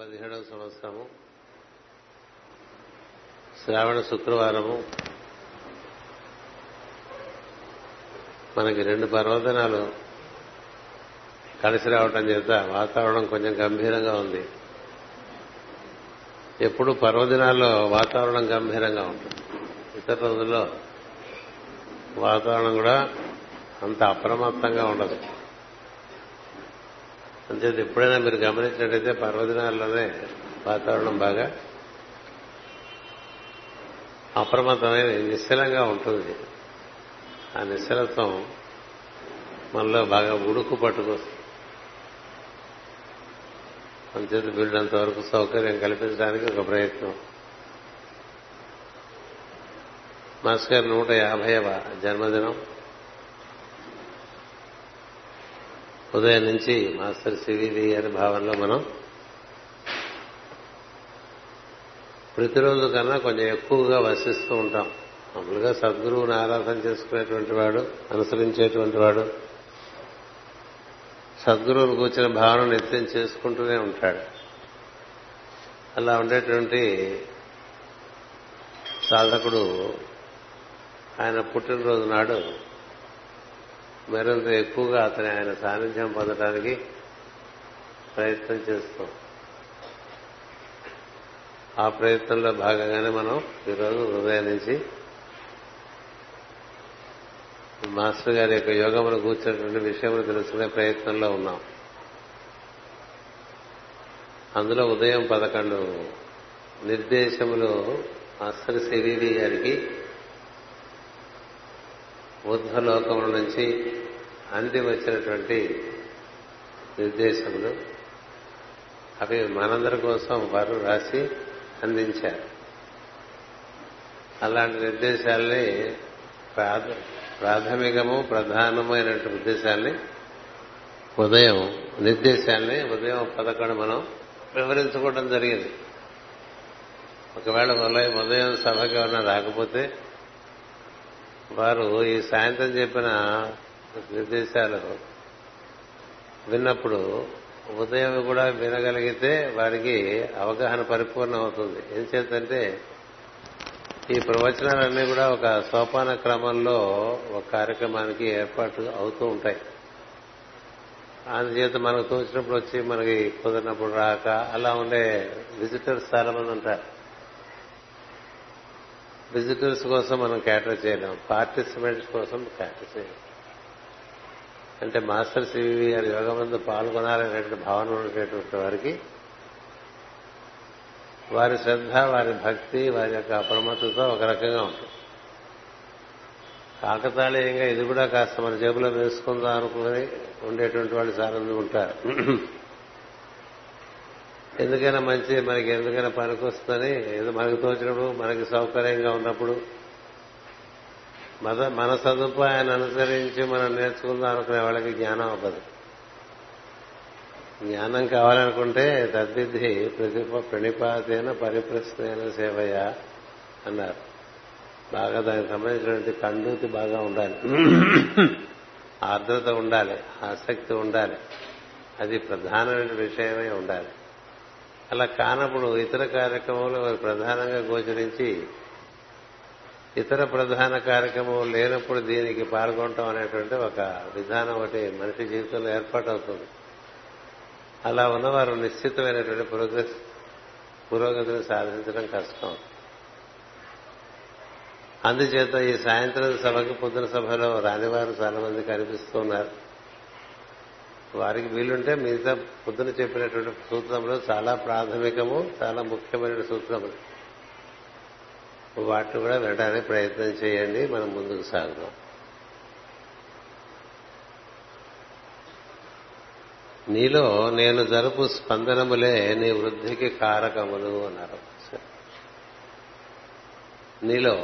17వ సంవత్సరము శ్రావణ శుక్రవారము. మనకి 2 పర్వదినాలు కలిసి రావటం చేత వాతావరణం కొంచెం గంభీరంగా ఉంది. ఎప్పుడు పర్వదినాల్లో వాతావరణం గంభీరంగా ఉంటుంది, ఇతర రోజుల్లో వాతావరణం కూడా అంత అప్రమత్తంగా ఉండదు. అంతేత ఎప్పుడైనా మీరు గమనించినట్టయితే పర్వదినాల్లోనే వాతావరణం బాగా అప్రమత్తమైన నిశ్చలంగా ఉంటుంది. ఆ నిశ్చలత్వం మనలో బాగా ఉడుకు పట్టుకొస్తుంది. అంతేత వీళ్ళంత వరకు సౌకర్యం కల్పించడానికి ఒక ప్రయత్నం. మాస్టర్ గారి 150వ జన్మదినం ఉదయం నుంచి మాస్టర్ సివివి గారి భావనలో మనం ప్రతిరోజు కన్నా కొంచెం ఎక్కువగా వసిస్తూ ఉంటాం. మామూలుగా సద్గురువుని ఆరాధన చేసుకునేటువంటి వాడు, అనుసరించేటువంటి వాడు సద్గురువుని కూర్చిన భావన నిత్యం చేసుకుంటూనే ఉంటాడు. అలా ఉండేటువంటి సాధకుడు ఆయన పుట్టినరోజు నాడు మరింత ఎక్కువగా అతని ఆయన సాన్నిధ్యం పొందడానికి ప్రయత్నం చేస్తాం. ఆ ప్రయత్నంలో భాగంగానే మనం ఈరోజు హృదయం నుంచి మాస్టర్ గారి యొక్క యోగమును కూర్చున్నటువంటి విషయమును తెలుసుకునే ప్రయత్నంలో ఉన్నాం. అందులో ఉదయం 11 నిర్దేశములు మాస్టర్ సివివి గారికి బుద్ధలోకముల నుంచి అంది వచ్చినటువంటి నిర్దేశములు, అవి మనందరి కోసం వారు రాసి అందించారు. అలాంటి నిర్దేశాలని ప్రాథమికము ప్రధానమైనటువంటి నిర్దేశాలని ఉదయం 11 మనం వివరించుకోవడం జరిగింది. ఒకవేళ ఉదయం సభకి ఎవరైనా రాకపోతే వారు ఈ సాయంత్రం చెప్పిన నిర్దేశాలు విన్నప్పుడు ఉదయం కూడా వినగలిగితే వారికి అవగాహన పరిపూర్ణం అవుతుంది. ఏం చేద్దంటే ఈ ప్రవచనాలన్నీ కూడా ఒక సోపాన క్రమంలో ఒక కార్యక్రమానికి ఏర్పాటు అవుతూ ఉంటాయి. అందుచేత మనకు తోచినప్పుడు వచ్చి, మనకి కుదిరినప్పుడు రాక అలా ఉండే విజిటర్స్ చాలామంది ఉంటారు. విజిటర్స్ కోసం మనం క్యాటర్ చేయలేం, పార్టిసిపెంట్స్ కోసం క్యాటర్ చేయలేం. అంటే మాస్టర్ సివివి గారి యోగమందు పాల్గొనాలనేటువంటి భావన ఉండేటువంటి వారికి వారి శ్రద్ధ, వారి భక్తి, వారి యొక్క అప్రమత్తత ఒక రకంగా ఉంటుంది. కాకతాళీయంగా ఇది కూడా కాస్త మన జేబులో వేసుకుందాం అనుకుని ఉండేటువంటి వాళ్ళు చాలామంది ఉంటారు. ఎందుకైనా మంచి, మనకి ఎందుకైనా పనికొస్తుందని ఏదో మనకు తోచినప్పుడు, మనకి సౌకర్యంగా ఉన్నప్పుడు, మన సదుపాయాన్ని అనుసరించి మనం నేర్చుకుందాం అనుకునే వాళ్ళకి జ్ఞానం అవ్వదు. జ్ఞానం కావాలనుకుంటే తద్విధి ప్రణిపాతేన పరిప్రశ్నైన సేవయ అన్నారు. బాగా దానికి సంబంధించినటువంటి కండూతి బాగా ఉండాలి, ఆర్ద్రత ఉండాలి, ఆసక్తి ఉండాలి, అది ప్రధానమైన విషయమే ఉండాలి. అలా కానప్పుడు ఇతర కార్యక్రమంలో వారు ప్రధానంగా గోచరించి ఇతర ప్రధాన కార్యక్రమం లేనప్పుడు దీనికి పాల్గొనటం అనేటువంటి ఒక విధానం ఒకటి మనిషి జీవితంలో ఏర్పాటవుతుంది. అలా ఉన్నవారు నిశ్చితమైనటువంటి పురోగతిని సాధించడం కష్టం. అందుచేత ఈ సాయంత్రం సభకి పొద్దున సభలో రానివారు చాలామంది కనిపిస్తున్నారు. వారికి వీలుంటే మిగతా పొద్దున చెప్పినటువంటి సూత్రములు చాలా ప్రాథమికము, చాలా ముఖ్యమైన సూత్రములు, వాటిని కూడా వినడానికి ప్రయత్నం చేయండి. మనం ముందుకు సాగుదాం. నీలో నేను జరుపు స్పందనములే నీ వృద్ధికి కారకములు అన్నారు. నీలో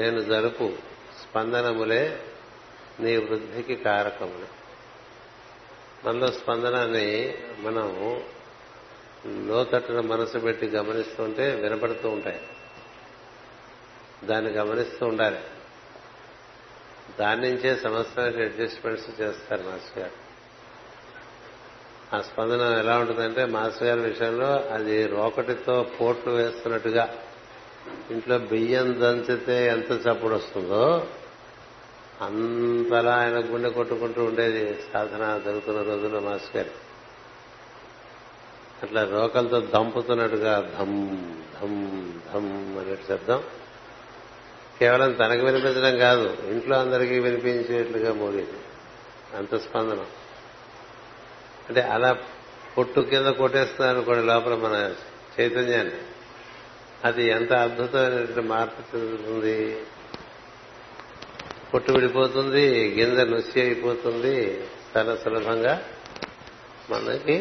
నేను జరుపు స్పందనములే నీ వృద్ధికి కారకములు. మనలో స్పందనాన్ని మనం లోతట్టున మనసు పెట్టి గమనిస్తుంటే వినపడుతూ ఉంటాయి. దాన్ని గమనిస్తూ ఉండాలి. దాని నుంచే సమస్తమైన అడ్జస్ట్మెంట్స్ చేస్తారు మాస్టర్ గారు. ఆ స్పందన ఎలా ఉంటుందంటే మాస్టర్ గారి విషయంలో అది రోకటితో పోట్లు వేస్తున్నట్టుగా. ఇంట్లో బియ్యం దంచితే ఎంత చప్పుడు వస్తుందో అంతలా ఆయన గుండె కొట్టుకుంటూ ఉండేది సాధన జరుగుతున్న రోజుల్లో మాస్టర్ గారు. అట్లా రోకలతో దంపుతున్నట్టుగా ధమ్ ధమ్ ధమ్ అనే శబ్దం కేవలం తనకు వినిపించడం కాదు, ఇంట్లో అందరికీ వినిపించేట్లుగా మోగేది అంత స్పందన. అంటే అలా పొట్టు కింద కొట్టేస్తున్నారు అనుకోండి లోపల మన చైతన్యాన్ని, అది ఎంత అద్భుతమైన మార్పు చెందుతుంది. పొట్టు విడిపోతుంది, గింజ నుసి అయిపోతుంది, చాలా సులభంగా మనకి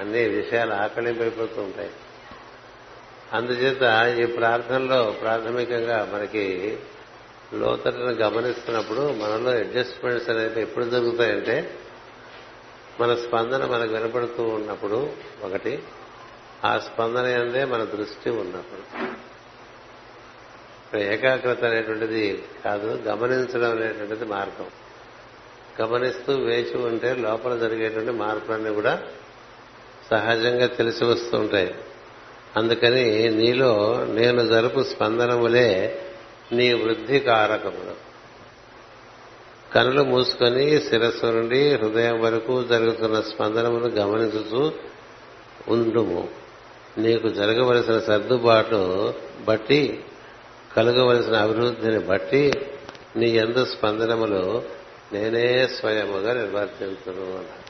అన్ని విషయాలు ఆకళింపైపోతూ ఉంటాయి. అందుచేత ఈ ప్రార్థనలో ప్రాథమికంగా మనకి లోతటను గమనిస్తున్నప్పుడు మనలో అడ్జస్ట్మెంట్స్ అనేవి ఎప్పుడు జరుగుతాయంటే మన స్పందన మనకు వినపడుతూ ఉన్నప్పుడు ఒకటి, ఆ స్పందన అందే మన దృష్టి ఉన్నప్పుడు. ఏకాగ్రత అనేటువంటిది కాదు, గమనించడం అనేటువంటిది మార్గం. గమనిస్తూ వేచి ఉంటే లోపల జరిగేటువంటి మార్పులన్నీ కూడా సహజంగా తెలిసి వస్తూ ఉంటాయి. అందుకని నీలో నేను జరుపు స్పందనములే నీ వృద్ధి కారకములు. కనులు మూసుకొని శిరస్సు నుండి హృదయం వరకు జరుగుతున్న స్పందనమును గమనించుతూ ఉండుము. నీకు జరగవలసిన సర్దుబాటు బట్టి, కలుగవలసిన అభివృద్ధిని బట్టి నీ యందు స్పందనములు నేనే స్వయముగా నిర్వర్తించును అన్నాడు.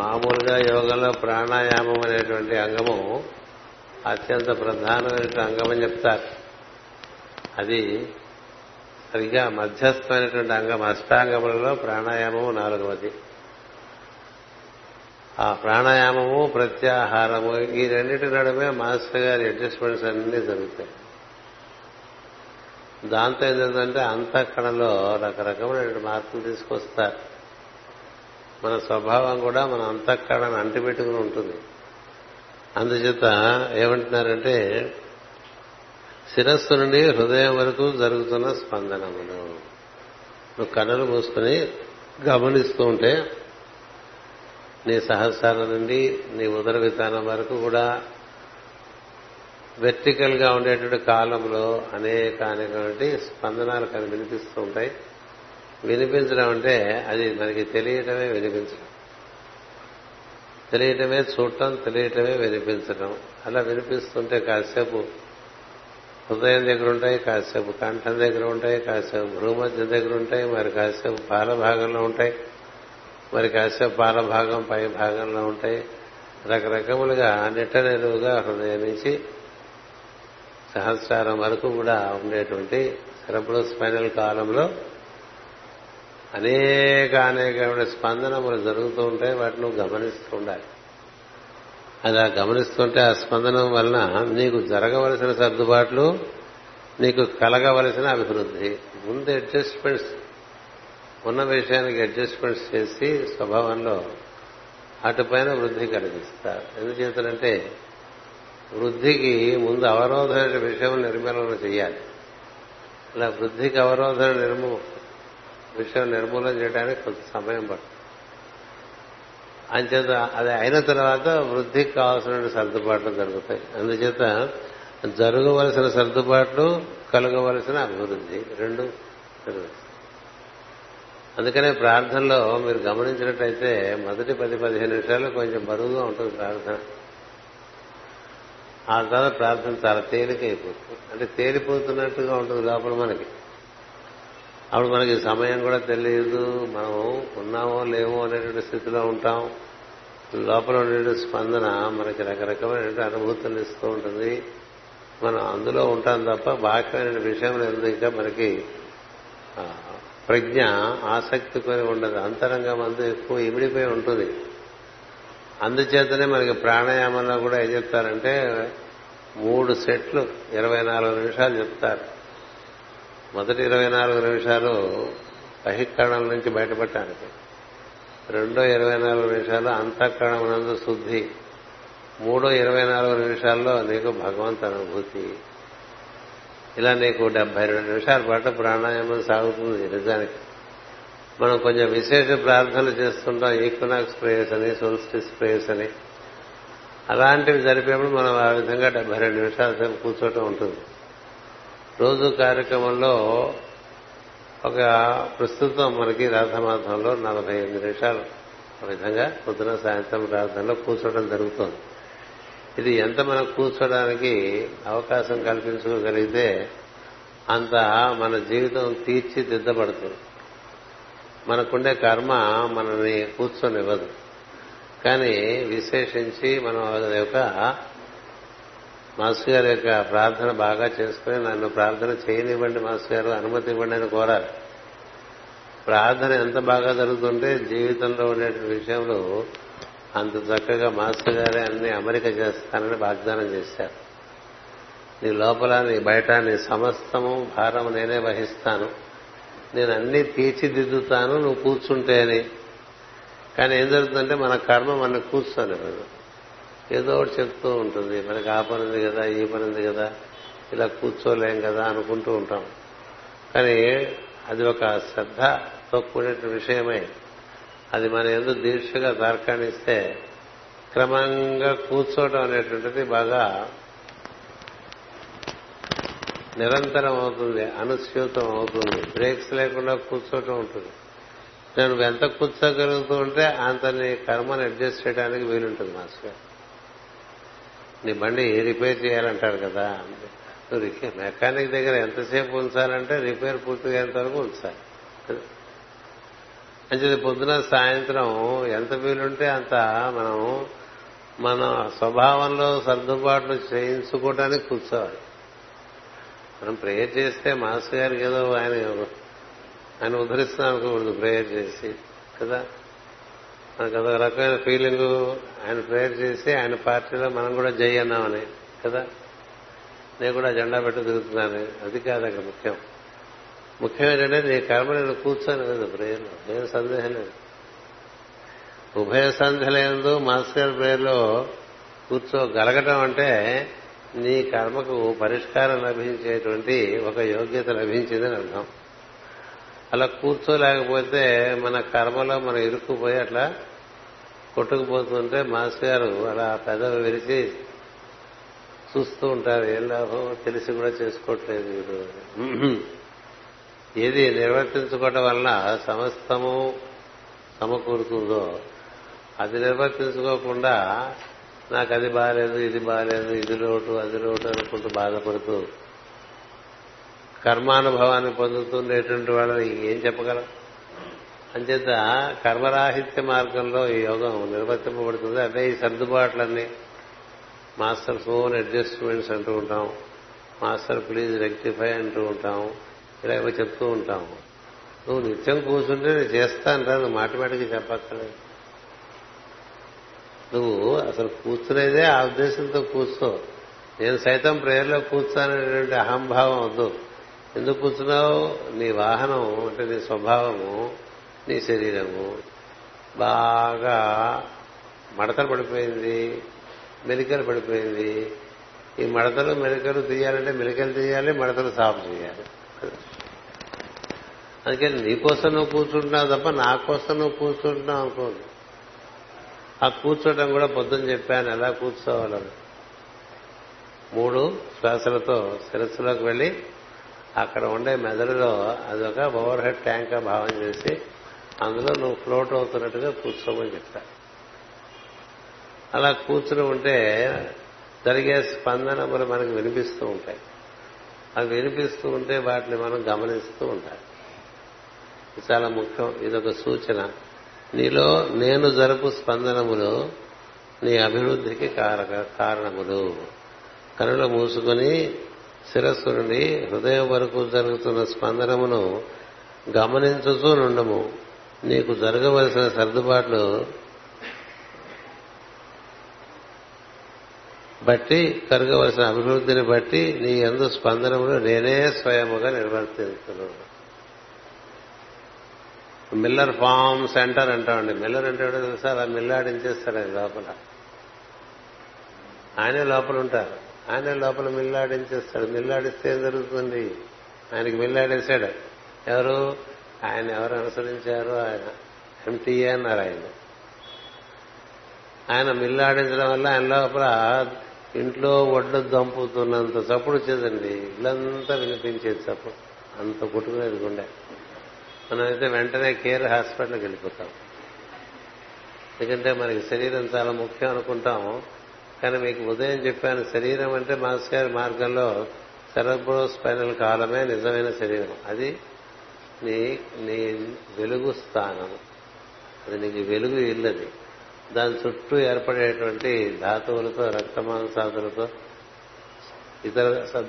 మామూలుగా యోగంలో ప్రాణాయామం అనేటువంటి అంగము అత్యంత ప్రధానమైన అంగం అని చెప్తారు. అది సరిగ్గా మధ్యస్థమైనటువంటి అంగం. అష్టాంగములలో ప్రాణాయామము నాలుగవది. ఆ ప్రాణాయామము ప్రత్యాహారము ఈ రెండింటి నడుమే మాస్టర్ గారి అడ్జస్ట్మెంట్స్ అన్నీ జరుగుతాయి. దాంతో ఏంటంటే అంతఃకరణలో రకరకమైన మార్పులు తీసుకొస్తారు. మన స్వభావం కూడా మన అంతఃకరణను అంటిపెట్టుకుని ఉంటుంది. అందుచేత ఏమంటున్నారంటే శిరస్సు నుండి హృదయం వరకు జరుగుతున్న స్పందనములు నువ్వు కన్నులు మూసుకుని గమనిస్తూ ఉంటే నీ సహస్రాల నుండి నీ ఉదర విధానం వరకు కూడా వెర్టికల్ గా ఉండేటువంటి కాలంలో అనేకమైనటువంటి స్పందనాలు వినిపిస్తూ ఉంటాయి. వినిపించడం అంటే అది మనకి తెలియటమే వినిపించడం, తెలియటమే చూడటం, తెలియటమే వినిపించడం. అలా వినిపిస్తుంటే కాసేపు హృదయం దగ్గర ఉంటాయి, కాసేపు కంఠం దగ్గర ఉంటాయి, కాసేపు భ్రూమధ్య దగ్గర ఉంటాయి, మరి కాసేపు పాల భాగంలో ఉంటాయి, మరి కాసేపు పాల భాగం పై భాగంలో ఉంటాయి. రకరకములుగా నిట్టనెరువుగా హృదయం నుంచి సహస్రారం వరకు కూడా ఉండేటువంటి సెరెబ్రో స్పైనల్ కాలంలో అనేకమైన స్పందనములు జరుగుతూ ఉంటాయి. వాటిని గమనిస్తూ ఉండాలి. అలా గమనిస్తుంటే ఆ స్పందనం వలన నీకు జరగవలసిన సర్దుబాట్లు, నీకు కలగవలసిన అభివృద్ధి. ముందు అడ్జస్ట్మెంట్స్ ఉన్న విషయానికి అడ్జస్ట్మెంట్స్ చేసి స్వభావంలో అటుపైన వృద్ధి కలిగిస్తారు. ఎందుచేతంటే వృద్ధికి ముందు అవరోధమైన విషయం నిర్మూలన చేయాలి. అలా వృద్ధికి అవరోధన విషయం నిర్మూలన చేయడానికి కొంత సమయం పడుతుంది. అంచేత అది అయిన తర్వాత వృద్ధికి కావాల్సిన సర్దుబాట్లు జరుగుతాయి. అందుచేత జరగవలసిన సర్దుబాట్లు, కలగవలసిన అభివృద్ధి రెండు జరుగుతాయి. అందుకనే ప్రార్థనలో మీరు గమనించినట్టయితే మొదటి 10-15 నిమిషాలు కొంచెం బరువుగా ఉంటుంది ప్రార్థన. ఆ తర్వాత ప్రార్థన చాలా తేలికైపోతుంది. అంటే తేలిపోతున్నట్టుగా ఉంటుంది లోపల మనకి. అప్పుడు మనకి సమయం కూడా తెలియదు, మనం ఉన్నామో లేవో అనేటువంటి స్థితిలో ఉంటాం. లోపల ఉండే స్పందన మనకి రకరకమైన అనుభూతులు ఇస్తూ ఉంటుంది. మనం అందులో ఉంటాం తప్ప బాహ్యమైన విషయం లేదు. ఇంకా మనకి ప్రజ్ఞ ఆసక్తి కొని ఉండదు, అంతరంగం అంతా ఎక్కువ ఇమిడిపోయి ఉంటుంది. అందుచేతనే మనకి ప్రాణాయామంలో కూడా ఏం చెప్తారంటే 3 సెట్లు 24 నిమిషాలు చెప్తారు. మొదటి 24 నిమిషాలు బహిష్కరణం నుంచి బయటపడటానికి, రెండో 24 నిమిషాలు అంతఃకరణం నందు శుద్ధి, మూడో 24 నిమిషాల్లో నీకు భగవంతు అనుభూతి. ఇలా నీకు 72 నిమిషాల పాటు ప్రాణాయామం సాగుతుంది. నిజానికి మనం కొంచెం విశేష ప్రార్థనలు చేస్తుంటాం, ఈక్వినాక్స్ ప్రేయర్స్ అని, సోల్స్టిస్ ప్రేయర్స్ అని. అలాంటివి జరిపేప్పుడు మనం ఆ విధంగా 72 నిమిషాల సేపు కూర్చోవటం ఉంటుంది. రోజు కార్యక్రమంలో ఒక ప్రస్తుతం మనకి రాధామాధంలో 48 నిమిషాలు ఆ విధంగా పొద్దున సాయంత్రం ప్రార్థనలో కూర్చోవడం జరుగుతుంది. ఇది ఎంత మనం కూర్చోడానికి అవకాశం కల్పించుకోగలిగితే అంత మన జీవితం తీర్చిదిద్దబడుతుంది. మనకుండే కర్మ మనని కూర్చొనివ్వదు. కానీ విశేషించి మనం యొక్క మాస్టర్ గారి యొక్క ప్రార్థన బాగా చేసుకుని, నన్ను ప్రార్థన చేయనివ్వండి మాస్టర్ గారు, అనుమతి ఇవ్వండి అని కోరారు. ప్రార్థన ఎంత బాగా జరుగుతుంటే జీవితంలో ఉండే విషయంలో అంత చక్కగా మాస్టర్ గారే అన్ని అమరిక చేస్తానని వాగ్దానం చేశారు. నీ లోపల నీ బయట నీ సమస్తము భారం నేనే వహిస్తాను, నేను అన్ని తీర్చిదిద్దుతాను నువ్వు కూర్చుంటే అని. కానీ ఏం జరుగుతుందంటే మన కర్మ మన కూర్చొని ఏదో ఒకటి చెప్తూ ఉంటుంది. మనకి ఆ పని ఉంది కదా, ఈ పని ఉంది కదా, ఇలా కూర్చోలేం కదా అనుకుంటూ ఉంటాం. కానీ అది ఒక శ్రద్ధతో కూడిన విషయమై అది మన ఎందుకు దీక్షగా తార్కాణిస్తే క్రమంగా కూర్చోవడం అనేటువంటిది బాగా నిరంతరం అవుతుంది, అనుస్యూతం అవుతుంది, బ్రేక్స్ లేకుండా కూర్చోవటం ఉంటుంది. నేను ఎంత కూర్చోగలుగుతూ ఉంటే అంత నీ కర్మను అడ్జస్ట్ చేయడానికి వీలుంటుంది. మాస్టర్ నీ బండి రిపేర్ చేయాలంటారు కదా, మెకానిక్ దగ్గర ఎంతసేపు ఉంచాలంటే రిపేర్ పూర్తిగేంత వరకు ఉంచాలి. అంటే పొద్దున సాయంత్రం ఎంత వీలుంటే అంత మనం మన స్వభావంలో సర్దుబాట్లు చేయించుకోవడానికి కూర్చోవాలి. మనం ప్రేయర్ చేస్తే మాస్టర్ గారికి ఏదో ఆయన ఉద్ధరిస్తున్నా అనుకోకూడదు. ప్రేయర్ చేసి కదా మనకు అదొక రకమైన ఫీలింగ్. ఆయన ప్రేయర్ చేసి ఆయన పార్టీలో మనం కూడా జై అన్నామని కదా, నేను కూడా జెండా పెట్టి తిరుగుతున్నాను, అది కాదు అక్కడ ముఖ్యం. ముఖ్యం ఏంటంటే నీ కర్మ నేను కూర్చోను కదా ప్రేయర్లో, ఏం సందేహం లేదు. ఉభయ సంధ్యలేదు మాస్టర్ గారి ప్రేయర్లో కూర్చోగలగటం అంటే నీ కర్మకు పరిష్కారం లభించేటువంటి ఒక యోగ్యత లభించిందని అర్థం. అలా కూర్చోలేకపోతే మన కర్మలో మనం ఇరుక్కుపోయి అట్లా కొట్టుకుపోతుంటే మాస్టర్ గారు అలా పెదవి విరిచి చూస్తూ ఉంటారు. ఏం లాభం, తెలిసి కూడా చేసుకోవట్లేదు వీరు. ఏది నిర్వర్తించుకోవటం వల్ల సమస్తము సమకూరుతుందో అది నిర్వర్తించుకోకుండా నాకు అది బాలేదు, ఇది బాలేదు, ఇది లోటు, అది లోటు అనుకుంటూ బాధపడుతూ కర్మానుభవాన్ని పొందుతుండేటువంటి వాళ్ళని ఏం చెప్పగలం. అంచేత కర్మరాహిత్య మార్గంలో ఈ యోగం నిర్వర్తింపబడుతుంది. అదే ఈ సర్దుబాట్లన్నీ మాస్టర్ ఫోన్ అడ్జస్ట్మెంట్స్ అంటూ ఉంటాం, మాస్టర్ ప్లీజ్ రెక్టిఫై అంటూ ఉంటాం, ఇలా ఏమో చెప్తూ ఉంటాం. నువ్వు నిత్యం కూర్చుంటే నేను చేస్తాను రా, నువ్వు మాటిమాటికి చెప్పక్కర్లేదు. నువ్వు అసలు కూర్చునేదే ఆ ఉద్దేశంతో కూర్చో. నేను సైతం ప్రేయర్లో కూర్చునేటువంటి అహంభావం వద్దు. ఎందుకు కూర్చున్నావు, నీ వాహనం అంటే నీ స్వభావము, నీ శరీరము బాగా మడతలు పడిపోయింది, మెలికలు పడిపోయింది. ఈ మడతలు మెలికలు తీయాలంటే మెలికలు తీయాలి, మడతలు సాఫ్ చేయాలి. అందుకని నీకోసం నువ్వు కూర్చుంటున్నావు తప్ప నా కోసం నువ్వు కూర్చుంటున్నావు అనుకోండి. ఆ కూర్చోటం కూడా పొద్దున చెప్పాను ఎలా కూర్చోవాలని. 3 శ్వాసలతో శిరస్సులోకి వెళ్ళి అక్కడ ఉండే మెదడులో అదొక ఓవర్ హెడ్ ట్యాంక్గా భావం చేసి అందులో నువ్వు ఫ్లోట్ అవుతున్నట్టుగా కూర్చోమని చెప్తాను. అలా కూర్చుని ఉంటే జరిగే స్పందనములు మనకు వినిపిస్తూ ఉంటాయి. అవి వినిపిస్తూ ఉంటే వాటిని మనం గమనిస్తూ ఉంటాం. ఇది చాలా ముఖ్యం. ఇదొక సూచన. నీలో నేను జరుపు స్పందనములు నీ అభివృద్ధికి కారణములు. కనులు మూసుకుని శిరస్సు నుండి హృదయం వరకు జరుగుతున్న స్పందనమును గమనించుతూ నుండము. నీకు జరగవలసిన సర్దుబాట్లు బట్టి, కరగవలసిన అభివృద్ధిని బట్టి నీ యందు స్పందనములు నేనే స్వయముగా నిర్వర్తిస్తున్నాను. మిల్లర్ ఫామ్ సెంటర్ అంటామండి. మిల్లర్ అంటే తెలుసా, అలా మిల్లాడించేస్తాడు ఆయన లోపల. ఆయనే లోపల ఉంటారు, ఆయనే లోపల మిల్లాడించేస్తాడు. మిల్లాడిస్తే ఏం జరుగుతుంది, ఆయనకి మిల్లాడేశాడు. ఎవరు ఆయన ఎవరు అనుసరించారో ఆయన ఎంటీఏ అన్నారు. ఆయన మిల్లు ఆడించడం వల్ల ఆయన లోపల ఇంట్లో ఒడ్లు దంపుతున్నంత చప్పుడు వచ్చేదండి, ఇల్లంతా వినిపించేది చప్పుడు, అంత కొట్టుకునేది గుండె. మనమైతే వెంటనే కేర్ హాస్పిటల్కి వెళ్ళిపోతాం, ఎందుకంటే మనకి శరీరం చాలా ముఖ్యం అనుకుంటాం. కానీ మీకు ఉదయం చెప్పాను, శరీరం అంటే మాస్టర్ గారి మార్గంలో సెరెబ్రో స్పైనల్ కాలమే నిజమైన శరీరం. అది నీ వెలుగు స్థానం, అది నీకు వెలుగు ఇల్లది. దాని చుట్టూ ఏర్పడేటువంటి ధాతువులతో, రక్త మాంసాదులతో, ఇతర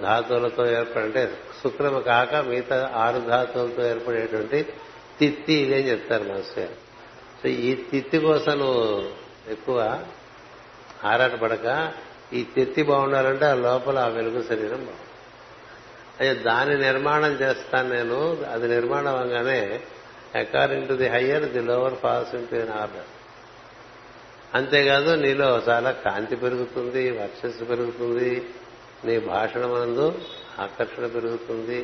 ధాతువులతో ఏర్పడంటే శుక్రము కాక మిగతా 6 ధాతువులతో ఏర్పడేటువంటి తిత్తి ఇదే చెప్తారు మనసు. సో ఈ తిత్తి కోసం నువ్వు ఎక్కువ ఆరాటపడక, ఈ తిత్తి బాగుండాలంటే ఆ లోపల ఆ వెలుగు శరీరం బాగుంది. అయితే దాని నిర్మాణం చేస్తాను నేను. అది నిర్మాణం అనగానే according to the higher the lower falls in to an order. అంతేకాదు నీలో చాలా కాంతి పెరుగుతుంది, వర్చస్సు పెరుగుతుంది, నీ భాషణమందు ఆకర్షణ పెరుగుతుంది,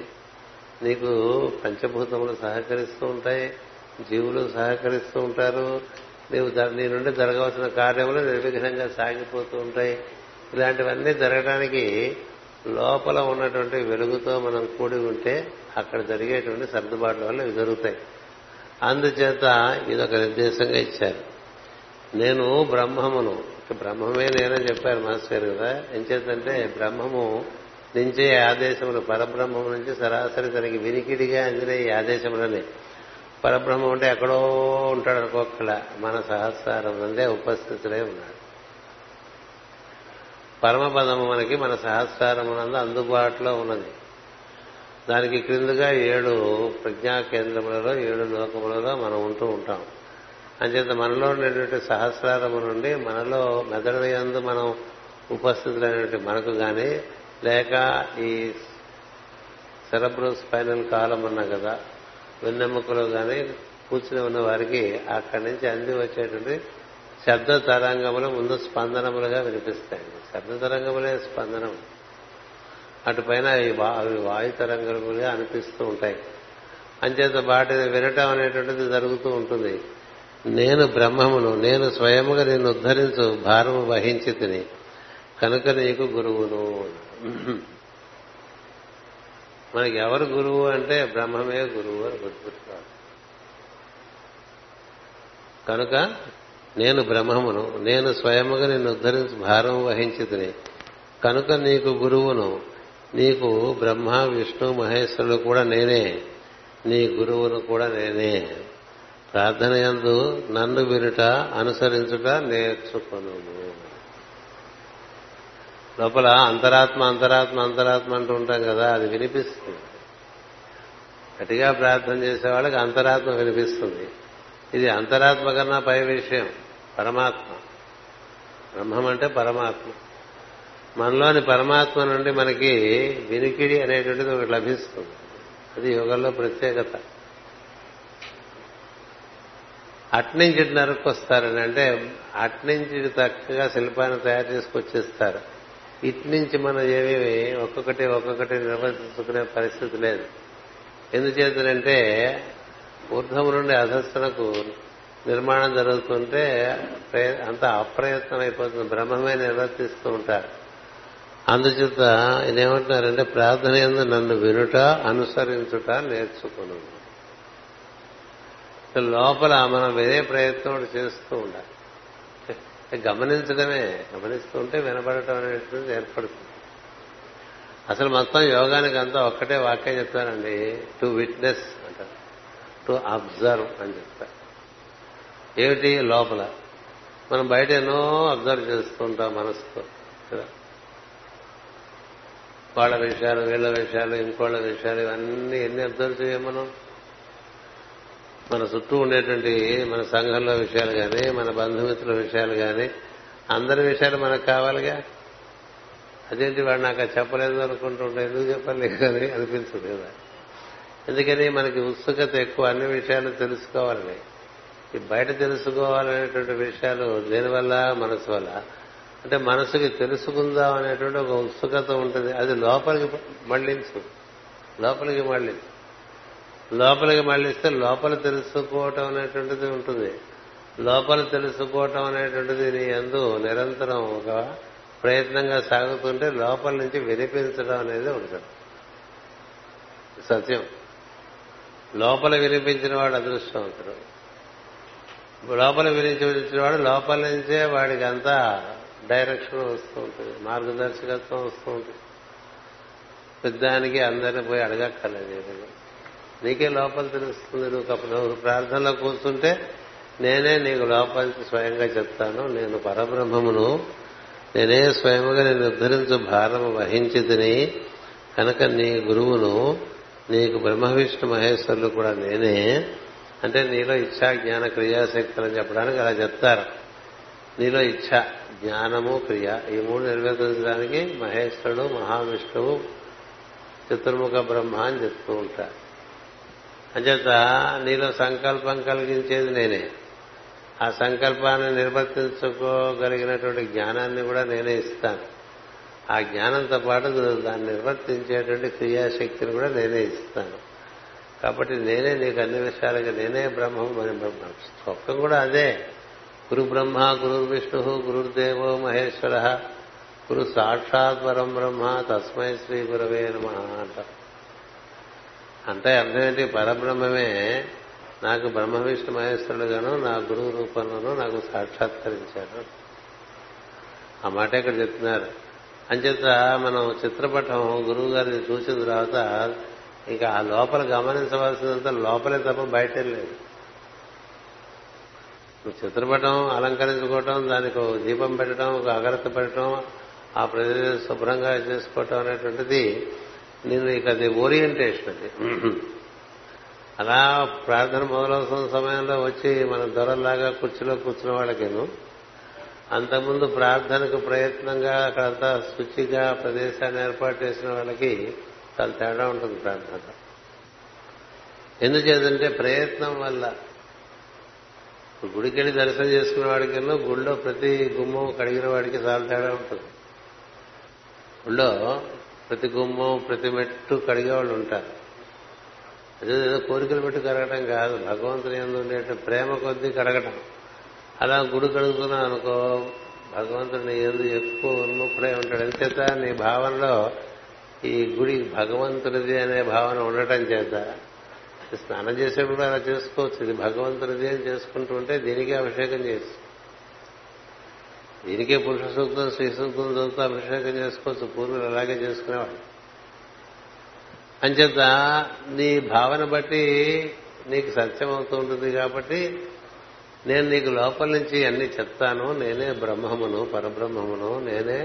నీకు పంచభూతములు సహకరిస్తూ ఉంటాయి, జీవులు సహకరిస్తూ ఉంటారు, నీవు నీ నుండి జరగవలసిన కార్యములు నిర్విఘ్నంగా సాగిపోతూ ఉంటాయి. ఇలాంటివన్నీ జరగడానికి లోపల ఉన్నటువంటి వెలుగుతో మనం కూడి ఉంటే అక్కడ జరిగేటువంటి సర్దుబాట్ల వల్ల ఇవి జరుగుతాయి. అందుచేత ఇదొక నిర్దేశంగా ఇచ్చారు. నేను బ్రహ్మమును, బ్రహ్మమే నేనని చెప్పారు మాస్టర్ కదా. ఎంచేతంటే బ్రహ్మము నుంచే ఆదేశములు, పరబ్రహ్మం నుంచి సరాసరి తనకి వినికిడిగా అందిన ఈ ఆదేశములనే. పరబ్రహ్మం అంటే ఎక్కడో ఉంటాడు అనుకోకలా, మన సహస్రారం నుండే ఉపస్థితులే ఉన్నాడు. పరమపదము మనకి మన సహస్రారమునందు అందుబాటులో ఉన్నది. దానికి క్రిందుగా 7 ప్రజ్ఞా కేంద్రములలో, 7 లోకములలో మనం ఉంటూ ఉంటాం. అంచేత మనలో ఉండేటువంటి సహస్రారము నుండి, మనలో మెదడుయందు మనం ఉపస్థితులైనటువంటి మనకు గాని, లేక ఈ సెరెబ్రో స్పైనల్ కాలం అన్నా కదా, వెన్నెముకలో గాని కూర్చుని ఉన్న వారికి అక్కడి నుంచి అంది వచ్చేటువంటి శబ్ద తరంగములు ముందు స్పందనములుగా వినిపిస్తాయండి. శబ్ద తరంగములే స్పందనం, అటుపైన అవి వాయు తరంగములుగా అనిపిస్తూ ఉంటాయి. అంచేత వాటిని వినటం అనేటువంటిది జరుగుతూ ఉంటుంది. నేను బ్రహ్మమును, నేను స్వయముగా నిన్ను ఉద్ధరించు భారము వహించి తిని కనుక నీకు గురువును. మనకి ఎవరు గురువు అంటే బ్రహ్మమే గురువు అని గుర్తుపెట్టుకోవాలి. కనుక నేను బ్రహ్మమును, నేను స్వయముగా నిన్ను ఉద్ధరించి భారము వహించి తిని కనుక నీకు గురువును. నీకు బ్రహ్మ, విష్ణు, మహేశ్వరులు కూడా నేనే, నీ గురువును కూడా నేనే. ప్రార్థనయందు నన్ను వినుట, అనుసరించుట నేర్చుకొను. లోపల అంతరాత్మ అంతరాత్మ అంతరాత్మ అంటూ ఉంటాం కదా, అది వినిపిస్తుంది. గట్టిగా ప్రార్థన చేసే వాళ్ళకి అంతరాత్మ వినిపిస్తుంది. ఇది అంతరాత్మ కన్నా పై విషయం, పరమాత్మ. బ్రహ్మం అంటే పరమాత్మ. మనలోని పరమాత్మ నుండి మనకి వినికిడి అనేటువంటిది ఒకటి లభిస్తుంది. అది యోగంలో ప్రత్యేకత. అట్నుంచి నరుక్కొస్తారని అంటే అట్నుంచి చక్కగా శిల్పాన్ని తయారు చేసుకొచ్చేస్తారు. ఇట్నుంచి మనం ఏమేమి ఒక్కొక్కటి ఒక్కొక్కటి నిర్వర్తించుకునే పరిస్థితి లేదు. ఎందుచేతనంటే ఊర్ధము నుండి అధస్థనకు నిర్మాణం జరుగుతుంటే అంత అప్రయత్నం అయిపోతుంది, బ్రహ్మమే నిర్వర్తిస్తూ ఉంటారు. అందుచేత ఇదేమంటున్నారంటే ప్రార్థన యందు నన్ను వినుట, అనుసరించుట నేర్చుకును. లోపల మనం వినే ప్రయత్నం చేస్తూ ఉండాలి. గమనించడమే, గమనిస్తూ ఉంటే వినబడటం అనేటువంటిది ఏర్పడుతుంది. అసలు మొత్తం యోగానికి అంతా ఒక్కటే వాక్యం చెప్తారండి, టు విట్నెస్ అంటారు, టు అబ్జర్వ్ అని చెప్తారు. ఏమిటి? లోపల మనం బయట ఎన్నో అబ్జర్వ్ చేస్తూ ఉంటాం మనసుతో కదా, వాళ్ళ విషయాలు, వీళ్ళ విషయాలు, ఇంకోళ్ళ విషయాలు, ఇవన్నీ ఎన్ని అబ్జర్వ్ చేయం మనం. మన చుట్టూ ఉండేటువంటి మన సంఘంలో విషయాలు కానీ, మన బంధుమిత్రుల విషయాలు కానీ, అందరి విషయాలు మనకు కావాలిగా. అదేంటి వాడు నాకు చెప్పలేదు అనుకుంటూ ఉంటాడు, ఎందుకు చెప్పలేదు అని అనిపించదు కదా. ఎందుకని మనకి ఉత్సుకత ఎక్కువ, అన్ని విషయాలు తెలుసుకోవాలని. ఈ బయట తెలుసుకోవాలనేటువంటి విషయాలు దేనివల్ల? మనసు వల్ల. అంటే మనసుకి తెలుసుకుందాం అనేటువంటి ఒక ఉత్సుకత ఉంటుంది, అది లోపలికి మళ్ళించు, లోపలికి మళ్ళించు. లోపలికి మళ్ళిస్తే లోపల తెలుసుకోవటం అనేటువంటిది ఉంటుంది. లోపల తెలుసుకోవటం అనేటువంటిది నీ యందు నిరంతరం ఒక ప్రయత్నంగా సాగుతుంటే లోపల నుంచి వినిపించడం అనేది ఉంటుంది. సత్యం లోపల వినిపించిన వాడు అదృష్టవంతుడు. లోపల వినిపించిన వాడు లోపల నుంచే వాడికి అంతా డైరెక్షన్ వస్తూ ఉంటుంది, మార్గదర్శకత్వం వస్తూ ఉంటుంది. పెద్దానికి అందరిని పోయి అడగక్కర్లేదు, నీకే లోపల తెలుస్తుంది. నువ్వు ప్రార్థనలో కూర్చుంటే నేనే నీకు లోపలికి స్వయంగా చెప్తాను, నేను పరబ్రహ్మమును, నేనే స్వయముగా నేను ఉద్ధరించు భారము వహించి తిని కనుక నీ గురువును నీకు బ్రహ్మ విష్ణు మహేశ్వరులు కూడా నేనే అంటే నీలో ఇచ్చా జ్ఞాన క్రియాశక్తులని చెప్పడానికి అలా చెప్తారు. నీలో ఇచ్చ, జ్ఞానము, క్రియ ఈ మూడు నిర్వర్తించడానికి మహేశ్వరుడు, మహావిష్ణువు, చతుర్ముఖ బ్రహ్మ అని చెప్తూ ఉంటారు. అంచేత నీలో సంకల్పం కలిగించేది నేనే, ఆ సంకల్పాన్ని నిర్వర్తించుకోగలిగినటువంటి జ్ఞానాన్ని కూడా నేనే ఇస్తాను, ఆ జ్ఞానంతో పాటు దాన్ని నిర్వర్తించేటువంటి క్రియాశక్తిని కూడా నేనే ఇస్తాను. కాబట్టి నేనే నీకు అన్ని విషయాలుగా నేనే బ్రహ్మం. మన బ్రహ్మం స్వప్నం కూడా అదే. గురు బ్రహ్మ, గురు విష్ణు, గురుర్దేవో మహేశ్వర, గురు సాక్షాత్ పరం బ్రహ్మ తస్మై శ్రీ గురవే నమః అంటారు. అంటే అర్థం ఏంటి? పరబ్రహ్మమే నాకు బ్రహ్మ విష్ణు మహేశ్వరుడుగాను నా గురువు రూపంలోనూ నాకు సాక్షాత్కరించాడు. ఆ మాట ఇక్కడ చెప్తున్నారు. అంచేత మనం చిత్రపటం గురువు గారిని చూసిన తర్వాత ఇంకా ఆ లోపల గమనించవలసినంత లోపలే తప్ప బయటే లేదు. చిత్రపటం అలంకరించుకోవటం, దానికి దీపం పెట్టడం, ఒక అగరత్తి పెట్టడం, ఆ ప్రదేశం శుభ్రంగా చేసుకోవటం అనేటువంటిది నేను ఇక అది ఓరియంటేషన్. అది అలా ప్రార్థన మొదలవుతున్న సమయంలో వచ్చి మన దొరలాగా కుర్చీలో కూర్చున్న వాళ్ళకేను, అంతకుముందు ప్రార్థనకు ప్రయత్నంగా అక్కడంతా శుచిగా ప్రదేశాన్ని ఏర్పాటు చేసిన వాళ్ళకి చాలా తేడా ఉంటుంది ప్రార్థన. ఎందుచేతంటే ప్రయత్నం వల్ల గుడికెళ్ళి దర్శనం చేసుకున్న వాడికేనో గుళ్ళో ప్రతి గుమ్మం కడిగిన వాడికి చాలా తేడా ఉంటుంది. గుళ్ళో ప్రతి గుమ్మం ప్రతి మెట్టు కడిగేవాళ్ళు ఉంటారు. అదేదో కోరికలు పెట్టి కడగటం కాదు, భగవంతుని యందు ఉండేట ప్రేమ కొద్దీ కడగటం. అలా గుడి కడుగుతున్నాం అనుకో, భగవంతుని యందు ఎక్కువ ఉన్ముఖుడై ఉంటాడు. అంతేత నీ భావనలో ఈ గుడి భగవంతునిది అనే భావన ఉండటం చేత స్నానం చేసేప్పుడు అలా చేసుకోవచ్చు. ఇది భగవంతునిది అని చేసుకుంటూ ఉంటే దీనికి అభిషేకం చేసి దీనికే పురుష సూక్తం, శ్రీ సూక్తం చదువుతూ అభిషేకం చేసుకోవచ్చు. పూర్వులు అలాగే చేసుకునేవాడు. అంచేత నీ భావన బట్టి నీకు సత్యం అవుతూ ఉంటుంది. కాబట్టి నేను నీకు లోపల నుంచి అన్ని చెప్తాను, నేనే బ్రహ్మమును, పరబ్రహ్మమును, నేనే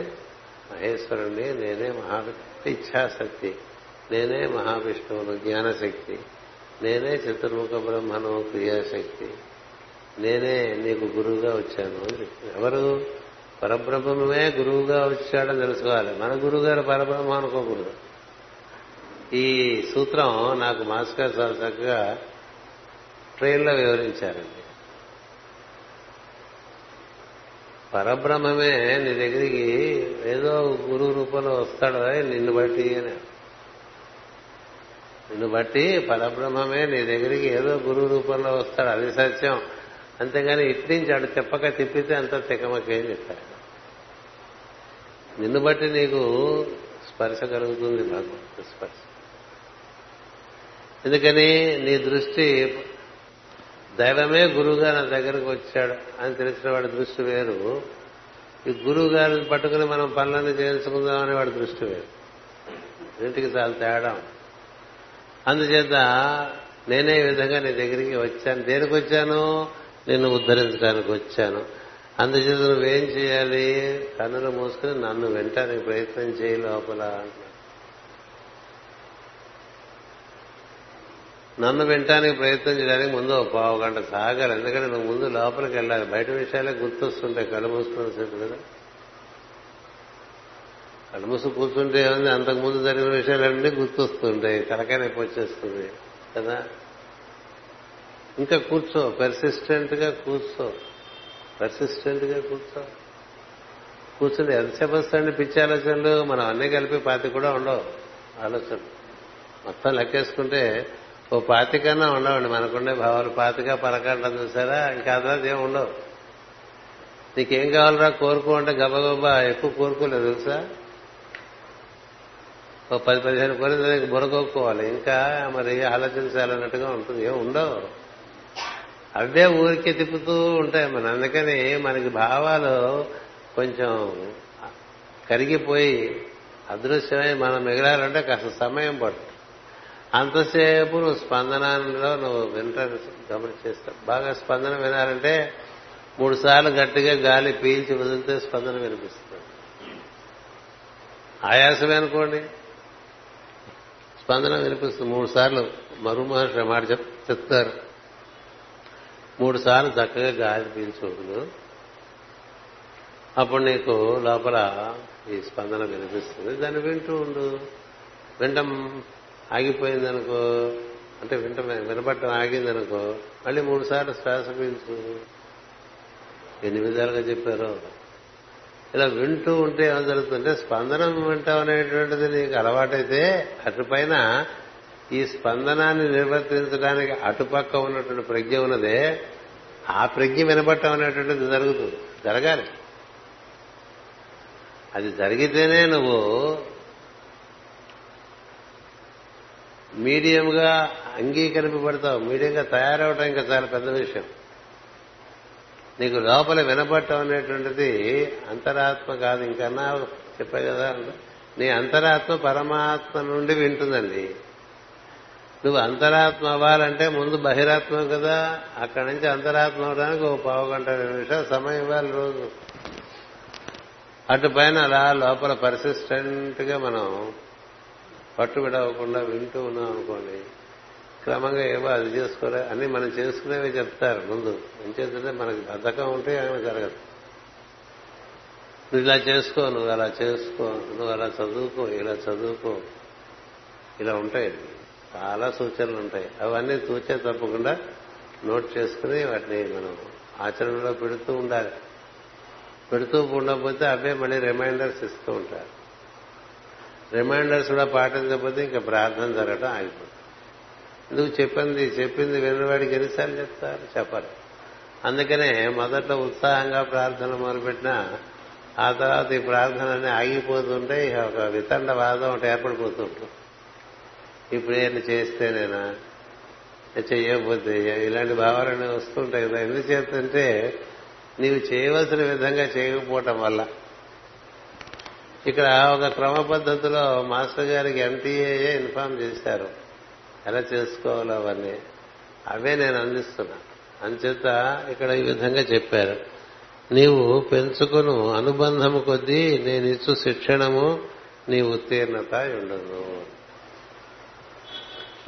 మహేశ్వరుణ్ణి, నేనే మహా ఇచ్ఛాశక్తి, నేనే మహావిష్ణువును జ్ఞానశక్తి, నేనే చతుర్ముఖ బ్రహ్మను క్రియాశక్తి, నేనే నీకు గురువుగా వచ్చాను అని చెప్తున్నాను. ఎవరు? పరబ్రహ్మమే గురువుగా వచ్చాడని తెలుసుకోవాలి. మన గురువు గారు పరబ్రహ్మ అనుకోకూడదు. ఈ సూత్రం నాకు మాస్ గారు చాలా చక్కగా ట్రైన్లో వివరించారండి. పరబ్రహ్మమే నీ దగ్గరికి ఏదో గురువు రూపంలో వస్తాడు నిన్ను బట్టి అని, నిన్ను బట్టి పరబ్రహ్మమే నీ దగ్గరికి ఏదో గురువు రూపంలో వస్తాడు, అది సత్యం. అంతేగాని ఇటు నుంచి అటు తిప్పక తిప్పితే అంత తికమకేం చెప్పారు. నిన్ను బట్టి నీకు స్పర్శ కలుగుతుంది, భగవంతుడి స్పర్శ. ఎందుకని నీ దృష్టి దైవమే గురువుగా నా దగ్గరకు వచ్చాడు అని తెలిసిన వాడి దృష్టి వేరు, ఈ గురువు గారిని పట్టుకుని మనం పనులన్నీ చేయించుకుందాం అనే వాడి దృష్టి వేరు. ఇంటికి చాలా తేడా. అందుచేత నేనే ఈ విధంగా నీ దగ్గరికి వచ్చాను. దేనికి వచ్చాను? నిన్ను ఉద్ధరించడానికి వచ్చాను. అందుచేత నువ్వేం చేయాలి? కన్నులు మూసుకుని నన్ను వెంటనే ప్రయత్నం చేయి లోపల అంటున్నాను. నన్ను వినటానికి ప్రయత్నం చేయడానికి ముందు ఒక పావు గంట సాగాలి. ఎందుకంటే నువ్వు ముందు లోపలికి వెళ్ళాలి. బయట విషయాలే గుర్తొస్తుంటాయి కళ్ళు మూసుకునేసేపు కదా. కళ్ళు మూసుకు కూర్చుంటే ఏముంది, అంతకుముందు జరిగిన విషయాలన్నీ గుర్తొస్తుంటాయి, తలకాయ నొప్పి వచ్చేస్తుంది కదా. ఇంకా కూర్చో, పర్సిస్టెంట్ గా కూర్చో. కూర్చుంటే ఎంతసేపు వస్తాయండి పిచ్చి ఆలోచనలు? మనం అన్నీ కలిపి 50 కూడా ఉండవు ఆలోచనలు. మొత్తం లెక్కేసుకుంటే ఓ 25 ఉండవండి మనకుండే భావాలు. 25 పలకంట చూసారా, ఇంకా అదనది ఏమి ఉండవు. నీకేం కావాలరా కోరుకో అంటే గబగబా ఎక్కువ కోరుకోలేదు తెలుసా, ఓ 10-15 కోరిక బురగొక్కోవాలి, ఇంకా మరి ఆలోచించాలన్నట్టుగా ఉంటుంది. ఏమి ఉండవు, అవే ఊరికే తిప్పుతూ ఉంటాయి మన. అందుకని మనకి భావాలు కొంచెం కరిగిపోయి అదృశ్యమై మనం మిగిలాలంటే కాస్త సమయం పడుతుంది. అంతసేపు నువ్వు స్పందనలో నువ్వు వింటాను గమనించేస్తావు. బాగా స్పందన వినాలంటే 3 సార్లు గట్టిగా గాలి పీల్చి వదిలితే స్పందన వినిపిస్తుంది. ఆయాసమే అనుకోండి స్పందన వినిపిస్తుంది. 3 సార్లు మరుగు మహర్షి మాట చెప్తారు, 3 సార్లు చక్కగా గాలి పీల్చుకోదు, అప్పుడు నీకు లోపల ఈ స్పందన వినిపిస్తుంది. దాన్ని వింటూ ఉండు. వింటం ఆగిపోయిందనుకో, అంటే వినపట్టం ఆగిందనుకో, మళ్ళీ 3 సార్లు శ్వాస పీల్చు. ఎన్ని విధాలుగా చెప్పారో. ఇలా వింటూ ఉంటే ఏం జరుగుతుంటే స్పందన వింటాం అనేటువంటిది నీకు అలవాటైతే అటుపైన ఈ స్పందనాన్ని నిర్వర్తించడానికి అటుపక్క ఉన్నటువంటి ప్రజ్ఞ ఉన్నదే, ఆ ప్రజ్ఞ వినబట్టం అనేటువంటిది జరుగుతుంది. జరగాలి, అది జరిగితేనే నువ్వు మీడియంగా అంగీకరింపబడతావు. మీడియంగా తయారవడం ఇంకా చాలా పెద్ద విషయం. నీకు లోపల వినబట్టం అనేటువంటిది అంతరాత్మ కాదు, ఇంకన్నా చెప్పే కదా, నీ అంతరాత్మ పరమాత్మ నుండి వింటుందండి. నువ్వు అంతరాత్మ అవ్వాలంటే ముందు బహిరాత్మ కదా, అక్కడి నుంచి అంతరాత్మ అవడానికి 15-20 నిమిషాలు సమయం ఇవ్వాలి రోజు. అటు పైన అలా లోపల పర్సిస్టెంట్ గా మనం పట్టు విడవకుండా వింటూ ఉన్నాం అనుకోండి, క్రమంగా ఏవో అది చేసుకోలే అని మనం చేసుకునేవి చెప్తారు ముందు. ఏం చేస్తుంటే మనకి బద్ధకం ఉంటే ఏమైనా జరగదు. నువ్వు ఇలా చేసుకో, నువ్వు అలా చేసుకో, నువ్వు అలా చదువుకో, ఇలా చదువుకో, ఇలా ఉంటాయి చాలా సూచనలు ఉంటాయి. అవన్నీ తూచే తప్పకుండా నోట్ చేసుకుని వాటిని మనం ఆచరణలో పెడుతూ ఉండాలి. పెడుతూ ఉండకపోతే అవే మళ్ళీ రిమైండర్స్ ఇస్తూ ఉంటారు. రిమైండర్స్ కూడా పాటించకపోతే ఇంకా ప్రార్థన జరగడం ఆగిపోతుంది. ఎందుకు చెప్పింది వినవాడికి ఎన్నిసార్లు చెప్తారు, చెప్పాలి. అందుకనే మొదట్లో ఉత్సాహంగా ప్రార్థన మొదలుపెట్టినా ఆ తర్వాత ఈ ప్రార్థనని ఆగిపోతుంటే ఒక వితండ వాదం ఒకటి ఏర్పడిపోతుంటాం. ఇప్పుడు ఏం చేస్తేనేనా, చేయకపోతే, ఇలాంటి భావాలన్నీ వస్తుంటాయి కదా. ఎందుకు చేస్తుంటే నీవు చేయవలసిన విధంగా చేయకపోవటం వల్ల. ఇక్కడ ఒక క్రమ పద్ధతిలో మాస్టర్ గారికి MTA ఇన్ఫార్మ్ చేశారు ఎలా చేసుకోవాలో అవన్నీ. అవే నేను అందిస్తున్నా. అంచేత ఇక్కడ ఈ విధంగా చెప్పారు, నీవు పెంచుకును అనుబంధము కొద్దీ నేనిచ్చు శిక్షణము నీ ఉత్తీర్ణత ఉండదు.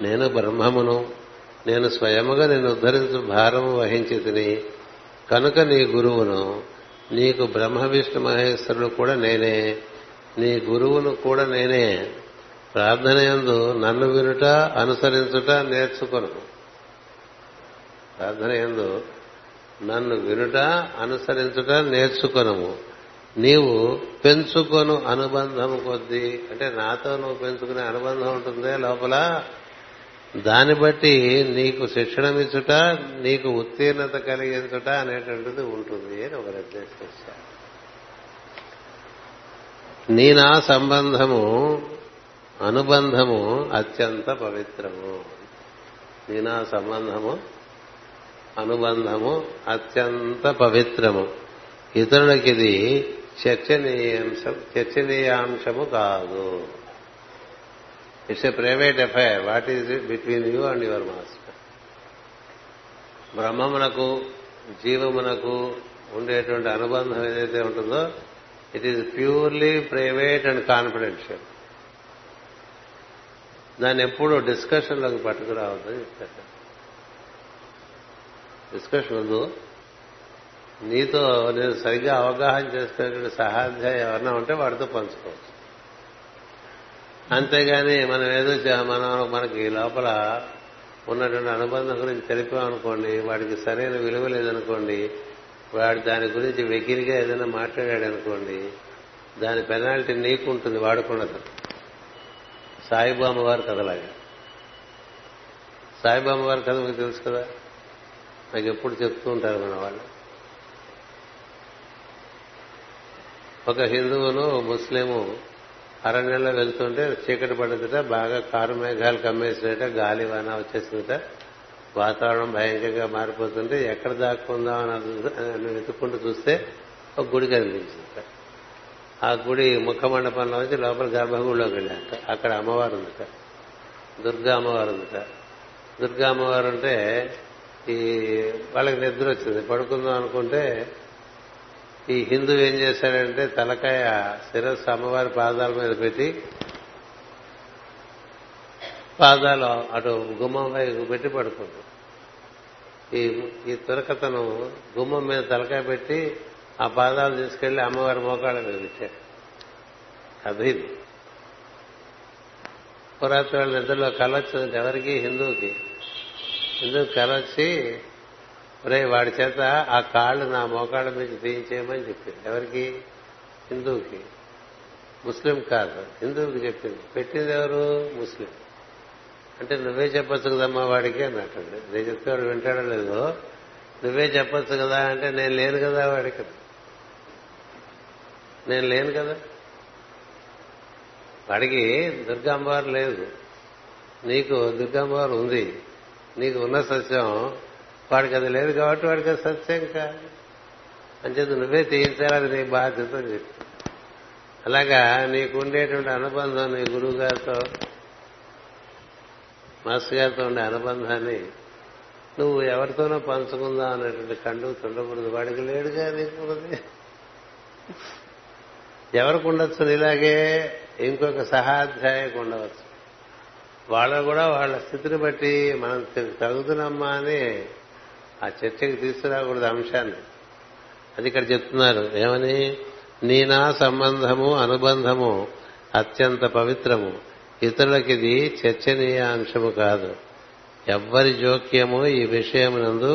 నేను బ్రహ్మమును, నేను స్వయముగా నేను ఉద్ధరించు భారము వహించి తిని కనుక నీ గురువును, నీకు బ్రహ్మ విష్ణు మహేశ్వరుడు కూడా నేనే, నీ గురువును కూడా నేనే. ప్రార్థనయందు నన్ను వినుట అనుసరించుట నేర్చుకును. ప్రార్థనయందు నన్ను వినుట అనుసరించుట నేర్చుకును. నీవు పెంచుకొను అనుబంధం కొద్దీ, అంటే నాతో నువ్వు పెంచుకునే అనుబంధం ఉంటుందే లోపల, దాన్ని బట్టి నీకు శిక్షణమిచ్చుట, నీకు ఉత్తీర్ణత కలిగించుట అనేటువంటిది ఉంటుంది అని ఒక నిర్దేశించారు. నీ నా సంబంధము అనుబంధము అత్యంత పవిత్రము. నీ నా సంబంధము అనుబంధము అత్యంత పవిత్రము. ఇతరులకిది చర్చనీయాంశము కాదు. It's a private affair. What is it between you and your master. బ్రహ్మమునకు జీవమునకు ఉండేటువంటి అనుబంధం ఏదైతే ఉంటుందో it is purely private and confidential. దాన్ని ఎప్పుడూ డిస్కషన్లోకి పట్టుకురావద్దని చెప్తారు. డిస్కషన్ వద్దు. నీతో నేను సరిగ్గా అవగాహన చేసుకునేటువంటి సహాధ్యాయ ఎవరన్నా ఉంటే వాడితో పంచుకోవచ్చు. అంతేగాని మనం ఏదో మనకి లోపల ఉన్నటువంటి అనుబంధం గురించి తెలిపామనుకోండి, వాడికి సరైన విలువ లేదనుకోండి, వాడు దాని గురించి వెకిలిగా ఏదైనా మాట్లాడాడనుకోండి, దాని పెనాల్టీ నీకు ఉంటుంది, వాడుకున్నది. సాయిబాబా వారు కదలాగా సాయిబాబా వారి కథ మీకు తెలుసు కదా, నాకు ఎప్పుడు చెప్తూ ఉంటారు మన వాళ్ళు. ఒక హిందువును ముస్లిము అరణ్యంలో వెళ్తుంటే చీకటి పడుతుంట, బాగా కారు మేఘాలు కమ్మేసినట్ట, గాలి వాన వచ్చేసినట్ట, వాతావరణం భయంకరంగా మారిపోతుంటే ఎక్కడ దాక్కుందాం అని వెతుక్కుంటూ చూస్తే ఒక గుడి కనిపించిందట. ఆ గుడి ముఖ మండపంలో నుంచి లోపల గర్భగుడిలోకి వెళ్ళారట. అక్కడ అమ్మవారు ఉందట, దుర్గా అమ్మవారు ఉందట. దుర్గా అమ్మవారు అంటే ఈ వాళ్ళకి నిద్ర వచ్చింది, పడుకుందాం అనుకుంటే ఈ హిందువు ఏం చేశాడంటే తలకాయ శిరస్సు అమ్మవారి పాదాల మీద పెట్టి పాదాలు అటు గుమ్మం వైపు పెట్టి పడుకుంటాడు. ఈ తురకతను గుమ్మం మీద తలకాయ పెట్టి ఆ పాదాలు తీసుకెళ్లి అమ్మవారి మోకాళ్ళ మీద పెట్టాడు. అది పురాతన వాళ్ళ నిద్రలో కలొచ్చు ఎవరికి, హిందువుకి. హిందువుకి కలొచ్చి వాడి చేత ఆ కాళ్ళు నా మోకాళ్ళ మీద తీయించేయమని చెప్పింది. ఎవరికి? హిందువుకి. ముస్లిం కాదు, హిందువుకి చెప్పింది. పెట్టింది ఎవరు? ముస్లిం. అంటే నువ్వే చెప్పచ్చు కదమ్మా వాడికి అన్నట్టండి. నేను చెప్తే వాడు వింటాడో లేదో, నువ్వే చెప్పచ్చు కదా అంటే నేను లేను కదా వాడికి, నేను లేను కదా వాడికి. దుర్గాంబారు లేదు, నీకు దుర్గాంబారు ఉంది. నీకు ఉన్న సత్యం వాడికి అది లేదు కాబట్టి వాడికి అది సత్యం కాదు అని చెప్పి నువ్వే తీయించాలని నీ బాధ్యత అని చెప్పి. అలాగా నీకుండేటువంటి అనుబంధం, నీ గురువు గారితో మాస్టర్ గారితో ఉండే అనుబంధాన్ని నువ్వు ఎవరితోనో పంచుకుందాం అనేటువంటి కండు తుండకూడదు. వాడికి లేడుగా, నీకున్నది. ఎవరికి ఉండొచ్చు నీలాగే ఇంకొక సహాధ్యాయకు ఉండవచ్చు. వాళ్ళు కూడా వాళ్ళ స్థితిని బట్టి మనం తగుదునమ్మా అని ఆ చర్చకి తీసుకురాకూడదు అంశాన్ని. అది ఇక్కడ చెప్తున్నారు. ఏమని? నీనా సంబంధము అనుబంధము అత్యంత పవిత్రము, ఇతరులకిది చర్చనీయాంశము కాదు. ఎవ్వరి జోక్యము ఈ విషయమునందు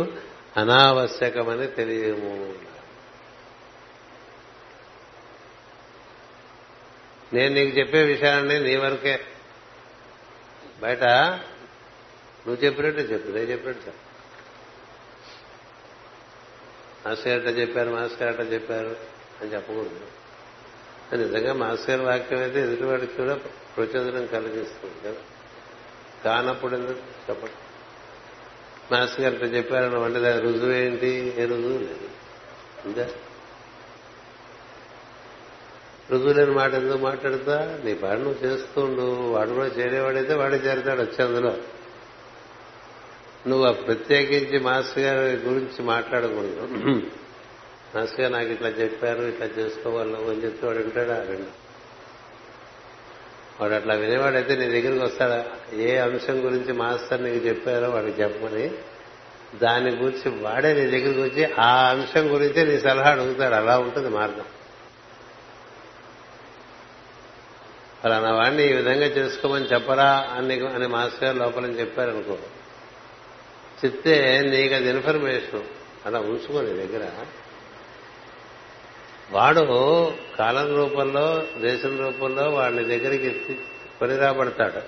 అనావశ్యకమని తెలియము. నేను నీకు చెప్పే విషయాన్ని నీ వరకే, బయట నువ్వు చెప్పినట్టు చెప్పు, నేను చెప్పినట్టు చెప్పు. మాస్టర్ గారట చెప్పారు అని చెప్పకూడదు. నిజంగా మాస్టర్ గారి వాక్యం అయితే ఎదుటివాడికి కూడా ప్రచోదనం కలిగిస్తుంది కదా, కానప్పుడు ఎందుకు చెప్పండి. మాస్టర్ గారిట చెప్పారని అంటే దాని రుజువు ఏంటి? ఏ రుజువు లేదు. ఇంకా రుజువు లేని మాట ఎందుకు మాట్లాడతా? నీ పాడు నువ్వు చేస్తుండు. వాడు కూడా చేరేవాడైతే వాడే చేరతాడు వచ్చి అందులో. నువ్వు ప్రత్యేకించి మాస్టర్ గారి గురించి మాట్లాడకూడదు. మాస్టర్ గారు నాకు ఇట్లా చెప్పారు, ఇట్లా చేసుకోవాలి అని చెప్తే వాడు వింటాడా? విన్నాడు. వాడు అట్లా వినేవాడైతే నీ దగ్గరికి వస్తాడా? ఏ అంశం గురించి మాస్టర్ నీకు చెప్పారో వాడికి చెప్పమని, దాని గురించి వాడే నీ దగ్గరికి వచ్చి ఆ అంశం గురించే నీ సలహా అడుగుతాడు. అలా ఉంటుంది మార్గం. అలానా వాడిని ఈ విధంగా చేసుకోమని చెప్పరా అని మాస్టర్ గారు లోపలని చెప్పారనుకో, చెప్తే నీకు అది ఇన్ఫర్మేషన్ అలా ఉంచుకొని దగ్గర. వాడు కాలం రూపంలో దేశం రూపంలో వాడి దగ్గరికి కొని రాబడతాడు.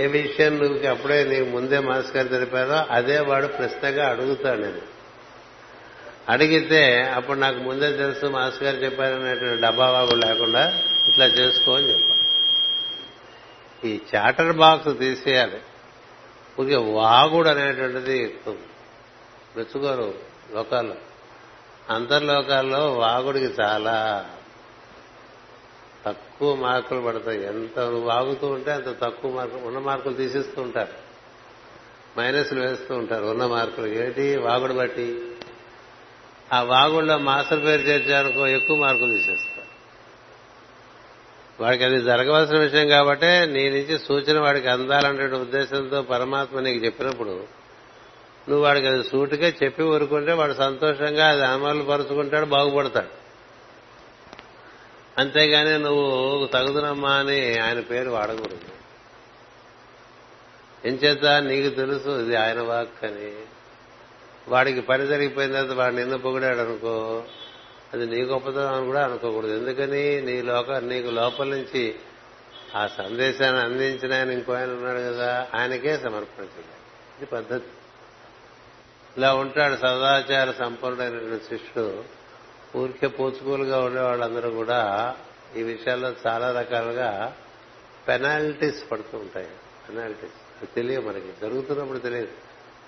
ఏ విషయం నువ్వు అప్పుడే నీకు ముందే మాస్టర్ గారు తెలిపారో అదే వాడు ప్రశ్నగా అడుగుతాడు. నేను అడిగితే అప్పుడు నాకు ముందే తెలుసు మాస్టర్ గారు చెప్పారనేటువంటి డబ్బాబాబు లేకుండా ఇట్లా చేసుకో అని చెప్పాలి. ఈ చాటర్ బాక్స్ తీసేయాలి. ఊరికే వాగుడు అనేటువంటిది మెచ్చుకోరు లోకాల్లో. అంతర్లోకాల్లో వాగుడికి చాలా తక్కువ మార్కులు పడతాయి. ఎంత వాగుతూ ఉంటే అంత తక్కువ మార్కులు, ఉన్న మార్కులు తీసేస్తూ ఉంటారు, మైనస్లు వేస్తూ ఉంటారు ఉన్న మార్కులు. ఏంటి? వాగుడు బట్టి. ఆ వాగుడిలో మాస్టర్ పేరు చేర్చారనుకో ఎక్కువ మార్కులు తీసేస్తారు. వాడికి అది జరగవలసిన విషయం కాబట్టే నీ నుంచి సూచన వాడికి అందాలనే ఉద్దేశంతో పరమాత్మ నీకు చెప్పినప్పుడు నువ్వు వాడికి అది సూటిగా చెప్పి ఊరుకుంటే వాడు సంతోషంగా అది అమలు పరుచుకుంటాడు, బాగుపడతాడు. అంతేగాని నువ్వు తగుదునమ్మా అని ఆయన పేరు వాడకూడదు. ఎంచేత నీకు తెలుసు ఇది ఆయన వాక్ అని. వాడికి పని జరిగిపోయిన తర్వాత వాడు నిన్ను పొగిడాడు అనుకో, అది నీ గొప్పతనం అని కూడా అనుకోకూడదు. ఎందుకని? నీకు లోపల నుంచి ఆ సందేశాన్ని అందించిన ఆయన ఇంకో ఆయన ఉన్నాడు కదా, ఆయనకే సమర్పణ చేయాలి. ఇది పద్ధతి. ఇలా ఉంటాడు సదాచార సంపన్నుడైనటువంటి శిష్యుడు. ఊరికే పూచుకూలుగా ఉండే వాళ్ళందరూ కూడా ఈ విషయాల్లో చాలా రకాలుగా పెనాల్టీస్ పడుతూ ఉంటాయి. పెనాల్టీస్ అది తెలియదు మనకి, జరుగుతున్నప్పుడు తెలియదు.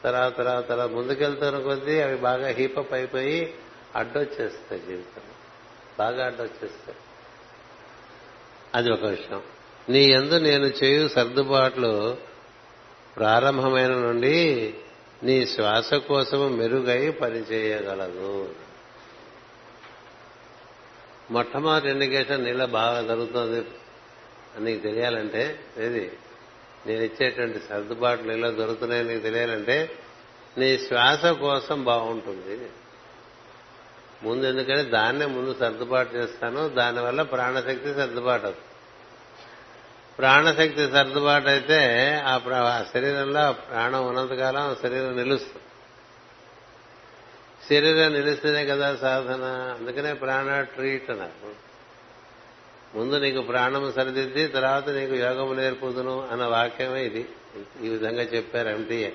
తర్వాత తర్వాత తర్వాత ముందుకెళ్తున్న కొద్దీ అవి బాగా హీపప్ అయిపోయి అడ్డొచ్చేస్తాయి, జీవితంలో బాగా అడ్డొచ్చేస్తాయి. అది ఒక విషయం. నీ యందు నేను చేయు సర్దుబాట్లు ప్రారంభమైన నుండి నీ శ్వాస కోసము మెరుగై పనిచేయగలదు. మొట్టమొదటి ఇండికేషన్ నీలో బాగా జరుగుతుంది అని నీకు తెలియాలంటే, ఏది నేను ఇచ్చేటువంటి సర్దుబాట్లు నీలో దొరుకుతున్నాయని నీకు తెలియాలంటే నీ శ్వాస కోసం బాగుంటుంది ముందు. ఎందుకంటే దాన్నే ముందు సర్దుబాటు చేస్తాను, దానివల్ల ప్రాణశక్తి సర్దుబాటు అవుతుంది. ప్రాణశక్తి సర్దుబాటు అయితే ఆ శరీరంలో ప్రాణం ఉన్నంతకాలం శరీరం నిలుస్తుంది. శరీరం నిలిస్తేనే కదా సాధన. అందుకనే ప్రాణ ట్రీట్ అన్నారు. ముందు నీకు ప్రాణం సరిదిద్ది తర్వాత నీకు యోగము నేర్పుదును అన్న వాక్యమే ఇది. ఈ విధంగా చెప్పారు ఎంటీఏ.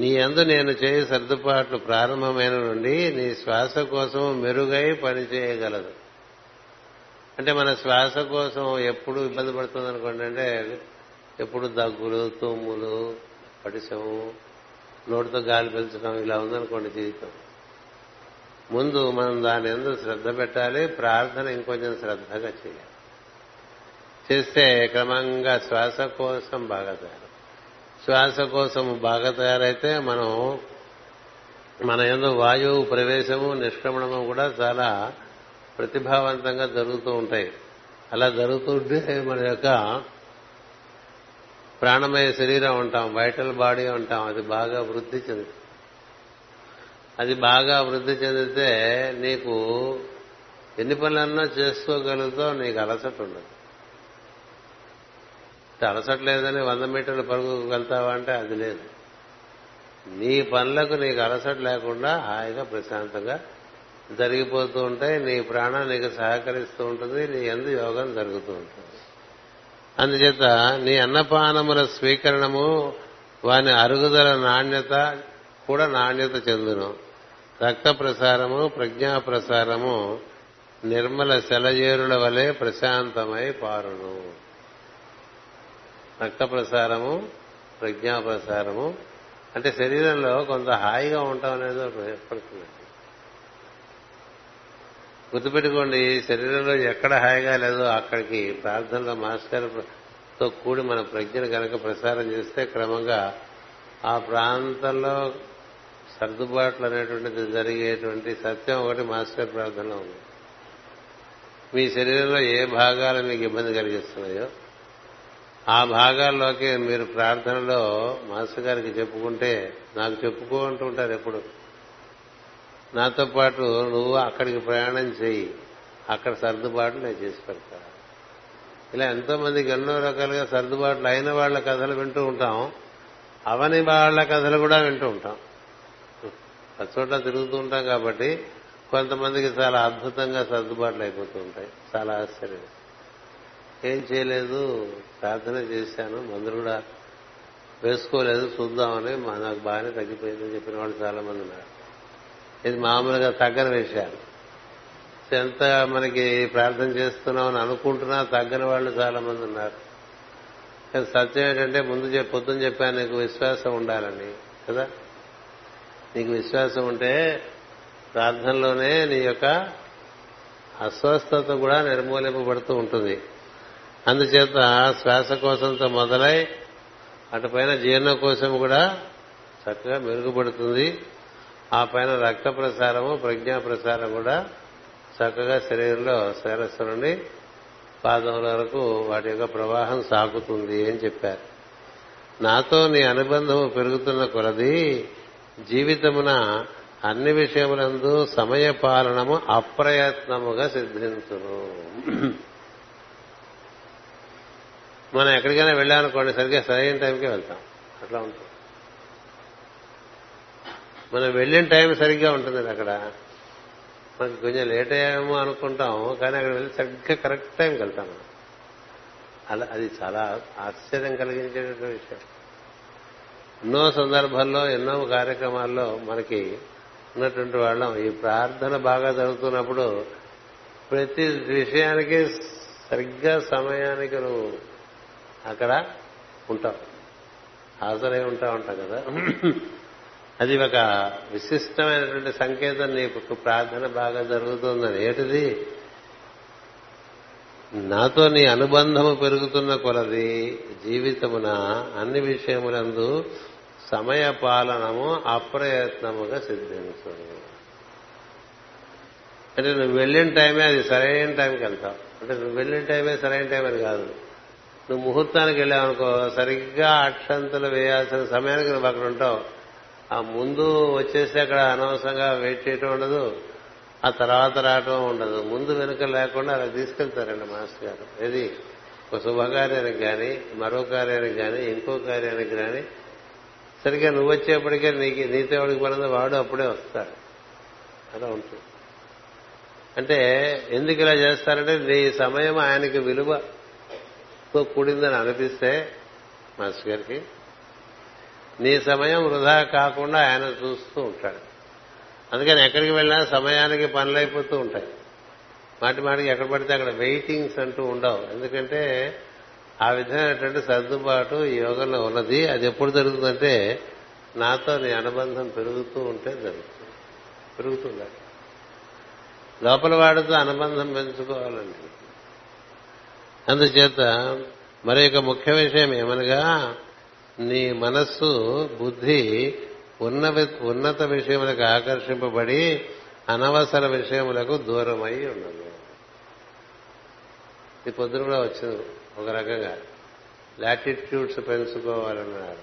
నీ అందు నేను చేయి సర్దుబాట్లు ప్రారంభమైన నుండి నీ శ్వాస కోసం మెరుగై పనిచేయగలదు. అంటే మన శ్వాస కోసం ఎప్పుడు ఇబ్బంది పడుతుంది అనుకోండి, అంటే ఎప్పుడు దగ్గులు, తుమ్ములు, పడిశము, నోటితో గాలి పీల్చడం ఇలా ఉందనుకోండి జీవితం. ముందు మనం దాని ఎందు శ్రద్ధ పెట్టాలి, ప్రార్థన ఇంకొంచెం శ్రద్ధగా చేయాలి. చేస్తే క్రమంగా శ్వాస కోసం బాగా తయారు. శ్వాస కోసం బాగా తయారైతే మనం మన ఎందు వాయువు ప్రవేశము నిష్క్రమణము కూడా చాలా ప్రతిభావంతంగా జరుగుతూ ఉంటాయి. అలా జరుగుతుంటే మన యొక్క ప్రాణమయ శరీరం ఉంటాం, వైటల్ బాడీ ఉంటాం, అది బాగా వృద్ధి చెందుతుంది. అది బాగా వృద్ధి చెందితే నీకు ఎన్ని పనులన్నా చేసుకోగలుగుతావు, నీకు అలసట ఉండదు. అలసట లేదని 100 మీటర్లు పరుగు వెళ్తావా అంటే అది లేదు. నీ పనులకు నీకు అలసట లేకుండా హాయిగా ప్రశాంతంగా జరిగిపోతూ ఉంటాయి. నీ ప్రాణం నీకు సహకరిస్తూ ఉంటుంది, నీ యందు యోగం జరుగుతూ ఉంటుంది. అందుచేత నీ అన్నపానముల స్వీకరణము వాని అరుగుదల నాణ్యత కూడా నాణ్యత చెందును. రక్త ప్రసారము, ప్రజ్ఞా ప్రసారము నిర్మల సెలయేరుల వలె ప్రశాంతమై పారును. రక్త ప్రసారము, ప్రజ్ఞా ప్రసారము అంటే శరీరంలో కొంత హాయిగా ఉంటాం అనేది ఏర్పడుతుంది. గుర్తుపెట్టుకోండి, శరీరంలో ఎక్కడ హాయిగా లేదో అక్కడికి ప్రార్థనలో మాస్టర్తో కూడి మన ప్రజ్ఞను కనుక ప్రసారం చేస్తే క్రమంగా ఆ ప్రాంతంలో సర్దుబాట్లు అనేటువంటిది జరిగేటువంటి సత్యం ఒకటి మాస్టర్ ప్రార్థనలో ఉంది. మీ శరీరంలో ఏ భాగాలు మీకు ఇబ్బంది కలిగిస్తున్నాయో ఆ భాగాల్లోకి మీరు ప్రార్థనలో మాస్టర్ గారికి చెప్పుకుంటే, నాకు చెప్పుకో అంటూ ఉంటారు ఎప్పుడు, నాతో పాటు నువ్వు అక్కడికి ప్రయాణం చేయి, అక్కడ సర్దుబాట్లు నేను చేసి పెడతా. ఇలా ఎంతో మందికి ఎన్నో రకాలుగా సర్దుబాట్లు అయిన వాళ్ళ కథలు వింటూ ఉంటాం, అవని వాళ్ళ కథలు కూడా వింటూ ఉంటాం. చోట్ల తిరుగుతూ ఉంటాం కాబట్టి కొంతమందికి చాలా అద్భుతంగా సర్దుబాట్లు అయిపోతూ ఉంటాయి. చాలా ఆశ్చర్యం, ఏం చేయలేదు, ప్రార్థన చేశాను, మందులు కూడా వేసుకోలేదు, చూద్దామని నాకు బాగానే తగ్గిపోయిందని చెప్పిన వాళ్ళు చాలా మంది ఉన్నారు. ఇది మామూలుగా తగ్గని విషయాలు. ఎంత మనకి ప్రార్థన చేస్తున్నామని అనుకుంటున్నా తగ్గని వాళ్ళు చాలా మంది ఉన్నారు. కానీ సత్యం ఏంటంటే ముందు పొద్దున చెప్పాను నీకు విశ్వాసం ఉండాలని కదా. నీకు విశ్వాసం ఉంటే ప్రార్థనలోనే నీ యొక్క అస్వస్థత కూడా నిర్మూలింపబడుతూ ఉంటుంది. అందుచేత శ్వాసకోశంతో మొదలై అటుపైన జీర్ణకోశం కూడా చక్కగా మెరుగుపడుతుంది. ఆ పైన రక్త ప్రసారము, ప్రజ్ఞా ప్రసారం కూడా చక్కగా శరీరంలో శిరస్సు నుండి పాదముల వరకు వాటి యొక్క ప్రవాహం సాగుతుంది అని చెప్పారు. నాతో నీ అనుబంధము పెరుగుతున్న కొలది జీవితమున అన్ని విషయములందు సమయ పాలనము అప్రయత్నముగా సిద్ధించును. మనం ఎక్కడికైనా వెళ్ళామనుకోండి, సరిగ్గా సరైన టైంకే వెళ్తాం, అట్లా ఉంటుంది. మనం వెళ్ళిన టైం సరిగ్గా ఉంటుంది. అక్కడ మనకి కొంచెం లేట్ అయ్యామో అనుకుంటాం, కానీ అక్కడ వెళ్ళి సరిగ్గా కరెక్ట్ టైంకి వెళ్తాం. అలా అది చాలా ఆశ్చర్యం కలిగించేటువంటి విషయం. ఎన్నో సందర్భాల్లో ఎన్నో కార్యక్రమాల్లో మనకి ఉన్నటువంటి వాళ్ళం ఈ ప్రార్థన బాగా జరుగుతున్నప్పుడు ప్రతి విషయానికి సరిగ్గా సమయానికి నువ్వు అక్కడ ఉంటావు, హాజరై ఉంటావు కదా. అది ఒక విశిష్టమైనటువంటి సంకేతం నీకు ప్రార్థన బాగా జరుగుతుందని. ఏంటిది? నాతో నీ అనుబంధము పెరుగుతున్న కొలది జీవితమున అన్ని విషయములందు సమయ పాలనము అప్రయత్నముగా సిద్ధించును. అంటే నువ్వు వెళ్ళిన టైమే అది సరైన టైంకి వెళ్తావు. అంటే నువ్వు వెళ్ళిన టైమే సరైన టైం అని కాదు, నువ్వు ముహూర్తానికి వెళ్ళావనుకో సరిగ్గా అక్షంతలు వేయాల్సిన సమయానికి నువ్వు అక్కడ ఉంటావు. ఆ ముందు వచ్చేసి అక్కడ అనవసరంగా వెయిట్ చేయటం ఉండదు, ఆ తర్వాత రావటం ఉండదు. ముందు వెనుక లేకుండా అలా తీసుకెళ్తారండి మాస్టర్ గారు. ఏది ఒక శుభకార్యానికి కానీ మరో కార్యానికి కానీ ఇంకో కార్యానికి కానీ సరిగ్గా నువ్వు వచ్చేప్పటికే నీతో ఎవరికి పడిందో వాడు అప్పుడే వస్తాడు. అలా ఉంటుంది. అంటే ఎందుకు ఇలా చేస్తారంటే నీ సమయం ఆయనకి విలువతో కూడిందని అనిపిస్తే మాస్టర్ గారికి నీ సమయం వృధా కాకుండా ఆయన చూస్తూ ఉంటాడు. అందుకని ఎక్కడికి వెళ్ళినా సమయానికి పనులైపోతూ ఉంటాయి. మాటి మాటికి ఎక్కడ పడితే అక్కడ వెయిటింగ్స్ అంటూ ఉండవు. ఎందుకంటే ఆ విధమైనటువంటి సర్దుబాటు ఈ యోగంలో ఉన్నది. అది ఎప్పుడు జరుగుతుందంటే నాతో నీ అనుబంధం పెరుగుతూ ఉంటే జరుగుతుంది, పెరుగుతుంది. లోపల వాడితో అనుబంధం పెంచుకోవాలండి. అందుచేత మరి ఒక ముఖ్య విషయం ఏమనగా నీ మనస్సు బుద్ధి ఉన్నత విషయములకు ఆకర్షింపబడి అనవసర విషయములకు దూరమై ఉన్నది. ఈ పొద్దున కూడా వచ్చింది ఒక రకంగా లాటిట్యూడ్స్ పెంచుకోవాలన్నారు.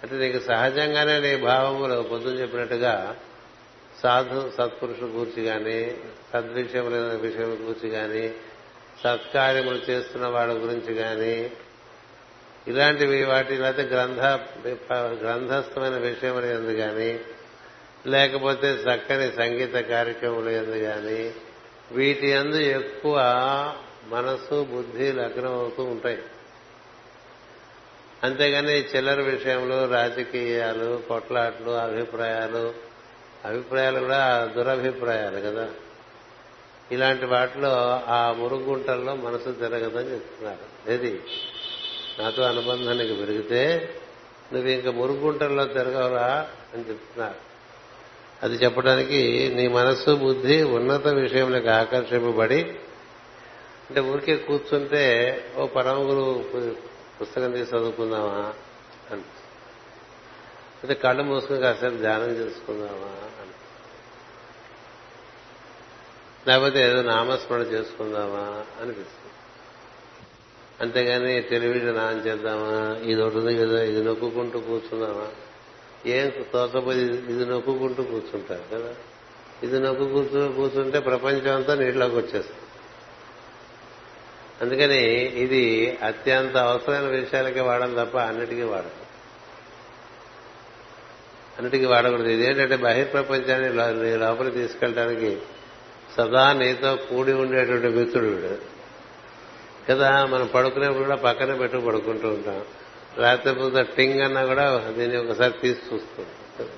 అంటే నీకు సహజంగానే నీ భావములు పొద్దున చెప్పినట్టుగా సాధు సత్పురుషుల గురించి కానీ సద్విషయములైన విషయం గురించి కానీ సత్కార్యములు చేస్తున్న వాళ్ళ గురించి కానీ ఇలాంటివి వాటి లేకపోతే గ్రంథస్థమైన విషయములు ఎందు కానీ లేకపోతే చక్కని సంగీత కార్యక్రమములు ఎందు కానీ వీటి ఎందు ఎక్కువ మనసు బుద్ధి లగ్నం అవుతూ ఉంటాయి. అంతేగాని చిల్లర విషయంలో రాజకీయాలు, కొట్లాట్లు, అభిప్రాయాలు కూడా దురభిప్రాయాలు కదా, ఇలాంటి వాటిలో ఆ మురుగుంటల్లో మనసు తిరగదని చెప్తున్నారు. ఏది నాతో అనుబంధానికి పెరిగితే నువ్వు ఇంకా మురుగుంటల్లో తిరగవరా అని చెప్తున్నారు. అది చెప్పడానికి నీ మనస్సు బుద్ధి ఉన్నత విషయంలోకి ఆకర్షింపబడి, అంటే ఊరికే కూర్చుంటే ఓ పరమ గురువు పుస్తకం తీసి చదువుకుందామా అనిపిస్తుంది, అంటే కళ్ళు మూసుకుని కాసేపు ధ్యానం చేసుకుందామా అని, లేకపోతే ఏదో నామస్మరణ చేసుకుందామా అనిపిస్తుంది. అంతేగాని టెలివిజన్ ఆన్ చేద్దామా, ఇది ఉంటుంది కదా ఇది నొక్కుంటూ కూర్చుందామా, ఏం తోసపోయి ఇది నొక్కుంటూ కూర్చుంటారు కదా, ఇది నొక్కు కూర్చుంటే ప్రపంచం అంతా నీటిలోకి వచ్చేస్తుంది. అందుకని ఇది అత్యంత అవసరమైన విషయాలకే వాడడం తప్ప అన్నిటికీ వాడకూడదు. ఇదేంటంటే బహిర్ప్రపంచాన్ని నీ లోపలికి తీసుకెళ్ళడానికి సదా నీతో కూడి ఉండేటువంటి మిత్రుడు కదా. మనం పడుకునేప్పుడు కూడా పక్కనే పెట్టు పడుకుంటూ ఉంటాం, రాత్రిపూట టింగ్ అన్నా కూడా దీన్ని ఒకసారి తీసి చూస్తూ ఉంటాం.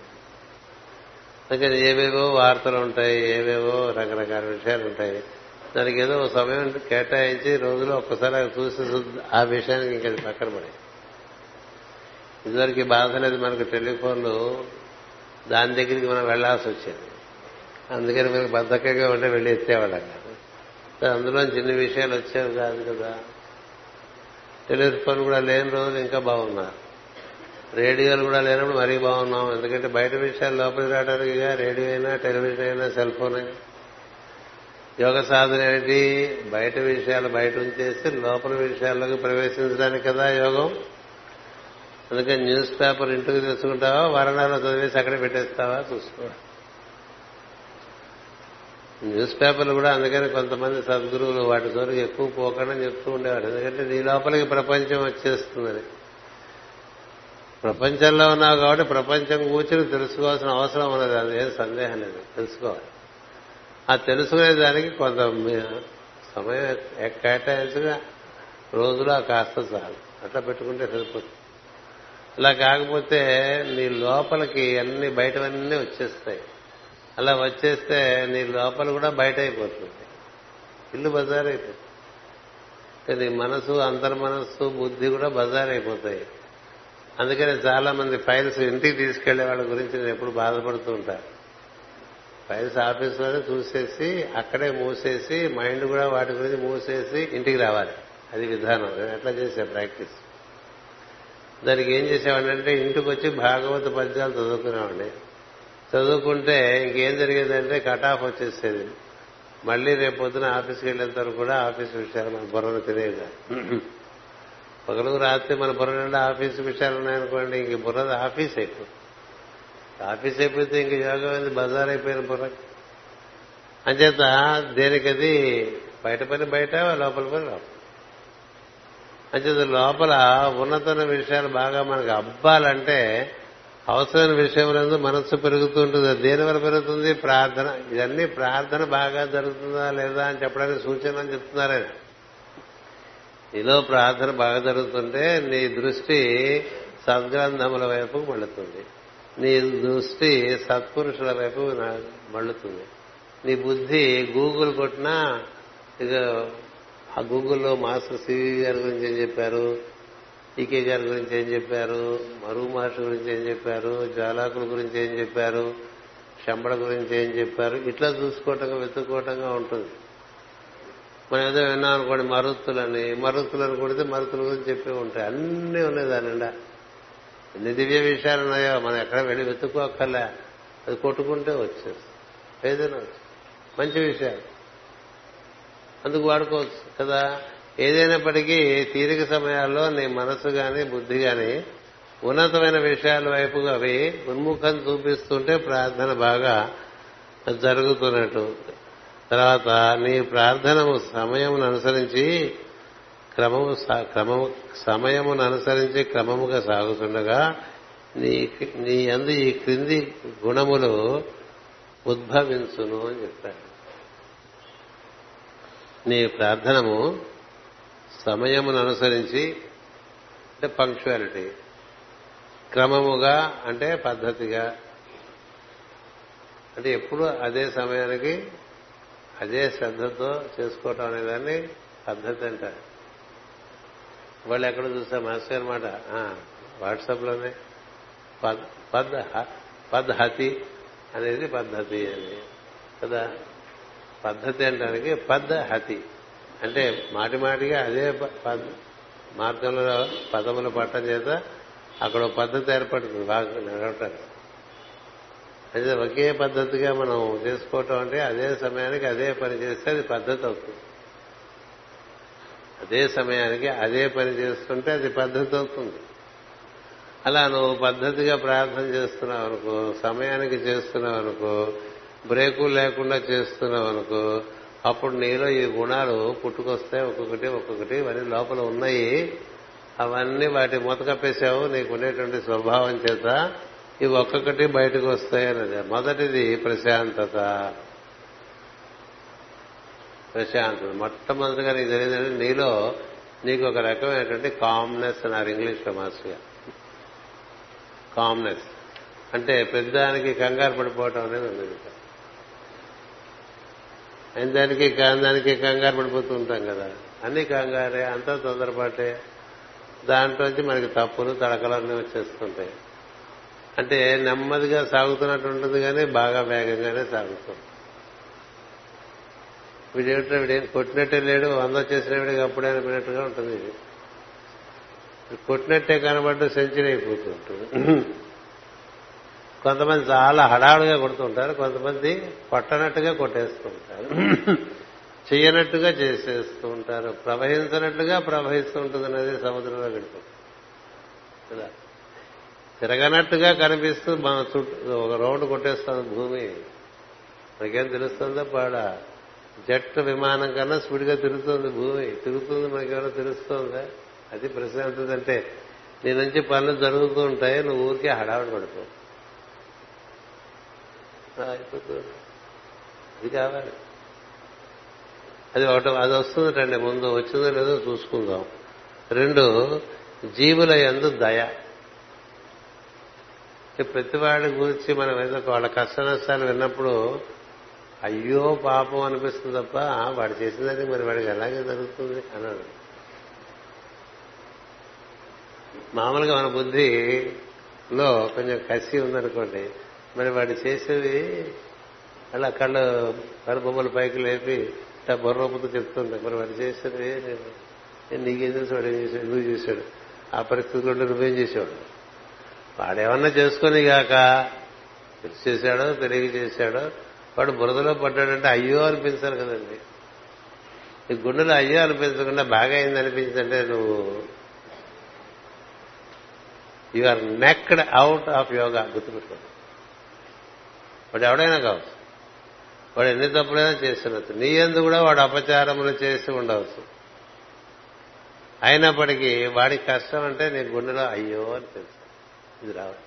అందుకే ఏవేవో వార్తలు ఉంటాయి, ఏవేవో రకరకాల విషయాలు ఉంటాయి, దానికి ఏదో సమయం కేటాయించి రోజులో ఒక్కసారి చూసి ఆ విషయానికి ఇంకా పక్కన పడే. ఇదివరకు బాధ అనేది మనకు టెలిఫోన్లు, దాని దగ్గరికి మనం వెళ్లాల్సి వచ్చేది. అందుకని మనకు బద్ధకంగా ఉంటే వెళ్ళి ఎత్తేవాళ్ళం కాదు, అందులో చిన్న విషయాలు వచ్చేవి కాదు కదా. టెలిఫోన్ కూడా లేని రోజులు ఇంకా బాగున్నారు, రేడియోలు కూడా లేనప్పుడు మరీ బాగున్నాం. ఎందుకంటే బయట విషయాలు లోపలికి రావడానికిగా రేడియో అయినా టెలివిజన్ అయినా సెల్ ఫోన్ అయినా. యోగ సాధన ఏంటి? బయట విషయాలు బయట ఉంచేసి లోపల విషయాల్లోకి ప్రవేశించడానికి కదా యోగం. అందుకని న్యూస్ పేపర్ ఇంటికి తెచ్చుకుంటావా, వరండాలో చదివేసి అక్కడే పెట్టేస్తావా చూసుకోవాలి. న్యూస్ పేపర్లు కూడా అందుకని కొంతమంది సద్గురువులు వాటి జోరికి ఎక్కువ పోకుండా చెప్తూ ఉండేవాడు. ఎందుకంటే నీ లోపలికి ప్రపంచం వచ్చేస్తుందని. ప్రపంచంలో ఉన్నావు కాబట్టి ప్రపంచం కూర్చుని తెలుసుకోవాల్సిన అవసరం ఉన్నది, అదేం సందేహం లేదు, తెలుసుకోవాలి. ఆ తెలుసుకునేదానికి కొంత సమయం కేటాయించగా రోజులో కాస్త చాలు, అట్లా పెట్టుకుంటే సరిపోతుంది. అలా కాకపోతే నీ లోపలికి అన్ని బయటవన్నీ వచ్చేస్తాయి. అలా వచ్చేస్తే నీ లోపల కూడా బయట అయిపోతుంది, ఇల్లు బజారైపోతుంది. నీ మనసు, అంతర్మనస్సు, బుద్ధి కూడా బజారైపోతాయి. అందుకని చాలా మంది ఫైల్స్ ఇంటికి తీసుకెళ్లే వాళ్ళ గురించి నేను ఎప్పుడు బాధపడుతూ ఉంటాను. ఫైల్స్ ఆఫీసులోనే చూసేసి అక్కడే మూసేసి మైండ్ కూడా వాటి గురించి మూసేసి ఇంటికి రావాలి. అది విధానం. నేను అట్లా చేసే ప్రాక్టీస్. దానికి ఏం చేసేవాడినంటే ఇంటికి వచ్చి భాగవత పద్యాలు చదువుకునేవాడిని. చదువుకుంటే ఇంకేం జరిగేదంటే కట్ ఆఫ్ వచ్చేసేది. మళ్లీ రేపొద్దున ఆఫీస్కి వెళ్ళేంత వరకు కూడా ఆఫీస్ విషయాలు మన బుర్రను తినేగా. పగలు రాత్రి మన బుర్ర నిండా ఆఫీస్ విషయాలు ఉన్నాయనుకోండి, ఇంక బుర్రది ఆఫీస్ అయిపోతుంది. ఆఫీస్ అయిపోతే ఇంక యోగం అనేది బజార్ అయిపోయిన బుర్ర. అంచేత దేనికది బయట పని బయట, లోపల పని లోపల. అంచేత లోపల ఉన్నతమైన విషయాలు బాగా మనకు అబ్బాలంటే అవసరమైన విషయంలో మనస్సు పెరుగుతూ ఉంటుంది. దేని వల్ల పెరుగుతుంది? ప్రార్థన. ఇదన్నీ ప్రార్థన బాగా జరుగుతుందా లేదా అని చెప్పడానికి సూచన అని చెప్తున్నారు ఆయన. నీలో ప్రార్థన బాగా జరుగుతుంటే నీ దృష్టి సద్గ్రంథముల వైపు మళ్ళుతుంది, నీ దృష్టి సత్పురుషుల వైపు మళ్ళుతుంది, నీ బుద్ధి గూగుల్ కొట్టినా ఇక ఆ గూగుల్లో మాస్టర్ సివి గారి గురించి ఏం చెప్పారు, ఈకే గారి గురించి ఏం చెప్పారు, మరుగు మహర్షి గురించి ఏం చెప్పారు, జాలాకుల గురించి ఏం చెప్పారు, శంబడ గురించి ఏం చెప్పారు, ఇట్లా చూసుకోవటంగా వెతుక్కోవటంగా ఉంటుంది. మనం ఏదో విన్నాం అనుకోండి, మరుత్తులని మరుత్తులను కొడితే మరుతుల గురించి చెప్పే ఉంటాయి. అన్నీ ఉన్నాయి దానిండా. ఎన్ని దివ్య విషయాలు ఉన్నాయో మనం ఎక్కడ వెళ్ళి వెతుక్కోక్కర్లే. అది కొట్టుకుంటే వచ్చేది, ఏదైనా మంచి విషయాలు అందుకు వాడుకోవచ్చు కదా. ఏదైనప్పటికీ తీరిక సమయాల్లో నీ మనసు గాని బుద్ధి గాని ఉన్నతమైన విషయాల వైపు అవి ఉన్ముఖం చూపిస్తుంటే ప్రార్థన బాగా జరుగుతున్నట్టు. తర్వాత నీ ప్రార్థనము సమయమును అనుసరించి క్రమముగా సాగుతుండగా నీ అందు ఈ క్రింది గుణములు ఉద్భవించును అని చెప్పాడు. నీ ప్రార్థనము సమయమును అనుసరించి అంటే పంక్చువాలిటీ, క్రమముగా అంటే పద్ధతిగా, అంటే ఎప్పుడు అదే సమయానికి అదే శ్రద్ధతో చేసుకోవటం అనేదాన్ని పద్ధతి అంటారు. వాళ్ళు ఎక్కడ చూస్తే మాస్టర్ అనమాట వాట్సాప్లోనే పద్ధతి అనేది పద్ధతి అని కదా. పద్ధతి అంటానికి పద్ధతి అంటే మాటి మాటిగా అదే మార్గంలో పదములు పట్టడం చేత అక్కడ పద్ధతి ఏర్పడుతుంది బాగా నడవటానికి. అయితే ఒకే పద్ధతిగా మనం చేసుకోవటం అంటే అదే సమయానికి అదే పని చేస్తే అది పద్ధతి అవుతుంది. అదే సమయానికి అదే పని చేస్తుంటే అది పద్ధతి అవుతుంది. అలా నువ్వు పద్ధతిగా ప్రార్థన చేస్తున్నావు అనుకో, సమయానికి చేస్తున్నావు అనుకో, బ్రేకు లేకుండా చేస్తున్నావు అనుకో, అప్పుడు నీలో ఈ గుణాలు పుట్టుకొస్తాయి. ఒక్కొక్కటి ఇవన్నీ లోపల ఉన్నాయి. అవన్నీ వాటి మూతకప్పేశావు నీకునేటువంటి స్వభావం చేత ఇవి ఒక్కొక్కటి బయటకు వస్తాయి అన్నది. మొదటిది ప్రశాంతత. మొట్టమొదటిగా నీకు తెలియదంటే నీలో నీకు ఒక రకమైనటువంటి కామ్నెస్ అన్నారు ఇంగ్లీష్లో మాస్టర్ గారు. కామ్నెస్ అంటే పెద్దానికి కంగారు పడిపోవటం అనేది ఉండదు. అయిన దానికి దానికి కంగారు పడిపోతూ ఉంటాం కదా, అన్ని కంగారే, అంతా తొందరపాటే. దాంట్లోంచి మనకి తప్పులు తడకలన్నీ వచ్చేస్తుంటాయి. అంటే నెమ్మదిగా సాగుతున్నట్టు ఉంటుంది కానీ బాగా వేగంగానే సాగుతుంది. వీడేమిటో వీడేం కొట్టినట్టే లేడు, వంద చేసిన వీడికి అప్పుడే అనిపినట్టుగా ఉంటుంది. కొట్టినట్టే కనబడ్డం సెంచరీ అయిపోతూ ఉంటుంది. కొంతమంది చాలా హడావుడిగా కొడుతుంటారు, కొంతమంది కొట్టనట్టుగా కొట్టేస్తూ ఉంటారు, చేయనట్టుగా చేసేస్తూ ఉంటారు, ప్రవహించినట్టుగా ప్రవహిస్తూ ఉంటుంది అనేది సముద్రంలో గడిపోతుంది. తిరగనట్టుగా కనిపిస్తూ మన చుట్టూ ఒక రౌండ్ కొట్టేస్తుంది భూమి. మనకేం తెలుస్తుందో పాడా. జట్ విమానం కన్నా స్పీడ్గా తిరుగుతుంది భూమి, తిరుగుతుంది మనకేమైనా తెలుస్తుందా? అది ప్రశాంతత అంటే. నీ నుంచి పనులు జరుగుతూ ఉంటాయి, నువ్వు ఊరికే హడావుడి పడుతుంది అయిపోతూ. అది కావాలి. అది వస్తుందండి. ముందు వచ్చిందో లేదో చూసుకుందాం. రెండు, జీవుల యందు దయ. ప్రతివాడి గురించి మనం ఏదో వాళ్ళ కష్ట నష్టాలు విన్నప్పుడు అయ్యో పాపం అనిపిస్తుంది తప్ప వాడు చేసిందని మరి వాడికి ఎలాగే జరుగుతుంది అన్నాడు. మామూలుగా మన బుద్ధిలో కొంచెం కసి ఉందనుకోండి, మరి వాడు చేసేది అలా కళ్ళు కనుబొమ్మల పైకి లేపి బుర్రపుతో చెప్తుంది, మరి వాడు చేసేది నీకేం తెలుసు వాడు ఏం చేశాడు నువ్వు చేశాడు ఆ పరిస్థితుల్లో నువ్వేం చేసేవాడు, వాడేమన్నా చేసుకుని కాక తెలిసి చేశాడో తెలివి చేశాడో వాడు బురదలో పడ్డాడంటే అయ్యో అనిపించాలి కదండి. ఈ గుండెలో అయ్యో అనిపించకుండా బాగా అయింది అనిపించిందంటే నువ్వు you are knocked out of yoga గుర్తుపెట్టుకో. వాడు ఎవడైనా కావచ్చు, వాడు ఎన్ని తప్పుడైనా చేస్తుండవచ్చు, నీ ఎందు కూడా వాడు అపచారములు చేసి ఉండవచ్చు, అయినప్పటికీ వాడి కష్టం అంటే నీ గుండెలో అయ్యో అని తెలుసు. ఇది రావాలి.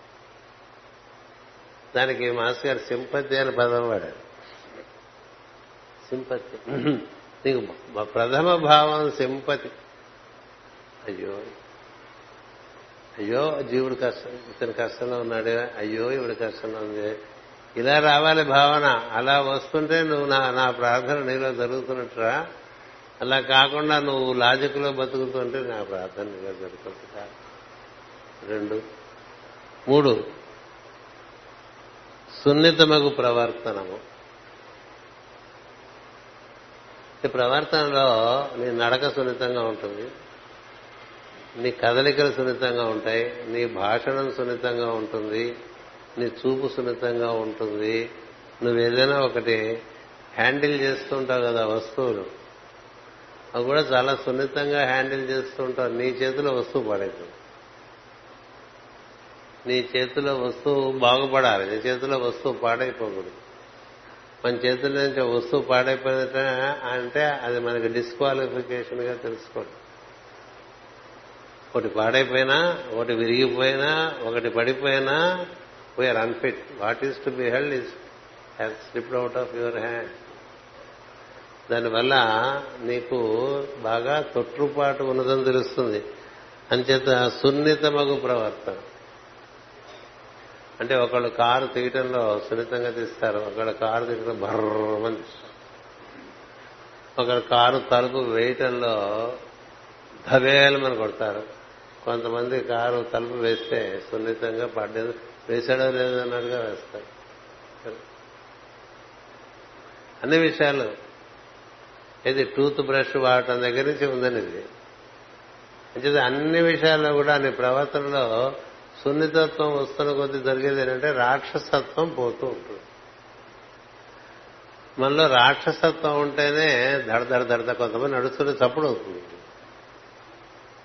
దానికి మాస్టర్ గారు సింపతి అని పదం వాడారు. సింపతి నీకు ప్రథమ భావం సింపతి, అయ్యో అయ్యో జీవుడు కష్టం ఇతని కష్టంలో ఉన్నాడే, అయ్యో ఇవిడి కష్టంలో ఉంది, ఇలా రావాలి భావన. అలా వస్తుంటే నువ్వు నా ప్రార్థన నీలో జరుగుతున్నట్టురా, అలా కాకుండా నువ్వు లాజిక్లో బతుకుతుంటే నా ప్రార్థన నీలో జరుగుతుంటా. 2, 3 సున్నితమగు ప్రవర్తనము. ఈ ప్రవర్తనలో నీ నడక సున్నితంగా ఉంటుంది, నీ కదలికలు సున్నితంగా ఉంటాయి, నీ భాషణం సున్నితంగా ఉంటుంది, నీ చూపు సున్నితంగా ఉంటుంది. నువ్వేదైనా ఒకటి హ్యాండిల్ చేస్తూ ఉంటావు కదా వస్తువులు, అవి కూడా చాలా సున్నితంగా హ్యాండిల్ చేస్తూ ఉంటావు. నీ చేతిలో వస్తువు పడేది, నీ చేతిలో వస్తువు బాగుపడాలి, నీ చేతిలో వస్తువు పాడైపోకూడదు. మన చేతుల నుంచి వస్తువు పాడైపోయిందంటే అంటే అది మనకి డిస్క్వాలిఫికేషన్ గా తెలుసుకోండి. ఒకటి పాడైపోయినా, ఒకటి విరిగిపోయినా, ఒకటి పడిపోయినా we are unfit. What is to be held is has slipped out of your hand. దానివల్ల నీకు బాగా తొట్టుపాటు ఉన్నదని తెలుస్తుంది. అంచేత సున్నితమగు ప్రవర్తన అంటే ఒకళ్ళు కారు తీయటంలో సున్నితంగా తీస్తారు, ఒకళ్ళు కారు తీయటంలో బర్రమని తీస్తారు, ఒకళ్ళు కారు తలుపు వేయటంలో ధవేలమని కొడతారు, కొంతమంది కారు తలుపు వేస్తే సున్నితంగా పడ్డది వేశాడో లేదో అన్నట్టుగా వేస్తారు. అన్ని విషయాలు ఇది టూత్ బ్రష్ వాడటం దగ్గర నుంచి ఉందని ఇది. అంటే అన్ని విషయాల్లో కూడా నీ ప్రవర్తనలో సున్నితత్వం వస్తున్న కొద్దీ జరిగేది ఏంటంటే రాక్షసత్వం పోతూ ఉంటుంది. మనలో రాక్షసత్వం ఉంటేనే దడదడ కొంతమంది నడుస్తుంటే చప్పుడు అవుతుంది,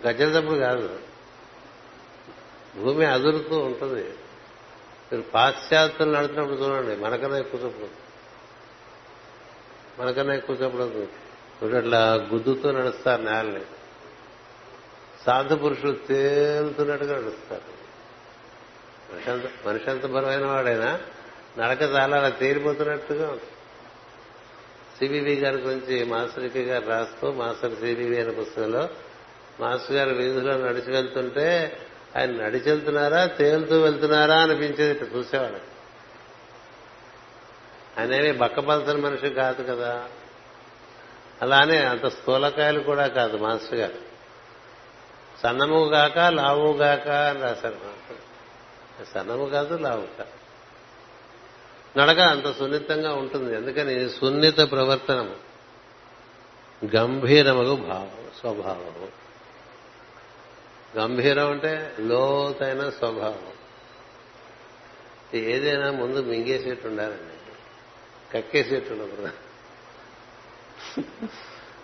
గజ్జల చప్పుడు కాదు, భూమి అదురుతూ ఉంటుంది. మీరు పాశ్చాత్యులు నడుతున్నప్పుడు చూడండి, మనకన్నా ఎక్కువ చప్పుడు అవుతుంది. ఇప్పుడు అట్లా గుద్దుతూ నడుస్తారు నేలని, సాధు పురుషులు తేలుతున్నట్టుగా నడుస్తారు. మనిషంత బలమైన వాడైనా నడక చాలా అలా తేలిపోతున్నట్టుగా ఉంటుంది. సిబివి గారి గురించి మాస్టర్ కే గారు రాస్తూ మాస్టర్ సిబివి అనే పుస్తకంలో మాస్టర్ గారు వీధిలో నడిచి వెళ్తుంటే ఆయన నడిచి వెళ్తున్నారా తేలుతూ వెళ్తున్నారా అనిపించేది. ఇట్లా చూసేవాడు ఆయనేమి బక్కపలసిన మనిషి కాదు కదా, అలానే అంత స్థూలకాయలు కూడా కాదు మాస్టర్ గారు. సన్నము గాక లావు గాక అని రాశారు మాస్టర్. సన్నము కాదు లావు కాదు, నడక అంత సున్నితంగా ఉంటుంది. అందుకని సున్నిత ప్రవర్తనము గంభీరముగు భావం స్వభావము. గంభీరం అంటే లోతైన స్వభావం. ఏదైనా ముందు మింగేసేట్టు ఉండాలండి, కక్కేసేట్టు ఉండకూడదు.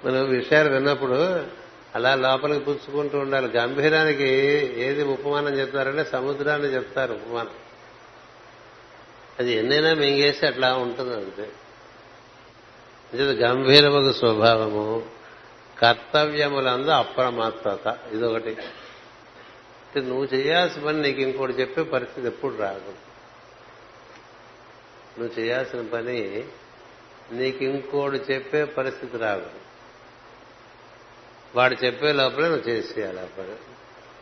మనం విషయాలు విన్నప్పుడు అలా లోపలికి పుచ్చుకుంటూ ఉండాలి. గంభీరానికి ఏది ఉపమానం చెప్తారంటే సముద్రాన్ని చెప్తారు ఉపమానం. అది ఎన్నైనా మింగేసి అట్లా ఉంటుంది అంతే. గంభీరముకు స్వభావము, కర్తవ్యములందు అప్రమత్తత, ఇదొకటి. నువ్వు చేయాల్సిన పని నీకు ఇంకోటి చెప్పే పరిస్థితి ఎప్పుడు రాదు. నువ్వు చేయాల్సిన పని నీకు ఇంకోటి చెప్పే పరిస్థితి రాదు. వాడు చెప్పే లోపలే నువ్వు చేసేయాలి. ఆ పని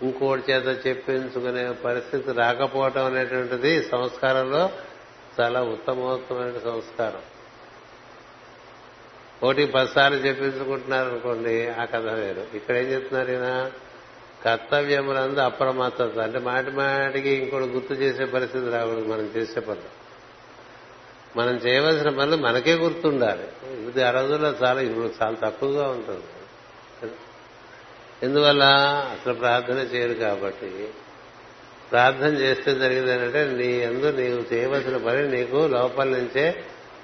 ఇంకోటి చేత చెప్పించుకునే పరిస్థితి రాకపోవటం అనేటువంటిది సంస్కారంలో చాలా ఉత్తమోత్తమైన సంస్కారం. ఒకటి 10 సార్లు చెప్పించుకుంటున్నారు అనుకోండి, ఆ కథ వేరు. ఇక్కడ ఏం చెప్తున్నారు, ఈయన కర్తవ్యములందు అప్రమత్తత అంటే మాటిమాటికి ఇంకోటి గుర్తు చేసే పరిస్థితి రాకూడదు. మనం చేసే పనులు, మనం చేయవలసిన పనులు మనకే గుర్తుండాలి. ఇది ఆ రోజుల్లో చాలా, ఇప్పుడు చాలా తక్కువగా ఉంటుంది. ఎందువల్ల అసలు ప్రార్థన చేయరు కాబట్టి. ప్రార్థన చేస్తే జరిగిందంటే నీ యందు నీవు చేయవలసిన పని నీకు లోపల నుంచే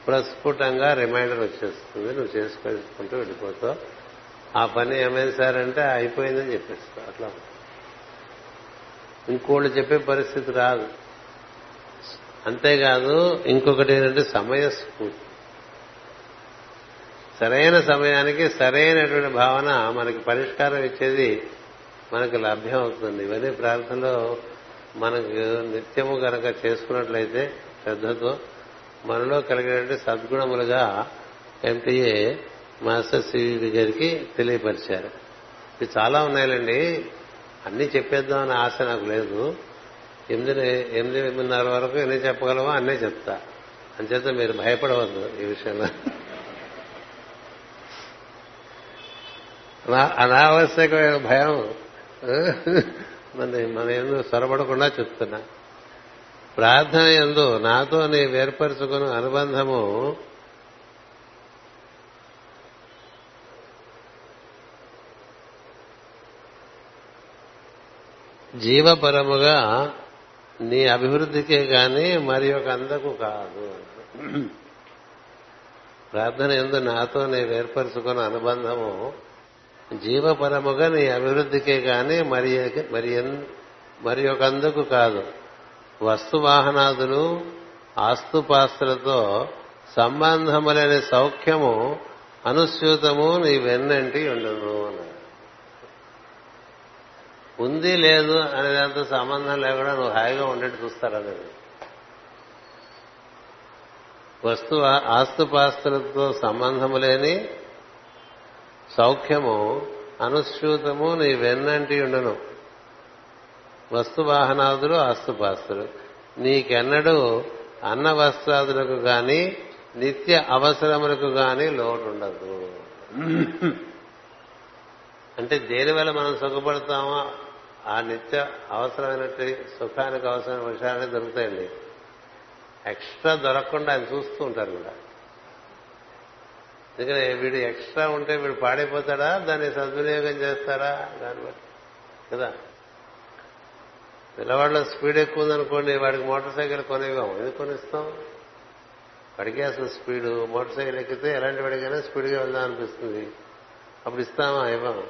ప్రస్ఫుటంగా రిమైండర్ వచ్చేస్తుంది. నువ్వు చేసుకుంటూ వెళ్ళిపోతావు. ఆ పని ఏమైంది సార్ అంటే అయిపోయిందని చెప్పేస్తావు. అట్లా ఇంకోళ్ళు చెప్పే పరిస్థితి రాదు. అంతేకాదు ఇంకొకటి ఏంటంటే సమయస్ఫూర్తి. సరైన సమయానికి సరైనటువంటి భావన మనకి పరిష్కారం ఇచ్చేది మనకు లభ్యం అవుతుంది. ఇవన్నీ ప్రార్థనలో మనకు నిత్యము కనుక చేసుకున్నట్లయితే శ్రద్ధతో మనలో కలిగినటువంటి సద్గుణములుగా MTA మాస్టర్ CVV గారికి తెలియపరిచారు. ఇవి చాలా ఉన్నాయిలండి, అన్నీ చెప్పేద్దామని ఆశ నాకు లేదు. 8:30 వరకు ఎన్ని చెప్పగలమో అన్నీ చెప్తా. అంచేత మీరు భయపడవద్దు ఈ విషయంలో. అనావశ్యకమైన భయం మన ఎందు సొరబడకుండా చెప్తున్నా. ప్రార్థన ఎందు నాతో నేను ఏర్పరచుకున్న అనుబంధము జీవపరముగా నీ అభివృద్ధికే కాని మరి ఒక అందకు కాదు. ప్రార్థన ఎందు నాతో నేను ఏర్పరచుకున్న అనుబంధము జీవపరముగా నీ అభివృద్ధికే కాని మరి ఒక అందుకు కాదు. వస్తువాహనాదులు ఆస్తుపాస్తులతో సంబంధములైన సౌఖ్యము అనుస్యూతము నీ వెన్నంటి ఉండదు అన్నారు. ఉంది లేదు అనేదాంతో సంబంధం లేకుండా నువ్వు హాయిగా ఉండేట్టు చూస్తారా? ఆస్తుపాస్తులతో సంబంధము లేని సౌఖ్యము అనుస్యూతము నీ వెన్నంటి ఉండను. వస్తువాహనాదులు ఆస్తుపాస్తులు నీకెన్నడూ అన్న వస్త్రాదులకు గాని నిత్య అవసరములకు గాని లోటు ఉండదు. అంటే దేనివల్ల మనం సుఖపడతామో ఆ నిత్య అవసరమైనట్టు సుఖానికి అవసరమైన విషయాలే దొరుకుతాయండి. ఎక్స్ట్రా దొరకకుండా ఆయన చూస్తూ ఉంటారు కూడా. ఎందుకంటే వీడు ఎక్స్ట్రా ఉంటే వీడు పాడైపోతాడా, దాన్ని సద్వినియోగం చేస్తారా, దాన్ని బట్టి కదా. పిల్లవాడిలో స్పీడ్ ఎక్కువ ఉందనుకోండి, వాడికి మోటార్ సైకిల్ కొనివ్వం. ఎందుకు కొనిస్తాం? వాడికి అసలు స్పీడు మోటార్ సైకిల్ ఎక్కితే ఎలాంటి వాడికైనా స్పీడ్గా వెళ్దాం అనిపిస్తుంది. అప్పుడు ఇస్తామా? ఇవ్వం.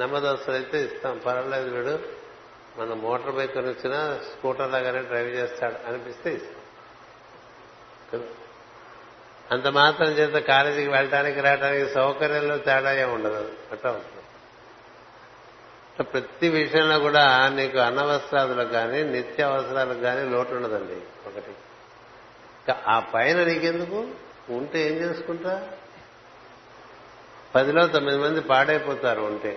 నెమ్మదస్తులు అయితే ఇస్తాం, పర్వాలేదు వీడు మన మోటార్ బైక్ కొని వచ్చినా స్కూటర్ లాగానే డ్రైవ్ చేస్తాడు అనిపిస్తే ఇస్తాం. అంత మాత్రం చేత కాలేజీకి వెళ్ళడానికి రావడానికి సౌకర్యంలో తేడా ఉండదు. అట్లా ఉంటుంది. ప్రతి విషయంలో కూడా నీకు అన్నవస్త్రాదులకు కానీ నిత్య అవసరాలకు కానీ లోటు ఉండదండి. ఒకటి ఆ పైన నీకెందుకు ఉంటే ఏం చేసుకుంటా? 10లో 9 మంది పాడైపోతారు ఉంటే.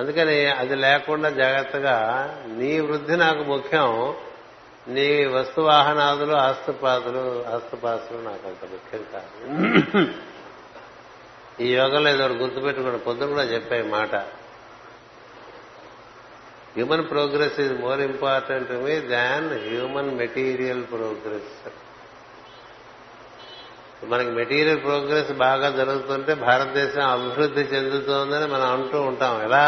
అందుకని అది లేకుండా జాగ్రత్తగా నీ వృద్ధి నాకు ముఖ్యం, నీ వస్తువాహనాదులు ఆస్తుపాస్తులు నాకు అంత ముఖ్యం కాదు. ఈ యోగంలో ఏదో గుర్తుపెట్టుకోండి. పొద్దున కూడా చెప్పే మాట, human progress is more important to me than human material progress. మనకి మెటీరియల్ ప్రోగ్రెస్ బాగా జరుగుతుంటే భారతదేశం అభివృద్ధి చెందుతోందని మనం అంటూ ఉంటాం. ఎలా?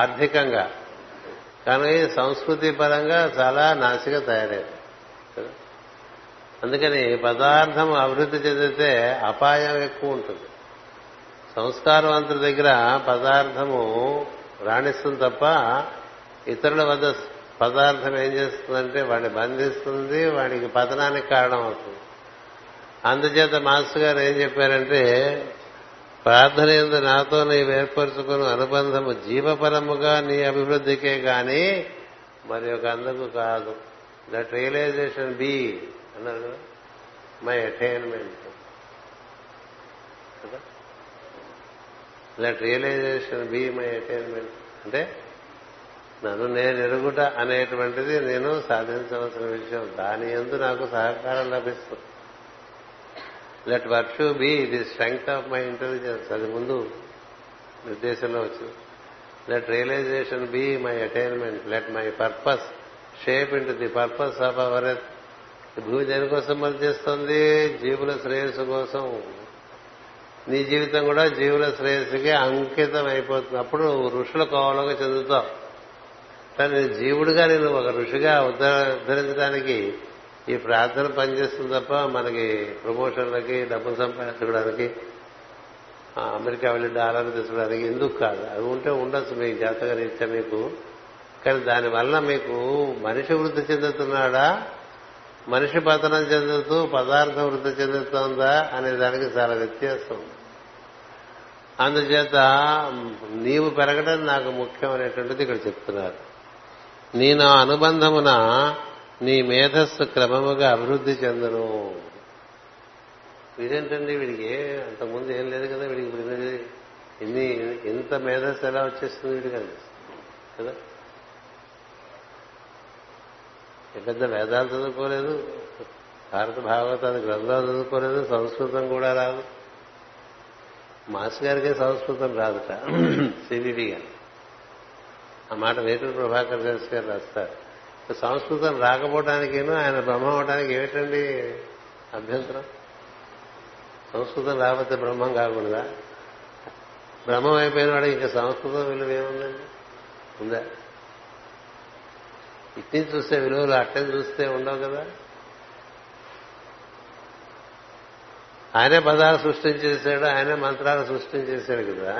ఆర్థికంగా. కానీ సంస్కృతి పరంగా చాలా నాసిగా తయారైంది. అందుకని పదార్థం అభివృద్ధి చెందితే అపాయం ఎక్కువ ఉంటుంది. సంస్కారవంతుల దగ్గర పదార్థము రాణిస్తుంది తప్ప ఇతరుల వద్ద పదార్థం ఏం చేస్తుందంటే వాడిని బంధిస్తుంది, వాడికి పతనానికి కారణం అవుతుంది. అందుచేత మాస్టర్ గారు ఏం చెప్పారంటే, ప్రార్థన యందు నాతో నీవు ఏర్పరచుకున్న అనుబంధము జీవపరముగా నీ అభివృద్ధికే కాని మరి ఒక అందుకు కాదు. దట్ రియలైజేషన్ బి అన్నారు, my attainment. That realization be my attainment. అంటే నన్ను నేను ఎరుగుట అనేటువంటిది నేను సాధించవలసిన విషయం. దాని యందు నాకు సహకారం లభిస్తుంది. Let virtue be the strength of my intelligence, అది ముందు నిర్దేశంలో వచ్చింది. Let realization be my attainment, let my purpose shape into the purpose of our earth. భూమి దేనికోసం పనిచేస్తుంది? జీవుల శ్రేయస్సు కోసం. నీ జీవితం కూడా జీవుల శ్రేయస్సుకే అంకితం అయిపోతుంది. అప్పుడు ఋషుల కోవలోకి చెందుతావు. కానీ జీవుడిగా నేను ఒక ఋషిగా ఉద్ధరించడానికి ఈ ప్రార్థన పనిచేస్తుంది తప్ప మనకి ప్రమోషన్లకి, డబ్బులు సంపాదించుకోవడానికి, అమెరికా వెళ్ళి డాలర్లు తీసుకోవడానికి ఎందుకు కాదు. అవి ఉంటే ఉండొచ్చు మీ జాతక రీత్యా మీకు. కానీ దానివల్ల మీకు మనిషి వృద్ధి చెందుతున్నాడా, మనిషి పతనం చెందుతూ పదార్థ వృద్ధి చెందుతోందా అనే దానికి చాలా వ్యత్యాసం. అందుచేత నీవు పెరగడం నాకు ముఖ్యం అనేటువంటిది ఇక్కడ చెప్తున్నారు. నీ నా అనుబంధమున నీ మేధస్సు క్రమముగా అభివృద్ధి చెందును. వీడేంటండి వీడికి అంతకుముందు ఏం లేదు కదా, వీడికి ఇంత మేధస్సు ఎలా వచ్చేస్తుంది వీడికి అనిపిస్తుంది కదా. పెద్ద వేదాలు చదువుకోలేదు, భారత భాగవతాది గ్రంథాలు చదువుకోలేదు, సంస్కృతం కూడా రాదు. మాస్ గారికే సంస్కృతం రాదుట, సివివి గారు. ఆ మాట వేటూరి ప్రభాకర్ శాస్త్రి గారు రాస్తారు. సంస్కృతం రాకపోవటానికేనో ఆయన బ్రహ్మం అవడానికి ఏమిటండి అభ్యంతరం? సంస్కృతం రాకపోతే బ్రహ్మం కాకుండా, బ్రహ్మం అయిపోయిన వాడికి ఇంకా సంస్కృతం విలువ ఏముందండి? ఉందా? ఇట్ని చూస్తే విలువలు అట్టే చూస్తే ఉండవు కదా. ఆయనే పదాలు సృష్టించేశాడు, ఆయనే మంత్రాలు సృష్టించేశాడు కదా.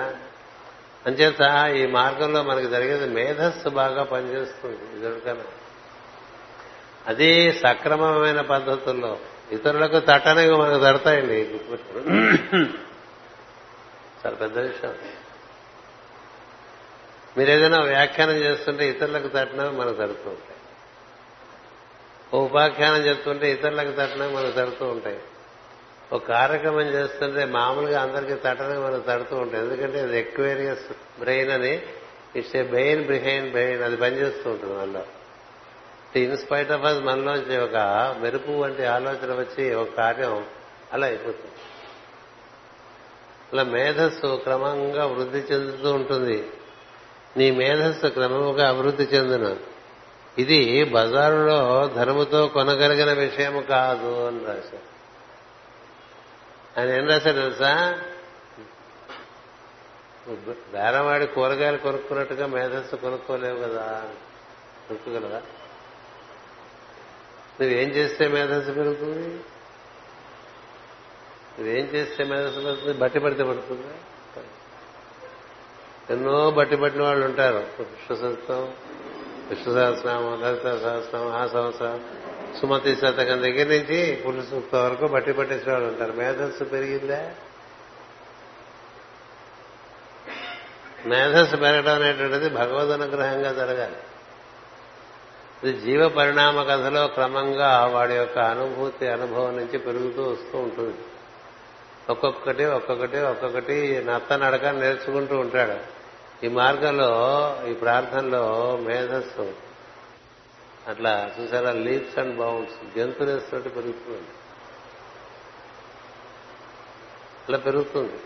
అంచేత ఈ మార్గంలో మనకు జరిగేది మేధస్సు బాగా పనిచేస్తుంది. ఇదొకనా అది సక్రమమైన పద్ధతుల్లో ఇతరులకు తట్టనవి మనకు తడతాయండి. చాలా పెద్ద విషయం. మీరు ఏదైనా వ్యాఖ్యానం చేస్తుంటే ఇతరులకు తట్టినవి మనకు తడుతూ ఉంటాయి. ఓ ఉపాఖ్యానం చెప్తుంటే ఇతరులకు తట్టినవి మనకు తడుతూ ఉంటాయి. ఒక కార్యక్రమం చేస్తుంటే మామూలుగా అందరికీ తట్టనవి మనకు తడుతూ ఉంటాయి. ఎందుకంటే అది ఎక్వేరియస్ బ్రెయిన్ అని, it's a brain behind brain, అది పనిచేస్తూ ఉంటుంది మనలో. ఇన్స్పైట్ ఆఫ్ అస్ మనలోంచి ఒక మెరుపు వంటి ఆలోచన వచ్చి ఒక కార్యం అలా అయిపోతుంది. అలా మేధస్సు క్రమంగా వృద్ధి చెందుతూ ఉంటుంది. నీ మేధస్సు క్రమముగా అభివృద్ధి చెందును. ఇది బజారులో ధనముతో కొనగలిగిన విషయము కాదు అని రాశారు. ఆయన ఏం రాశారు తెలుసా? బేరవాడి కూరగాయలు కొనుక్కున్నట్టుగా మేధస్సు కొనుక్కోలేవు కదా, కొనుక్కోగలవా? నువ్వేం చేస్తే మేధస్సు పెరుగుతుంది? నువ్వేం చేస్తే మేధస్సు పెరుగుతుంది? బట్టి పడితే పడుతుందా? ఎన్నో బట్టి పట్టిన వాళ్ళు ఉంటారు. విష్ణుసహస్రం, విష్ణు సహస్రనామం, లలిత సహస్రనామం, ఆ సంవత్సరం, సుమతి శతకం దగ్గర నుంచి పురుష సూక్తం వరకు బట్టి పట్టేసిన వాళ్ళు ఉంటారు. మేధస్సు పెరిగిందా? మేధస్సు పెరగడం అనేటువంటిది భగవద్ అనుగ్రహంగా జరగాలి. ఇది జీవ పరిణామ కథలో క్రమంగా వాడి యొక్క అనుభూతి, అనుభవం నుంచి పెరుగుతూ వస్తూ ఉంటుంది. ఒక్కొక్కటి నత్త నడక నేర్చుకుంటూ ఉంటాడు. ఈ మార్గంలో, ఈ ప్రార్థనలో మేధస్సు అట్లా చూసారా, లీప్స్ అండ్ బౌండ్స్, గెంతులేస్తున్నట్టు పెరుగుతుంది. అలా పెరుగుతుంది.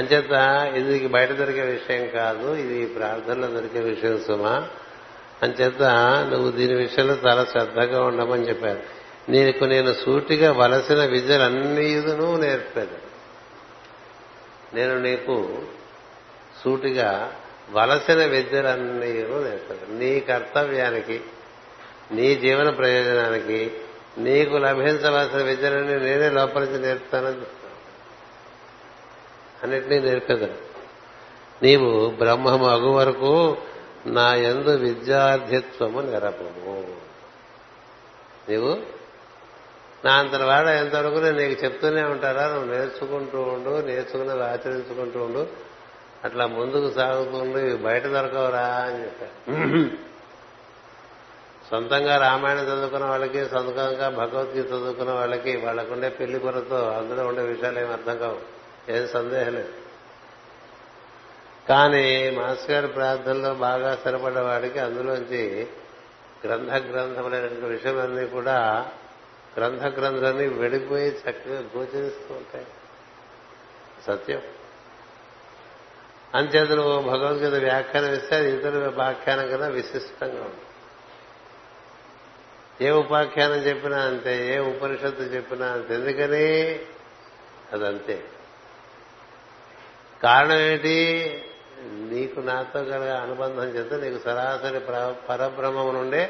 అంచేత ఇది బయట దొరికే విషయం కాదు, ఇది ప్రార్థనలో దొరికే విషయం సుమా. అంచేత నువ్వు దీని విషయంలో చాలా శ్రద్ధగా ఉండమని చెప్పారు. నీకు నేను సూటిగా వలసిన విద్యలన్నీను నేర్పాను. నేను నీకు సూటిగా వలసిన విద్యలన్నీను నేర్పాను. నీ కర్తవ్యానికి, నీ జీవన ప్రయోజనానికి నీకు లభించవలసిన విద్యలన్నీ నేనే లోపలించి నేర్పుతానని చెప్తాను. అన్నిటినీ నేర్పేదాను. నీవు బ్రహ్మము అగు వరకు నా యందు విద్యార్థిత్వము నెరపము. నీవు నా అంతవాడ ఎంతవరకు నేను నీకు చెప్తూనే ఉంటారా, నువ్వు నేర్చుకుంటూ ఉండు, నేర్చుకున్నది ఆచరించుకుంటూ ఉండు, అట్లా ముందుకు సాగుతుండు, ఇవి బయట దొరకవరా అని చెప్పారు. సొంతంగా రామాయణం చదువుకున్న వాళ్ళకి, సొంతంగా భగవద్గీత చదువుకున్న వాళ్ళకి వాళ్ళకుండే పెళ్లి కొరతో అందులో ఉండే విషయాలు ఏమి అర్థం కావు, ఏం సందేహం లేదు. కానీ మాస్టర్ గారి ప్రార్థనలో బాగా స్థిరపడ్డవాడికి అందులోంచి గ్రంథమైన విషయాలన్నీ కూడా గ్రంథాన్ని వెడిపోయి చక్కగా గోచరిస్తూ ఉంటాయి. సత్యం. అంచేత నువ్వు భగవద్గీత వ్యాఖ్యానం ఇస్తే అది ఇతరుల వ్యాఖ్యానం కన్నా విశిష్టంగా ఉంటుంది. ఏ ఉపాఖ్యానం చెప్పినా అంతే, ఏ ఉపనిషత్తు చెప్పినా అంతే. ఎందుకని అదంతే. కారణం ఏంటి? నీకు నాతో కలిగే అనుబంధం చేత నీకు సరాసరి పరబ్రహ్మము నుండే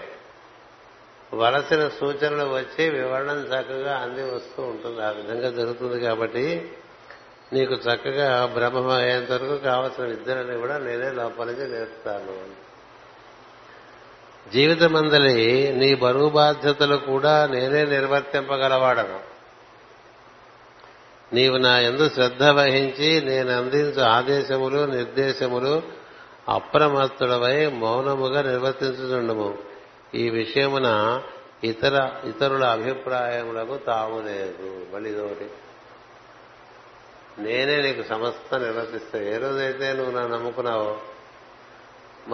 వలసిన సూచనలు వచ్చి వివరణం చక్కగా అంది వస్తూ ఉంటుంది. ఆ విధంగా జరుగుతుంది కాబట్టి నీకు చక్కగా బ్రహ్మం అయ్యేంత వరకు కావాల్సిన విద్యలని కూడా నేనే లోపలికి నేర్పుతాను. జీవితమందలి నీ బరువు బాధ్యతలు కూడా నేనే నిర్వర్తింపగలవాడను. నీవు నా యందు శ్రద్ధ వహించి నేను అందించు ఆదేశములు నిర్దేశములు అప్రమత్తుడవై మౌనముగా నిర్వర్తించుచుండము. ఈ విషయమున ఇతరుల అభిప్రాయములకు తాము లేదు. మళ్ళీ ఇదొకటి, నేనే నీకు సమస్త నిర్వర్తిస్తా. ఏ రోజైతే నువ్వు నా నమ్ముకున్నావో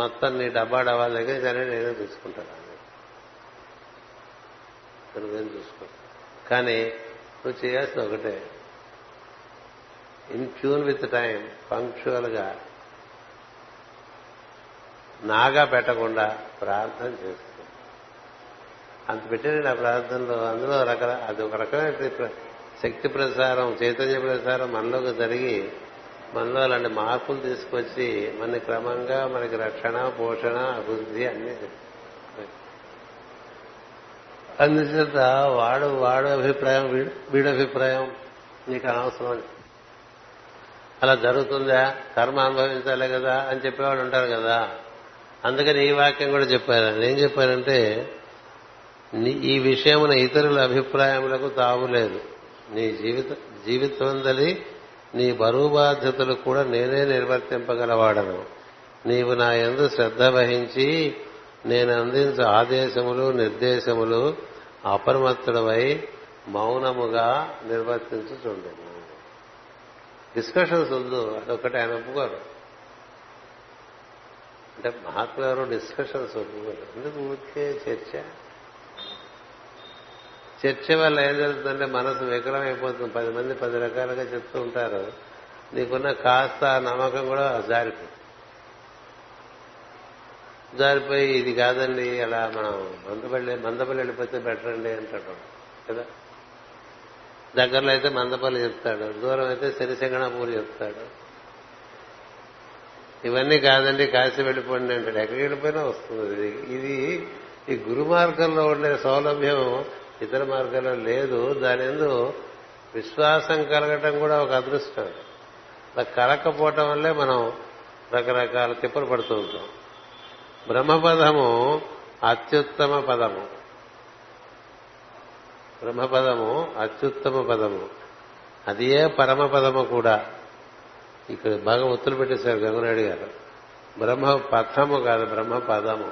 మొత్తం నీ డబ్బా డబ్బాల దగ్గర సరే నేనే చూసుకుంటాను, నేను చూసుకుంటాను. కానీ నువ్వు చేయాల్సిన ఒకటే, in tune with time, punctual గా నాగా పెట్టకుండా ప్రార్థన చేస్తాను. అంత పెట్టిన నా ప్రార్థనలో అందులో అది ఒక రకమైన శక్తి ప్రసారం, చైతన్య ప్రసారం మనలోకి జరిగి మనలో అలాంటి మార్పులు తీసుకొచ్చి మన క్రమంగా మనకి రక్షణ, పోషణ, అభివృద్ధి అన్ని అందుచేత వాడు అభిప్రాయం వీడి అభిప్రాయం నీకు అనవసరం. అలా జరుగుతుందా? కర్మ అనుభవించాలి కదా అని చెప్పేవాళ్ళు ఉంటారు కదా. అందుకని ఈ వాక్యం కూడా చెప్పారు. ఏం చెప్పారంటే, ఈ విషయమున ఇతరుల అభిప్రాయములకు తావులేదు. నీ జీవితమందలి నీ బరువు బాధ్యతలు కూడా నేనే నిర్వర్తింపగలవాడను. నీవు నా యందు శ్రద్ధ వహించి నేను అందించే ఆదేశములు నిర్దేశములు అప్రమత్తుడవై మౌనముగా నిర్వర్తించుచుండెను. డిస్కషన్స్ వద్దు, అదొకటి ఆయన ఒప్పుకోరు. అంటే మహాత్మ గారు డిస్కషన్స్ ఒప్పుకోరు. ఎందుకు? ఊరికే చర్చ వల్ల ఏం జరుగుతుందంటే మనసు వికలమైపోతుంది. 10 మంది 10 రకాలుగా చెప్తూ ఉంటారు. నీకున్న కాస్త నమ్మకం కూడా జారిపోయి ఇది కాదండి, అలా మనం మందపల్లి వెళ్ళిపోతే బెటర్ అండి అంటాడు కదా. దగ్గరలో అయితే మందపల్లి చెప్తాడు, దూరం అయితే శనిశంగణాపూర్ చెప్తాడు. ఇవన్నీ కాదండి, కాశీ వెళ్ళిపోండి అంటాడు. ఎక్కడికి వెళ్ళిపోయినా వస్తుంది. ఇది ఈ గురు మార్గంలో ఉండే సౌలభ్యం ఇతర మార్గంలో లేదు. దాని ఎందు విశ్వాసం కలగటం కూడా ఒక అదృష్టం. అలా కలకపోవటం వల్లే మనం రకరకాల తిప్పలు పడుతూ ఉంటాం. బ్రహ్మపదము అత్యుత్తమ పదము, అది ఏ పరమపదము కూడా. ఇక్కడ బాగా ఒత్తులు పెట్టేశారు గంగునాయుడు గారు. బ్రహ్మ పథము కాదు, బ్రహ్మ పదము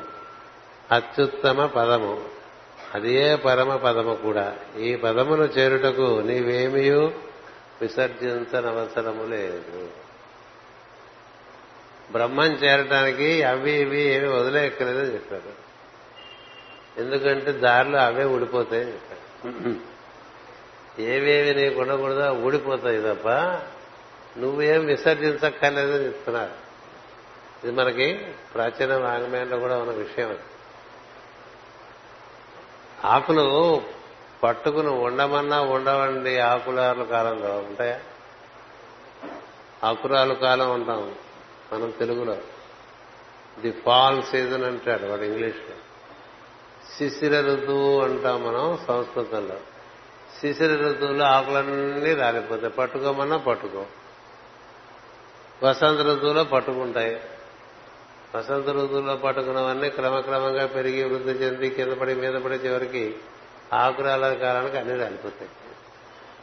అత్యుత్తమ పదము, అది ఏ పరమ పదము కూడా. ఈ పదమును చేరుటకు నీవేమియూ విసర్జించనవసరము లేదు. బ్రహ్మం చేరటానికి అవి ఇవి ఏమి వదిలేయక్కలేదని చెప్పారు. ఎందుకంటే దారిలో అవే ఊడిపోతాయని చెప్పారు. ఏవేవి నీకు ఉండకూడదో ఊడిపోతాయి తప్ప నువ్వేం విసర్జించక్కర్లేదని చెప్తున్నారు. ఇది మనకి ప్రాచీన వాంగ్మయంలో కూడా ఉన్న విషయం. ఆకులు పట్టుకుని ఉండమన్నా ఉండవండి. ఆకురాలు కాలంలో ఉంటాయా? ఆకురాలు కాలం ఉంటాం మనం తెలుగులో. ది ఫాల్ సీజన్ అంటాడు వాడు ఇంగ్లీష్లో. శిశిర ఋతువు అంటాం మనం సంస్కృతంలో. శిశిర ఋతువులో ఆకులన్నీ రాలిపోతాయి. పట్టుకోమన్నా పట్టుకో. వసంత ఋతువులో పట్టుకుంటాయి. వసంత ఋతువులో పట్టుకున్నవన్నీ క్రమక్రమంగా పెరిగి వృద్ధి చెంది కింద పడి మీద పడి చివరికి ఆకురాల కాలానికి అన్ని రాలిపోతాయి.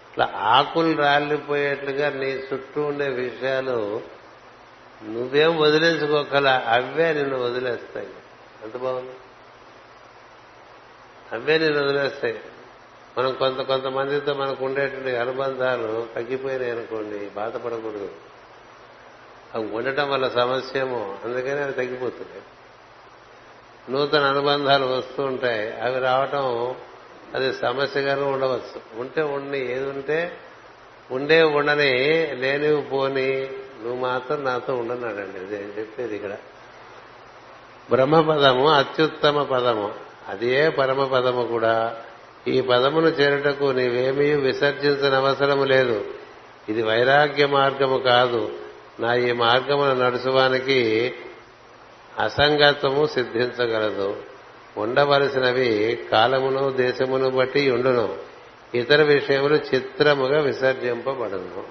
ఇట్లా ఆకులు రాలిపోయేట్లుగా నీ చుట్టూ ఉండే విషయాలు నువ్వేం వదిలించుకోకల, అవే నిన్ను వదిలేస్తాయి. ఎంత బాగుంది! అవే నిన్ను వదిలేస్తాయి. మనం కొంతమందితో మనకు ఉండేటువంటి అనుబంధాలు తగ్గిపోయినాయి అనుకోండి, బాధపడకూడదు. అవి ఉండటం వల్ల సమస్యేమో, అందుకని అవి తగ్గిపోతున్నాయి. నూతన అనుబంధాలు వస్తూ ఉంటాయి, అవి రావటం అది సమస్యగానే ఉండవచ్చు. ఉంటే ఉండి, ఏది ఉంటే ఉండే ఉండని, లేనివి పోని, నువ్వు మాత్రం నాతో ఉండన్నాడండి. ఇది ఏం చెప్పేది ఇక్కడ. బ్రహ్మపదము అత్యుత్తమ పదము, అదే పరమ పదము కూడా. ఈ పదమును చేరుటకు నీవేమీ విసర్జించిన అవసరము లేదు. ఇది వైరాగ్య మార్గము కాదు. నా ఈ మార్గమును నడుచువానికి అసంగత్వము సిద్ధించగలదు. ఉండవలసినవి కాలమును దేశమును బట్టి ఉండును, ఇతర విషయములు చిత్రముగా విసర్జింపబడును.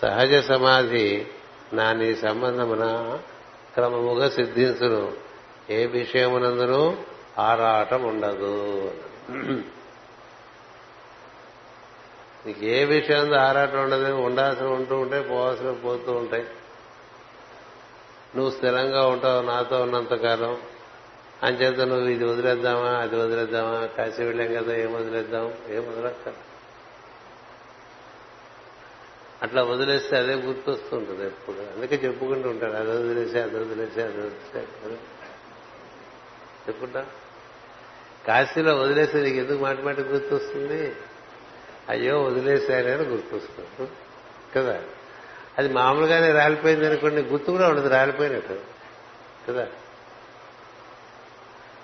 సహజ సమాధి నా నీ సంబంధమున క్రమముగా సిద్ధించును, ఏ విషయమునందునూ ఆరాటం ఉండదు. నీకు ఏ విషయం ఆరాటం ఉండదు. ఉండాల్సిన ఉంటూ ఉంటాయి, పోవాల్సిన పోతూ ఉంటాయి. నువ్వు స్థిరంగా ఉంటావు నాతో ఉన్నంతకాలం. అంచేత నువ్వు ఇది వదిలేద్దామా, అది వదిలేద్దామా, కాశీ వెళ్ళాం కదా, ఏం వదిలేద్దాం, ఏం వదిలేస్తా, అట్లా వదిలేస్తే అదే గుర్తొస్తుంటుంది ఎప్పుడు. అందుకే చెప్పుకుంటూ ఉంటాడు, అది వదిలేసి అది వదిలేసి అది వదిలేసే చెప్పుకుంటా. కాశీలో వదిలేసి నీకు ఎందుకు మాటిమాటికి గుర్తొస్తుంది? అయ్యో వదిలేసానని గుర్తొస్తుంది కదా. అది మామూలుగానే రాలిపోయింది అనుకోండి, గుర్తు కూడా ఉండదు రాలిపోయినట్టు కదా.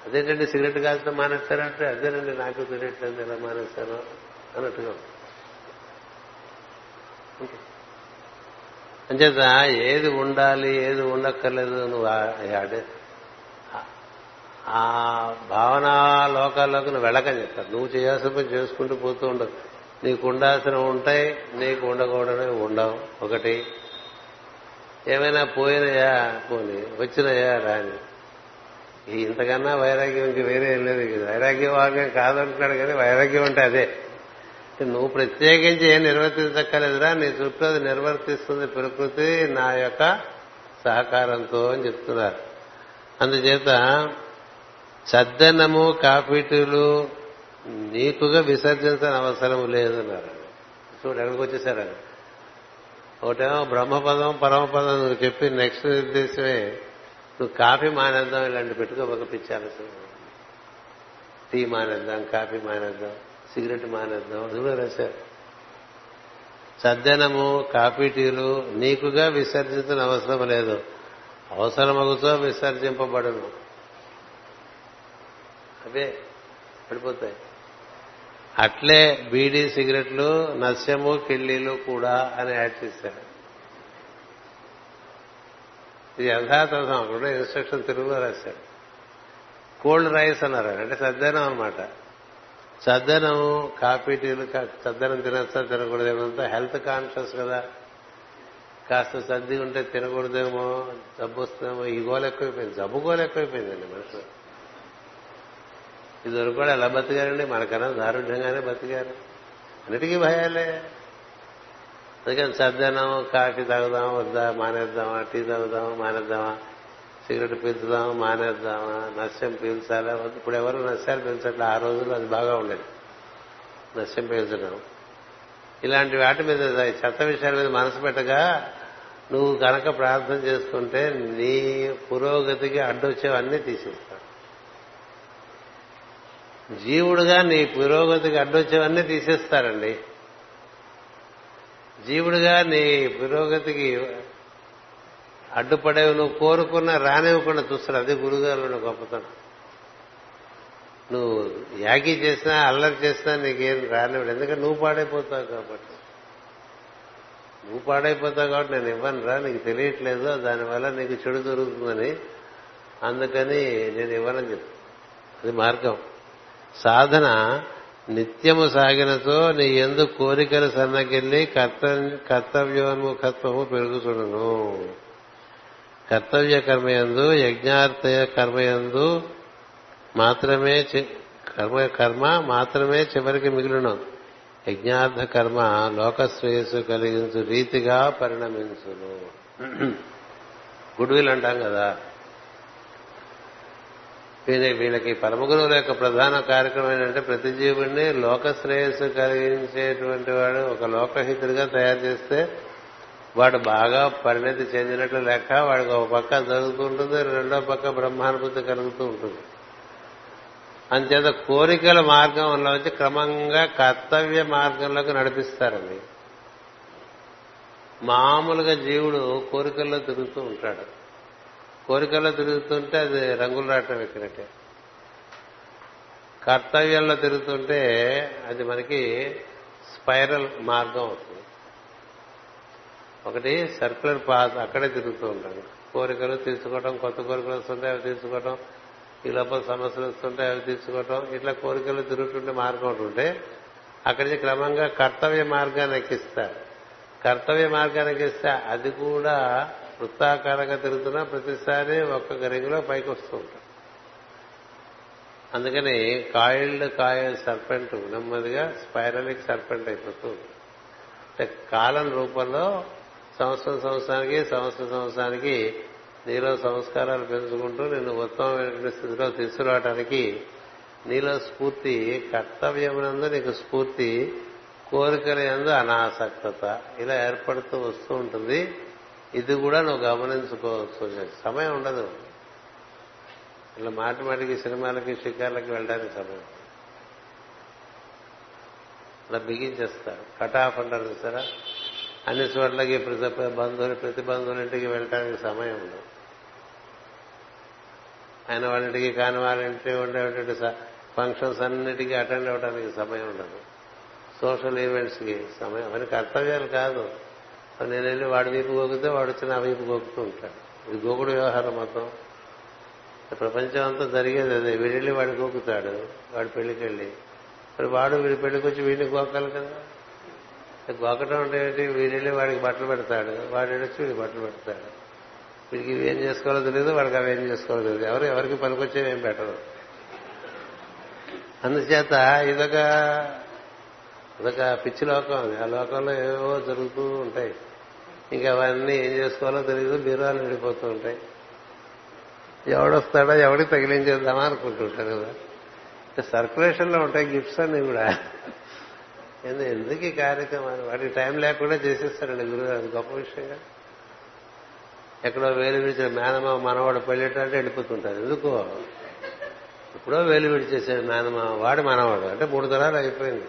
అదేంటండి సిగరెట్ కాల్చడం మానేస్తారంటే, అదేనండి నాకు తెలియట్లేదు ఎలా మానేస్తాను అన్నట్టుగా. అంచేత ఏది ఉండాలి ఏది ఉండక్కర్లేదు, నువ్వు ఆ భావనా లోకాల్లోకి నువ్వు వెళ్ళకని చెప్తారు. నువ్వు చేయాల్సిన పని చేసుకుంటూ పోతూ ఉండవు. నీకు ఉండాల్సినవి ఉంటాయి, నీకు ఉండకూడనివి ఉండవు. ఒకటి ఏమైనా పోయినయా పోని, వచ్చినయా రాని. ఇంతకన్నా వైరాగ్యం ఇంక వేరే ఏం లేదు. వైరాగ్యం వాక్యం కాదంటున్నాడు కానీ వైరాగ్యం అంటే అదే. నువ్వు ప్రత్యేకించి ఏం నిర్వర్తించక్కర్లేదురా, నీ చుట్టూ అది నిర్వర్తిస్తుంది ప్రకృతి నా యొక్క సహకారంతో అని చెప్తున్నారు. అందుచేత చద్దన్నము కాఫీ టీలు నీకుగా విసర్జించిన అవసరం లేదన్నారు. చూడు ఎక్కడికి వచ్చేసారు. ఒకటేమో బ్రహ్మపదం పరమపదం నువ్వు చెప్పి నెక్స్ట్ నిర్దేశమే నువ్వు కాఫీ మానేద్దాం ఇలాంటి పెట్టుకోబోక పిచ్చారు. టీ మానేద్దాం, కాఫీ మానేద్దాం, సిగరెట్ మానేద్దాం కూడా రాశారు. సద్దనము కాఫీ టీలు నీకుగా విసర్జించిన అవసరం లేదు, అవసరమగుతో విసర్జింపబడును. అవే పడిపోతాయి. అట్లే బీడీ సిగరెట్లు నస్యము కిళ్ళీలు కూడా అని యాడ్ చేశారు. ఇది యథాతథం. అక్కడ ఇన్స్ట్రక్షన్ తెలుగులో రాశారు. కోల్డ్ రైస్ అన్నారు, అంటే సద్దనం అనమాట. సద్దనం కాఫీ టీలు సద్దనం తినచ్చా తినకూడదేమో, హెల్త్ కాన్షియస్ కదా. కాస్త సర్ది ఉంటే తినకూడదేమో, జబ్బు వస్తుందేమో, ఈ గోలు ఎక్కువైపోయింది, జబ్బు గోలు ఎక్కువైపోయిందండి మనుషులు. ఇదివరకు కూడా ఎలా బతికారండి, మనకన్నా దారుణ్యంగానే బతికారు. అన్నిటికీ భయాలే. అందుకని సర్దనం కాఫీ తాగుదామా వద్దా, మానేద్దామా, టీ తాగుదామా మానేద్దామా, సిగరెట్ పీల్చుదామా మానేద్దామా, నస్యం పీల్చాలా. ఇప్పుడు ఎవరు నస్యాలు పీల్చట్లా, ఆ రోజుల్లో అది బాగా ఉండేది నస్యం పీల్చడం. ఇలాంటి వాటి మీద చెత్త విషయాల మీద మనసు పెట్టగా నువ్వు కనుక ప్రార్థన చేసుకుంటే నీ పురోగతికి అడ్డొచ్చేవన్నీ తీసేస్తావు. జీవుడుగా నీ పురోగతికి అడ్డొచ్చేవన్నీ తీసేస్తారండి. జీవుడుగా నీ పురోగతికి అడ్డుపడేవి నువ్వు కోరుకున్నా రానివ్వకుండా చూస్తాడు. అదే గురుగారు గొప్పతనం. నువ్వు యాగి చేసినా అల్లరి చేసినా నీకేం రానివ్వడు. ఎందుకంటే నువ్వు పాడైపోతావు కాబట్టి. నువ్వు పాడైపోతావు కాబట్టి నేను ఇవ్వను రా, నీకు తెలియట్లేదు, దానివల్ల నీకు చెడు జరుగుతుందని, అందుకని నేను ఇవ్వనని చెప్తాను. అది మార్గం. సాధన నిత్యము సాగినతో నీ యందు కోరికలు సన్నగిల్లి కర్తవ్యోన్ముఖత్వము పెరుగుచుండును. కర్తవ్య కర్మయందు యజ్ఞార్థ కర్మయందు మాత్రమే కర్మ మాత్రమే చివరికి మిగిలిన యజ్ఞార్థ కర్మ లోకశ్రేయస్సు కలిగించు రీతిగా పరిణమించును. గుడ్ విల్ అంటాం కదా. వీళ్ళకి పరమ గురువుల యొక్క ప్రధాన కార్యక్రమం ఏంటంటే ప్రతి జీవుడిని లోకశ్రేయస్సు కలిగించేటువంటి వాడు ఒక లోకహితుడిగా తయారు చేస్తే వాడు బాగా పరిణతి చెందినట్లు లెక్క. వాడికి ఒక పక్క జరుగుతూ ఉంటుంది, రెండో పక్క బ్రహ్మానుభూతి కలుగుతూ ఉంటుంది. అంచేత కోరికల మార్గంలో వచ్చి క్రమంగా కర్తవ్య మార్గంలోకి నడిపిస్తారండి. మామూలుగా జీవుడు కోరికల్లో తిరుగుతూ ఉంటాడు. కోరికల్లో తిరుగుతుంటే అది రంగులు రాటం ఎక్కినట్టే. కర్తవ్యంలో తిరుగుతుంటే అది మనకి స్పైరల్ మార్గం అవుతుంది. ఒకటి సర్కులర్ పాత్, అక్కడే తిరుగుతూ ఉంటాడు. కోరికలు తీసుకోవటం, కొత్త కోరికలు వస్తుంటాయి అవి తీసుకోవటం, ఈ లోపల సమస్యలు వస్తుంటాయి అవి తీసుకోవటం, ఇట్లా కోరికలు తిరుగుతుంటే మార్గం ఉంటుంటే అక్కడి నుంచి క్రమంగా కర్తవ్య మార్గాన్ని ఎక్కిస్తారు. కర్తవ్య మార్గాన్ని ఎక్కిస్తే అది కూడా వృత్తాకారంగా తిరుగుతున్నా ప్రతిసారి ఒక్కొక్క రింగులో పైకి వస్తూ ఉంటాం. అందుకని కాయిల్డ్ కాయిల్ సర్పెంట్ నెమ్మదిగా స్పైరలిక్ సర్పెంట్ అయిపోతూ ఉంటుంది. అంటే కాలం రూపంలో సంవత్సరానికి నీలో సంస్కారాలు పెంచుకుంటూ నిన్ను ఉత్తమమైనటువంటి స్థితిలో తీసుకురావడానికి నీలో స్ఫూర్తి, కర్తవ్యమునందు నీకు స్ఫూర్తి, కోరికల యందు అనాసక్తత ఇలా ఏర్పడుతూ వస్తూ ఉంటుంది. ఇది కూడా నువ్వు గమనించుకోవచ్చు. సమయం ఉండదు ఇలా మాటిమాటికి సినిమాలకి షికార్లకి వెళ్ళడానికి సమయం ఇలా బిగించేస్తారు. కట్ ఆఫ్ అంటారు చూసారా, అన్ని చోట్లకి ప్రతి బంధువులింటికి వెళ్ళడానికి సమయం ఉండదు. ఆయన వాళ్ళింటికి కాని వాళ్ళింటికి ఉండేటువంటి ఫంక్షన్స్ అన్నిటికీ అటెండ్ అవ్వడానికి సమయం ఉండదు. సోషల్ ఈవెంట్స్కి సమయం, అవన్నీ కర్తవ్యాలు కాదు. నేను వెళ్ళి వాడి వైపు గోకితే వాడు వచ్చి నా వైపు గోకుతూ ఉంటాడు. ఇది గోకుడు వ్యవహారం మొత్తం ప్రపంచం అంతా జరిగేది అదే. వీడెళ్ళి వాడు గోకుతాడు, వాడి పెళ్లికి వెళ్ళి మరి వాడు వీడి పెళ్లికి వచ్చి వీడిని గోకాలి కదా. గోకటం అంటే ఏంటి, వీడెళ్ళి వాడికి బట్టలు పెడతాడు, వాడు వెళ్ళొచ్చి వీడికి బట్టలు పెడతాడు. వీడికి ఇవేం చేసుకోవాలో తెలియదు, వాడికి అవేం చేసుకోవాలో తెలియదు. ఎవరికి పనికొచ్చేవి ఏం పెట్టరు. అందుచేత ఇదొక పిచ్చి లోకం అది. ఆ లోకంలో ఏవో జరుగుతూ ఉంటాయి. ఇంకా అవన్నీ ఏం చేసుకోవాలో తెలియదు, బీరువాలు విడిపోతూ ఉంటాయి. ఎవడొస్తాడో ఎవడికి తగిలించేద్దామా అనుకుంటుంటారు కదా. సర్క్యులేషన్లో ఉంటాయి గిఫ్ట్స్ అన్ని కూడా. ఎందుకు ఈ కార్యక్రమాలు వాటికి టైం లేకుండా చేసేస్తారండి గురువు. అది గొప్ప విషయంగా ఎక్కడో వేలు విడిచిన మేనమావ మనవాడు పెళ్ళేటంటే వెళ్ళిపోతుంటారు. ఎందుకో ఎప్పుడో వేలు విడిచేసాడు మేనమావ, వాడు మనవాడు అంటే 3 తరాలు అయిపోయింది.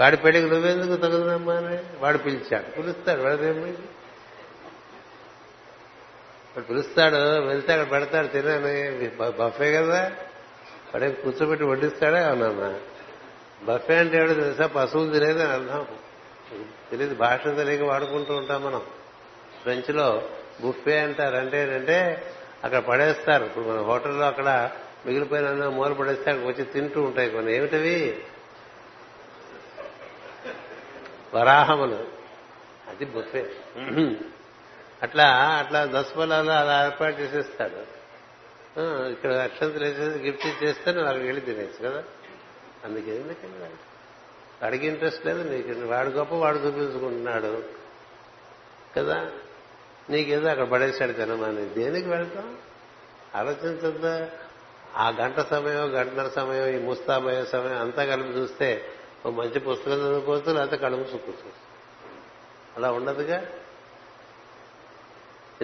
వాడి పెళ్లికి నువ్వెందుకు తగుదమ్మా అని వాడు పిలుస్తాడు. వాడిదేమి పిలుస్తాడు, వెళ్తే అక్కడ పెడతాడు తినని. బఫే కదా, వాడే కూర్చోబెట్టి వడ్డిస్తాడే. అవునమ్మా బఫే అంటే ఎవడో తెలుసా, పశువులు తినేది అని అర్థం. తెలియదు, భాష తెలియక వాడుకుంటూ ఉంటాం మనం. ఫ్రెంచ్లో బుఫే అంటారు. అంటే ఏంటంటే అక్కడ పడేస్తారు. ఇప్పుడు మన హోటల్లో అక్కడ మిగిలిపోయిన మూల పడేస్తే అక్కడికి వచ్చి తింటూ ఉంటాయి కొన్ని. ఏమిటవి, వరాహములు. అది బుఫే. అట్లా అట్లా 10 పొలాలు అలా ఏర్పాటు చేసేస్తాడు. ఇక్కడ అక్షంతలు వేసేసి గిఫ్ట్ ఇచ్చేస్తే నువ్వు అక్కడికి వెళ్ళి తినేచ్చు కదా. అందుకే వాడికి ఇంట్రెస్ట్ లేదు, నీకు వాడు గొప్ప వాడు చూపించుకుంటున్నాడు కదా. నీకేదో అక్కడ పడేసాడు తినమా, నీ దేనికి వెళ్తాం ఆలోచించద్దా. ఆ గంట సమయం, గంటన్నర సమయం, ఈ ముస్తాబయ్యే సమయం అంతా కలిపి చూస్తే ఓ మంచి పుస్తకం చదువుకోవచ్చు, లేకపోతే కడుపు చూసుకోవచ్చు. అలా ఉండదుగా.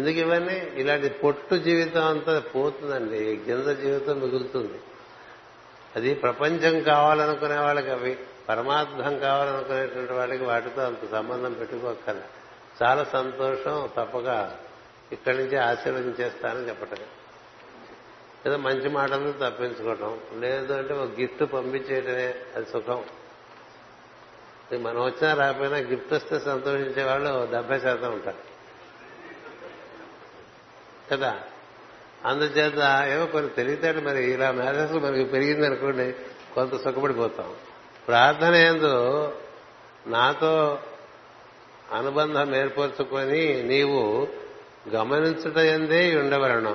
ఎందుకు ఇవన్నీ ఇలాంటి పొట్టు జీవితం అంతా పోతుందండి, గింజ జీవితం మిగులుతుంది. అది ప్రపంచం కావాలనుకునే వాళ్ళకి, అవి పరమార్థం కావాలనుకునేటువంటి వాళ్ళకి వాటితో అంత సంబంధం పెట్టుకోక చాలా సంతోషం. తప్పక ఇక్కడి నుంచి ఆశీర్వదించేస్తానని చెప్పటం, లేదా మంచి మాటలు తప్పించుకోవటం, లేదు అంటే ఒక గిఫ్ట్ పంపించేయటమే అది సుఖం. మనం వచ్చినా రాకపోయినా గిఫ్ట్ వస్తే సంతోషించే వాళ్ళు 70% ఉంటారు కదా. అందుచేత ఏమో కొన్ని తెలియతాడు. మరి ఇలా మేధస్సు మనకి పెరిగింది అనుకోండి, కొంత సుఖపడిపోతాం. ప్రార్థన యందు నాతో అనుబంధం ఏర్పరచుకొని నీవు గమనించుట ఎందే ఉండవలను,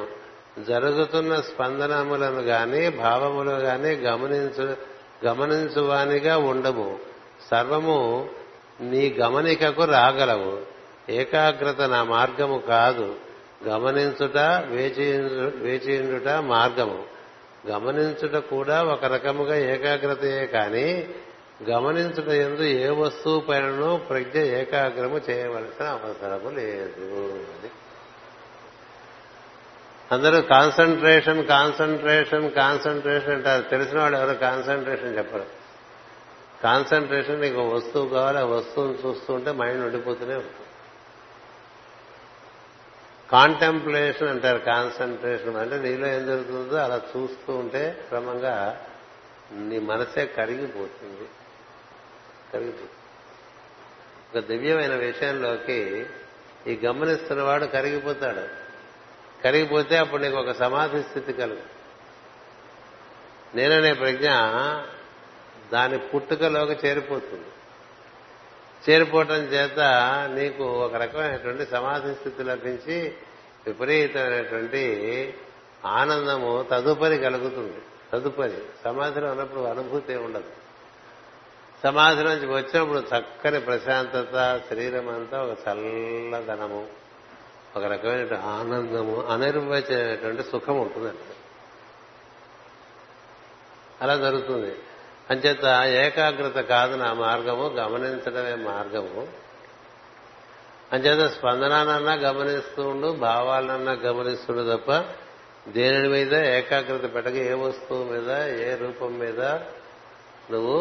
జరుగుతున్న స్పందనములను గాని భావములు గాని గమనించువానిగా ఉండవు. సర్వము నీ గమనికకు రాగలవు. ఏకాగ్రత నా మార్గము కాదు, గమనించుట వేచియుండుట మార్గము. గమనించుట కూడా ఒక రకముగా ఏకాగ్రతయే కాని గమనించుట యందు ఏ వస్తువు పైనను ప్రజ్ఞ ఏకాగ్రము చేయవలసిన అవసరము లేదు. అది అందరూ కాన్సంట్రేషన్ కాన్సంట్రేషన్ కాన్సంట్రేషన్ అంటారు. తెలిసిన వాళ్ళు ఎవరు కాన్సంట్రేషన్ చెప్పరు. కాన్సంట్రేషన్ నీకు వస్తువు కావాలి, ఆ వస్తువును చూస్తూ ఉంటే మైండ్ ఉండిపోతూనే ఉంటుంది. కాంటెంప్లేషన్ అంటారు కాన్సంట్రేషన్ అంటే నీలో ఏం జరుగుతుందో అలా చూస్తూ ఉంటే క్రమంగా నీ మనసే కరిగిపోతుంది. ఒక దివ్యమైన విషయంలోకి ఈ గమనిస్తున్నవాడు కరిగిపోతాడు. కరిగిపోతే అప్పుడు నీకు ఒక సమాధి స్థితి కలుగు. నేననే ప్రజ్ఞ దాని పుట్టుకలోకి చేరిపోతుంది. చేరిపోవటం చేత నీకు ఒక రకమైనటువంటి సమాధి స్థితి లభించి విపరీతమైనటువంటి ఆనందము తదుపరి కలుగుతుంది. తదుపరి సమాధిలో ఉన్నప్పుడు అనుభూతి ఉండదు. సమాధి నుంచి వచ్చినప్పుడు చక్కని ప్రశాంతత, శరీరం అంతా ఒక చల్లదనము, ఒక రకమైన ఆనందము, అనిర్వచనమైనటువంటి సుఖం ఉంటుందండి. అలా జరుగుతుంది. అంచేత ఏకాగ్రత కాదు నా మార్గము, గమనించడమే మార్గము. అంచేత స్పందనానన్నా గమనిస్తూ ఉండు, భావాలన్నా గమనిస్తుండు తప్ప దేని మీద ఏకాగ్రత పెట్టక ఏ వస్తువు మీద ఏ రూపం మీద నువ్వు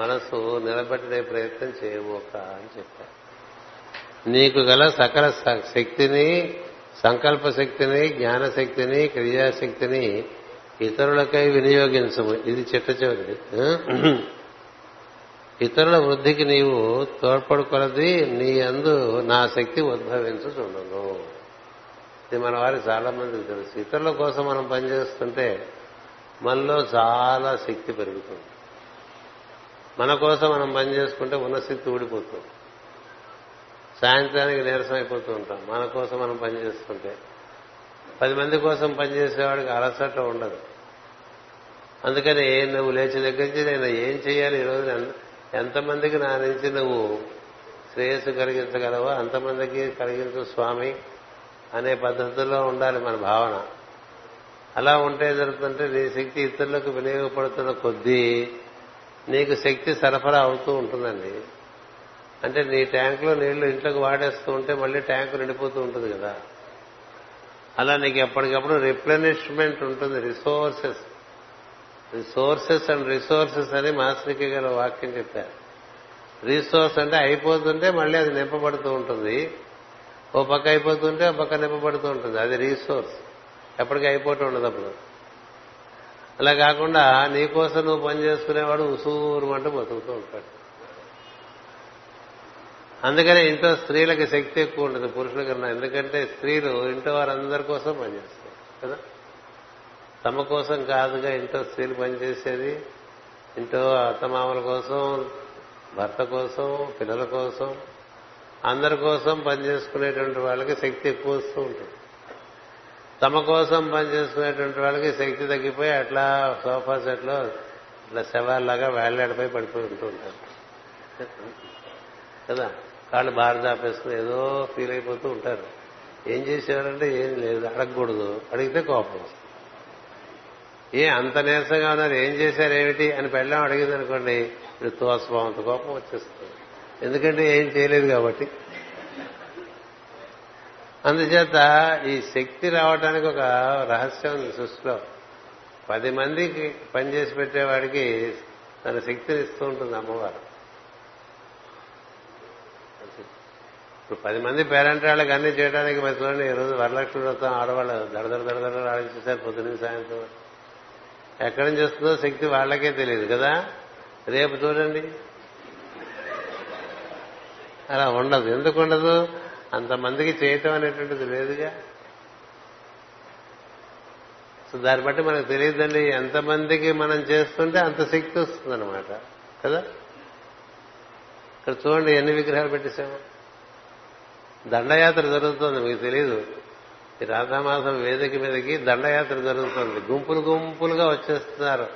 మనసు నిలబెట్టే ప్రయత్నం చేయబోక అని చెప్పారు. నీకు గల సకల శక్తిని, సంకల్ప శక్తిని, జ్ఞానశక్తిని, క్రియాశక్తిని ఇతరులకై వినియోగించము. ఇది చిట్ట చివరిది. ఇతరుల వృద్ధికి నీవు తోడ్పడుకొలది నీ అందు నా శక్తి ఉద్భవించుచుండును. ఇది మన వారి చాలా మందికి తెలుసు. ఇతరుల కోసం మనం పనిచేస్తుంటే మనలో చాలా శక్తి పెరుగుతుంది. మన కోసం మనం పనిచేసుకుంటే ఉన్న శక్తి ఊడిపోతుంది. సాయంత్రానికి నీరసం అయిపోతూ ఉంటాం. మన కోసం మనం పనిచేస్తుంటే 10 మంది కోసం పనిచేసేవాడికి అలసట ఉండదు. అందుకని నువ్వు లేచి దగ్గర నుంచి నేను ఏం చేయాలి ఈరోజు, ఎంతమందికి నా నుంచి నువ్వు శ్రేయస్సు కలిగించగలవో అంతమందికి కలిగించు స్వామి అనే పద్ధతిలో ఉండాలి మన భావన. అలా ఉంటే జరుగుతుంటే నీ శక్తి ఇతరులకు వినియోగపడుతున్న కొద్దీ నీకు శక్తి సరఫరా అవుతూ ఉంటుందండి. అంటే నీ ట్యాంకులో నీళ్లు ఇంట్లోకి వాడేస్తూ ఉంటే మళ్ళీ ట్యాంకు నిండిపోతూ ఉంటుంది కదా. అలా నీకు ఎప్పటికప్పుడు రిప్లెనిష్మెంట్ ఉంటుంది. రిసోర్సెస్ రిసోర్సెస్ అండ్ రిసోర్సెస్ అని మాస్టర్కి గారు వాక్యం చెప్పారు. రిసోర్స్ అంటే అయిపోతుంటే మళ్ళీ అది నింపబడుతూ ఉంటుంది. ఓ పక్క అయిపోతుంటే ఓ పక్క నింపబడుతూ ఉంటుంది. అది రిసోర్స్. ఎప్పటికీ అయిపోతూ ఉండదు. అప్పుడు అలా కాకుండా నీకోసం నువ్వు పనిచేసుకునేవాడు ఉసూరు అంటూ బతుకుతూ ఉంటాడు. అందుకనే ఇంట్లో స్త్రీలకి శక్తి ఎక్కువ ఉండదు పురుషుల కన్నా. ఎందుకంటే స్త్రీలు ఇంట్లో వారందరి కోసం పనిచేస్తారు కదా. తమ కోసం కాదుగా ఇంట్లో స్త్రీలు పనిచేసేది. ఇంట్లో అత్తమామల కోసం, భర్త కోసం, పిల్లల కోసం, అందరి కోసం పనిచేసుకునేటువంటి వాళ్ళకి శక్తి ఎక్కువ వస్తూ ఉంటుంది. తమ కోసం పనిచేసుకునేటువంటి వాళ్ళకి శక్తి తగ్గిపోయి అట్లా సోఫా సెట్లో ఇట్లా శవాల్లాగా వేళ్లాడిపోయి పడిపోయి ఉంటూ ఉంటారు కదా. కాళ్ళు బారు దాపేసుకుని ఏదో ఫీల్ అయిపోతూ ఉంటారు. ఏం చేసేవారంటే ఏం లేదు, అడగకూడదు, అడిగితే కోపం వస్తుంది. అంత నీరసంగా ఉన్నారు, ఏం చేశారేమిటి అని పెళ్ళాం అడిగింది అనుకోండి, ఇది తోస్వాంత కోపం వచ్చేస్తుంది. ఎందుకంటే ఏం చేయలేదు కాబట్టి. అందుచేత ఈ శక్తి రావడానికి ఒక రహస్యం సృష్టిలో 10 మందికి పనిచేసి పెట్టేవాడికి తన శక్తిని ఇస్తూ ఉంటుంది అమ్మవారు. ఇప్పుడు 10 మంది పేరెంటాళ్ళకి అన్ని చేయడానికి చూడండి. ఈరోజు వరలక్ష్మి వ్రతం ఆడవాళ్ళు దడదర ఆడించేశారు పొద్దున్న సాయంత్రం. ఎక్కడి నుంచి వస్తుందో శక్తి వాళ్ళకే తెలియదు కదా. రేపు చూడండి అలా ఉండదు. ఎందుకు ఉండదు? అంతమందికి చేయటం అనేటువంటిది లేదుగా. సో దాన్ని బట్టి మనకు తెలియదండి. ఎంతమందికి మనం చేస్తుంటే అంత శక్తి వస్తుందన్నమాట కదా. ఇక్కడ చూడండి ఎన్ని విగ్రహాలు పెట్టేశాము. దండయాత్ర జరుగుతుంది, మీకు తెలీదు. ఈ రాధామాసం వేదిక మీదకి దండయాత్ర జరుగుతుంది. గుంపులు గుంపులుగా వచ్చేస్తున్నారు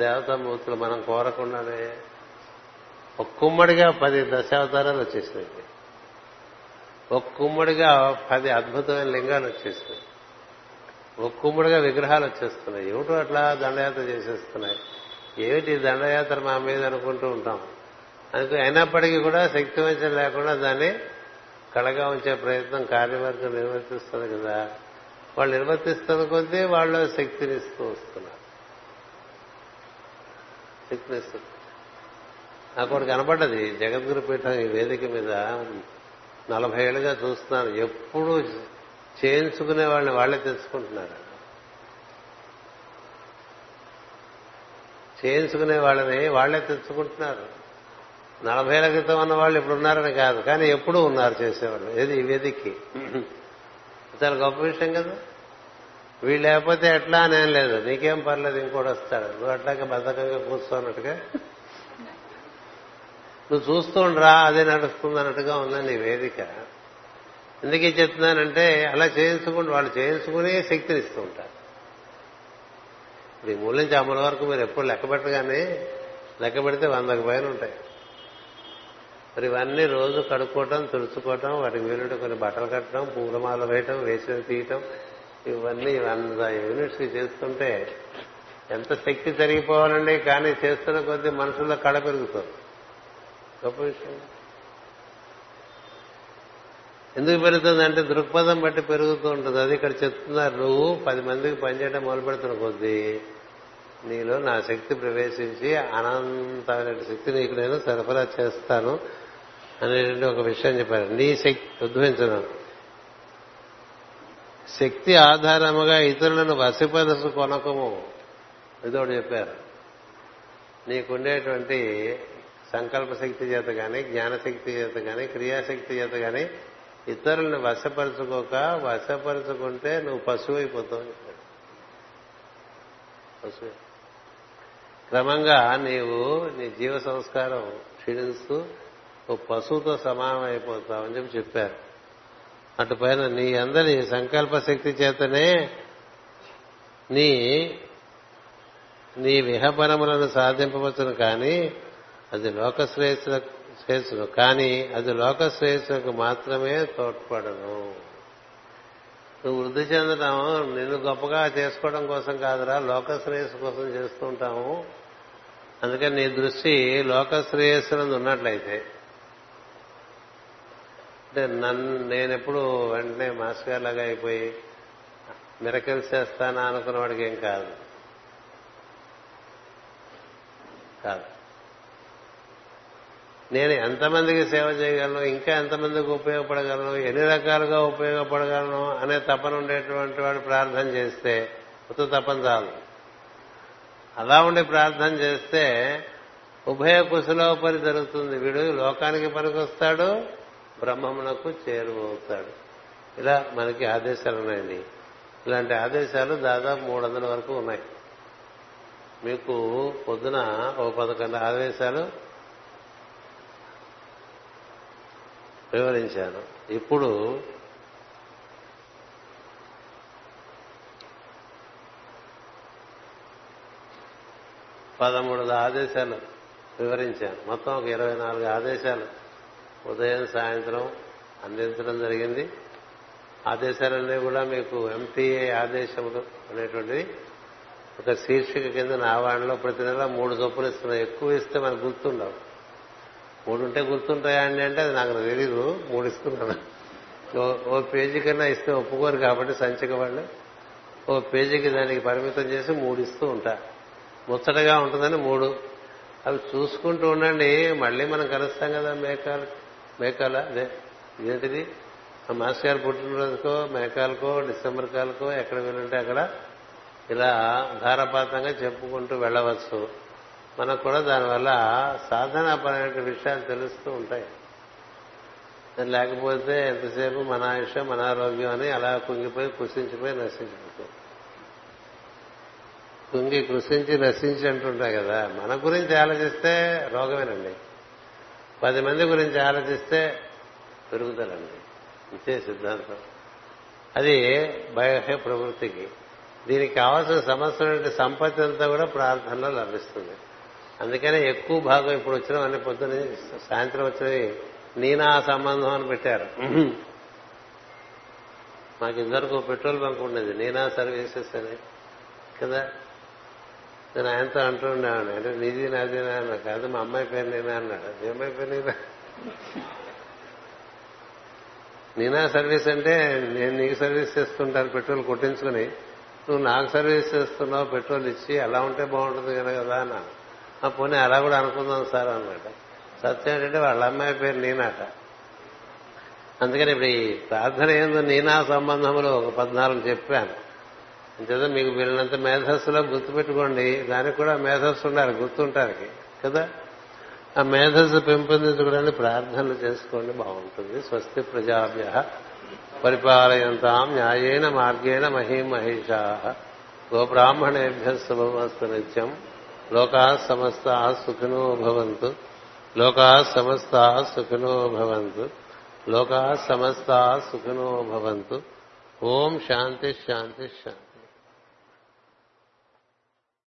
దేవతామూర్తులు మనం కోరకుండానే. ఒక కుమ్మడిగా 10 దశావతారాలు వచ్చేసినాయి. ఒక కుమ్మడిగా 10 అద్భుతమైన లింగాలు వచ్చేసినాయి. ఒక కుమ్మడిగా విగ్రహాలు వచ్చేస్తున్నాయి. ఏమిటో అట్లా దండయాత్ర చేసేస్తున్నాయి. ఏమిటి దండయాత్ర మా మీద అనుకుంటూ ఉంటాం. అయినప్పటికీ కూడా శక్తివంచం లేకుండా దాన్ని కళగా ఉంచే ప్రయత్నం కార్యవర్గం నిర్వర్తిస్తుంది కదా. వాళ్ళు నిర్వర్తిస్తున్న కొద్దీ వాళ్ళు శక్తినిస్తూ వస్తున్నారు. నాకు కనబడ్డది జగద్గురు పీఠం ఈ వేదిక మీద 40 ఏళ్ళుగా చూస్తున్నారు. ఎప్పుడు చేయించుకునే వాళ్ళని వాళ్లే తెచ్చుకుంటున్నారు. చేయించుకునే వాళ్ళని వాళ్లే తెచ్చుకుంటున్నారు. 40 ఏళ్ల క్రితం ఉన్న వాళ్ళు ఇప్పుడు ఉన్నారని కాదు, కానీ ఎప్పుడూ ఉన్నారు చేసేవాళ్ళు. ఏది ఈ వేదికకి చాలా గొప్ప విషయం కదా. వీళ్ళు లేకపోతే ఎట్లా అనేం లేదు, నీకేం పర్లేదు ఇంకోటి వస్తాడు, నువ్వు అట్లాగే బద్ధకంగా కూర్చున్నట్టుగా నువ్వు చూస్తుండ్రా అదే నడుస్తుంది అన్నట్టుగా ఉందని నీ వేదిక. ఎందుకే చెప్తున్నానంటే అలా చేయించుకుని వాళ్ళు చేయించుకునే శక్తిని ఇస్తూ ఉంటారు. ఇప్పుడు ఈ మూల నుంచి అమలు వరకు మీరు ఎప్పుడు లెక్క పెట్టగానే, లెక్క పెడితే 100కు పైన ఉంటాయి. మరి ఇవన్నీ రోజు కడుక్కోవటం, తుడుచుకోవటం, వాటికి వీలుంటే కొన్ని బట్టలు కట్టడం, పూలమాల వేయటం, వేసినవి తీయటం, ఇవన్నీ 100 యూనిట్స్కి చేస్తుంటే ఎంత శక్తి జరిగిపోవాలండి. కానీ చేస్తున్న కొద్దీ మనసులో కళ పెరుగుతుంది. గొప్ప విషయం. ఎందుకు పెరుగుతుందంటే దృక్పథం బట్టి పెరుగుతూ ఉంటుంది. అది ఇక్కడ చెప్తున్నారు. నువ్వు 10 మందికి పనిచేయడం మొదలు పెడుతున్న కొద్దీ నీలో నా శక్తి ప్రవేశించి అనంతమైన శక్తి నీకు నేను సరఫరా చేస్తాను అనేటువంటి ఒక విషయం చెప్పారు. నీ శక్తి ఉద్భవించడం, శక్తి ఆధారముగా ఇతరులను వశపరచు కొనకము, ఇదోటి చెప్పారు. నీకుండేటువంటి సంకల్ప శక్తి చేత కానీ, జ్ఞానశక్తి చేత కానీ, క్రియాశక్తి చేత కానీ ఇతరులను వశపరచుకోక, వశపరచుకుంటే నువ్వు పశువు అయిపోతావు. పశువు క్రమంగా నీవు నీ జీవ సంస్కారం క్షీణిస్తూ ఓ పశువుతో సమానమైపోతావని చెప్పి చెప్పారు. అటుపైన నీ అందరి సంకల్ప శక్తి చేతనే నీ నీ విహపరములను సాధింపవచ్చును. కానీ అది లోకశ్రేయస్సులకు మాత్రమే తోడ్పడను. నువ్వు వృద్ధి చెందడం నిన్ను గొప్పగా చేసుకోవడం కోసం కాదురా, లోకశ్రేయస్సు కోసం చేస్తూ ఉంటాము. అందుకని నీ దృష్టి లోకశ్రేయస్సునందు ఉన్నట్లయితే, అంటే నేనెప్పుడు వెంటనే మాస్టర్ గారి లాగా అయిపోయి మిరకల్స్ చేస్తానా అనుకున్న వాడికి ఏం కాదు కాదు. నేను ఎంతమందికి సేవ చేయగలను, ఇంకా ఎంతమందికి ఉపయోగపడగలను, ఎన్ని రకాలుగా ఉపయోగపడగలను అనే తపన ఉండేటువంటి వాడు ప్రార్థన చేస్తే తపన చాలు. అలా ఉండి ప్రార్థన చేస్తే ఉభయ కుశలోపరి జరుగుతుంది. వీడు లోకానికి పనికొస్తాడు, బ్రహ్మమునకు చేరువవుతాడు. ఇలా మనకి ఆదేశాలు ఉన్నాయండి. ఇలాంటి ఆదేశాలు దాదాపు 300 వరకు ఉన్నాయి. మీకు పొద్దున ఓ 11 ఆదేశాలు వివరించాను. ఇప్పుడు పదమూడు ఆదేశాలు వివరించాను. మొత్తం ఒక 24 ఆదేశాలు ఉదయం సాయంత్రం అందించడం జరిగింది. ఆదేశాలన్నీ కూడా మీకు MTA ఆదేశములు అనేటువంటివి ఒక శీర్షిక కింద నా వాణిలో ప్రతి నెల 3 చొప్పులు ఇస్తున్నాయి. ఎక్కువ ఇస్తే మనకు గుర్తుండవు. 3 ఉంటే గుర్తుంటాయా అండి అంటే అది నాకు తెలీదు. 3 ఇస్తున్నాను. ఓ పేజీ కన్నా ఇస్తే ఒప్పుకోరు కాబట్టి సంచిక వాళ్ళు ఓ పేజీకి దానికి పరిమితం చేసి 3 ఇస్తూ ఉంటా. ముచ్చటగా ఉంటుందని 3 అవి చూసుకుంటూ ఉండండి. మళ్ళీ మనం కలుస్తాం కదా. మేకాల అదే ఏంటిది మా మాస్టర్ గారు పుట్టినరోజుకో, మేకాలకో, డిసెంబర్ కాలకో ఎక్కడ వీలుంటే అక్కడ ఇలా ధారాపాతంగా చెప్పుకుంటూ వెళ్ళవచ్చు. మనకు కూడా దానివల్ల సాధనాపరమైన విషయాలు తెలుస్తూ ఉంటాయి. లేకపోతే ఎంతసేపు మన ఆయుష్యం, మన ఆరోగ్యం అని అలా కుంగిపోయి కృషించిపోయి నశించిపోతుంది. కుంగి కృషించి నశించి అంటుంటాయి కదా. మన గురించి ఆలోచిస్తే రోగమేనండి. 10 మంది గురించి ఆలోచిస్తే పెరుగుతారండి. ఇచ్చే సిద్ధాంతం అది బాహ్య ప్రవృత్తికి. దీనికి కావాల్సిన సమస్యల సంపత్తి అంతా కూడా ప్రార్థనలో లభిస్తుంది. అందుకనే ఎక్కువ భాగం ఇప్పుడు వచ్చిన అన్ని పొద్దున సాయంత్రం వచ్చినవి నీనా సంబంధం అని పెట్టారు. మాకు ఇంతవరకు పెట్రోల్ బంక్ ఉండేది నీనా సర్వీసెస్ అని కదా. నేను ఆయనతో అంటూ ఉండేవాడిని, అంటే నీది నాదేనా అన్నా, కాదు మా అమ్మాయి పేరు నేనా అన్నాడు. అది అమ్మాయి పేరు నేనా, నేనా సర్వీస్ అంటే నేను నీకు సర్వీస్ చేస్తుంటాను పెట్రోల్ కొట్టించుకుని, నువ్వు నాకు సర్వీస్ చేస్తున్నావు పెట్రోల్ ఇచ్చి, అలా ఉంటే బాగుంటుంది కదా కదా అన్నాను. ఆ పోనీ అలా కూడా అనుకుందాం సార్ అన్నమాట. సత్యం ఏంటంటే వాళ్ళ అమ్మాయి పేరు నేనాట. అందుకని ఇప్పుడు ఈ ప్రార్థన ఏందో నేనా సంబంధంలో ఒక 14 చెప్పాను. అంతేదా మీకు వీళ్ళంత మేధస్సులో గుర్తుపెట్టుకోండి, దానికి కూడా మేధస్సు ఉండాలి గుర్తుంటానికి కదా. ఆ మేధస్సు పెంపొందించుకోవడానికి ప్రార్థనలు చేసుకోండి, బాగుంటుంది. స్వస్తి ప్రజాభ్య పరిపాలయంతాం న్యాయేన మార్గేణ మహీం మహిషా గోబ్రాహ్మణేభ్య శుభమస్తు నిత్యం. లోకా సమస్తా సుఖినో భవంతు, లోకా సమస్తా సుఖినో భవంతు, లోకా సమస్తా సుఖినో భవంతు. ఓం శాంతి శాంతి శాంతి.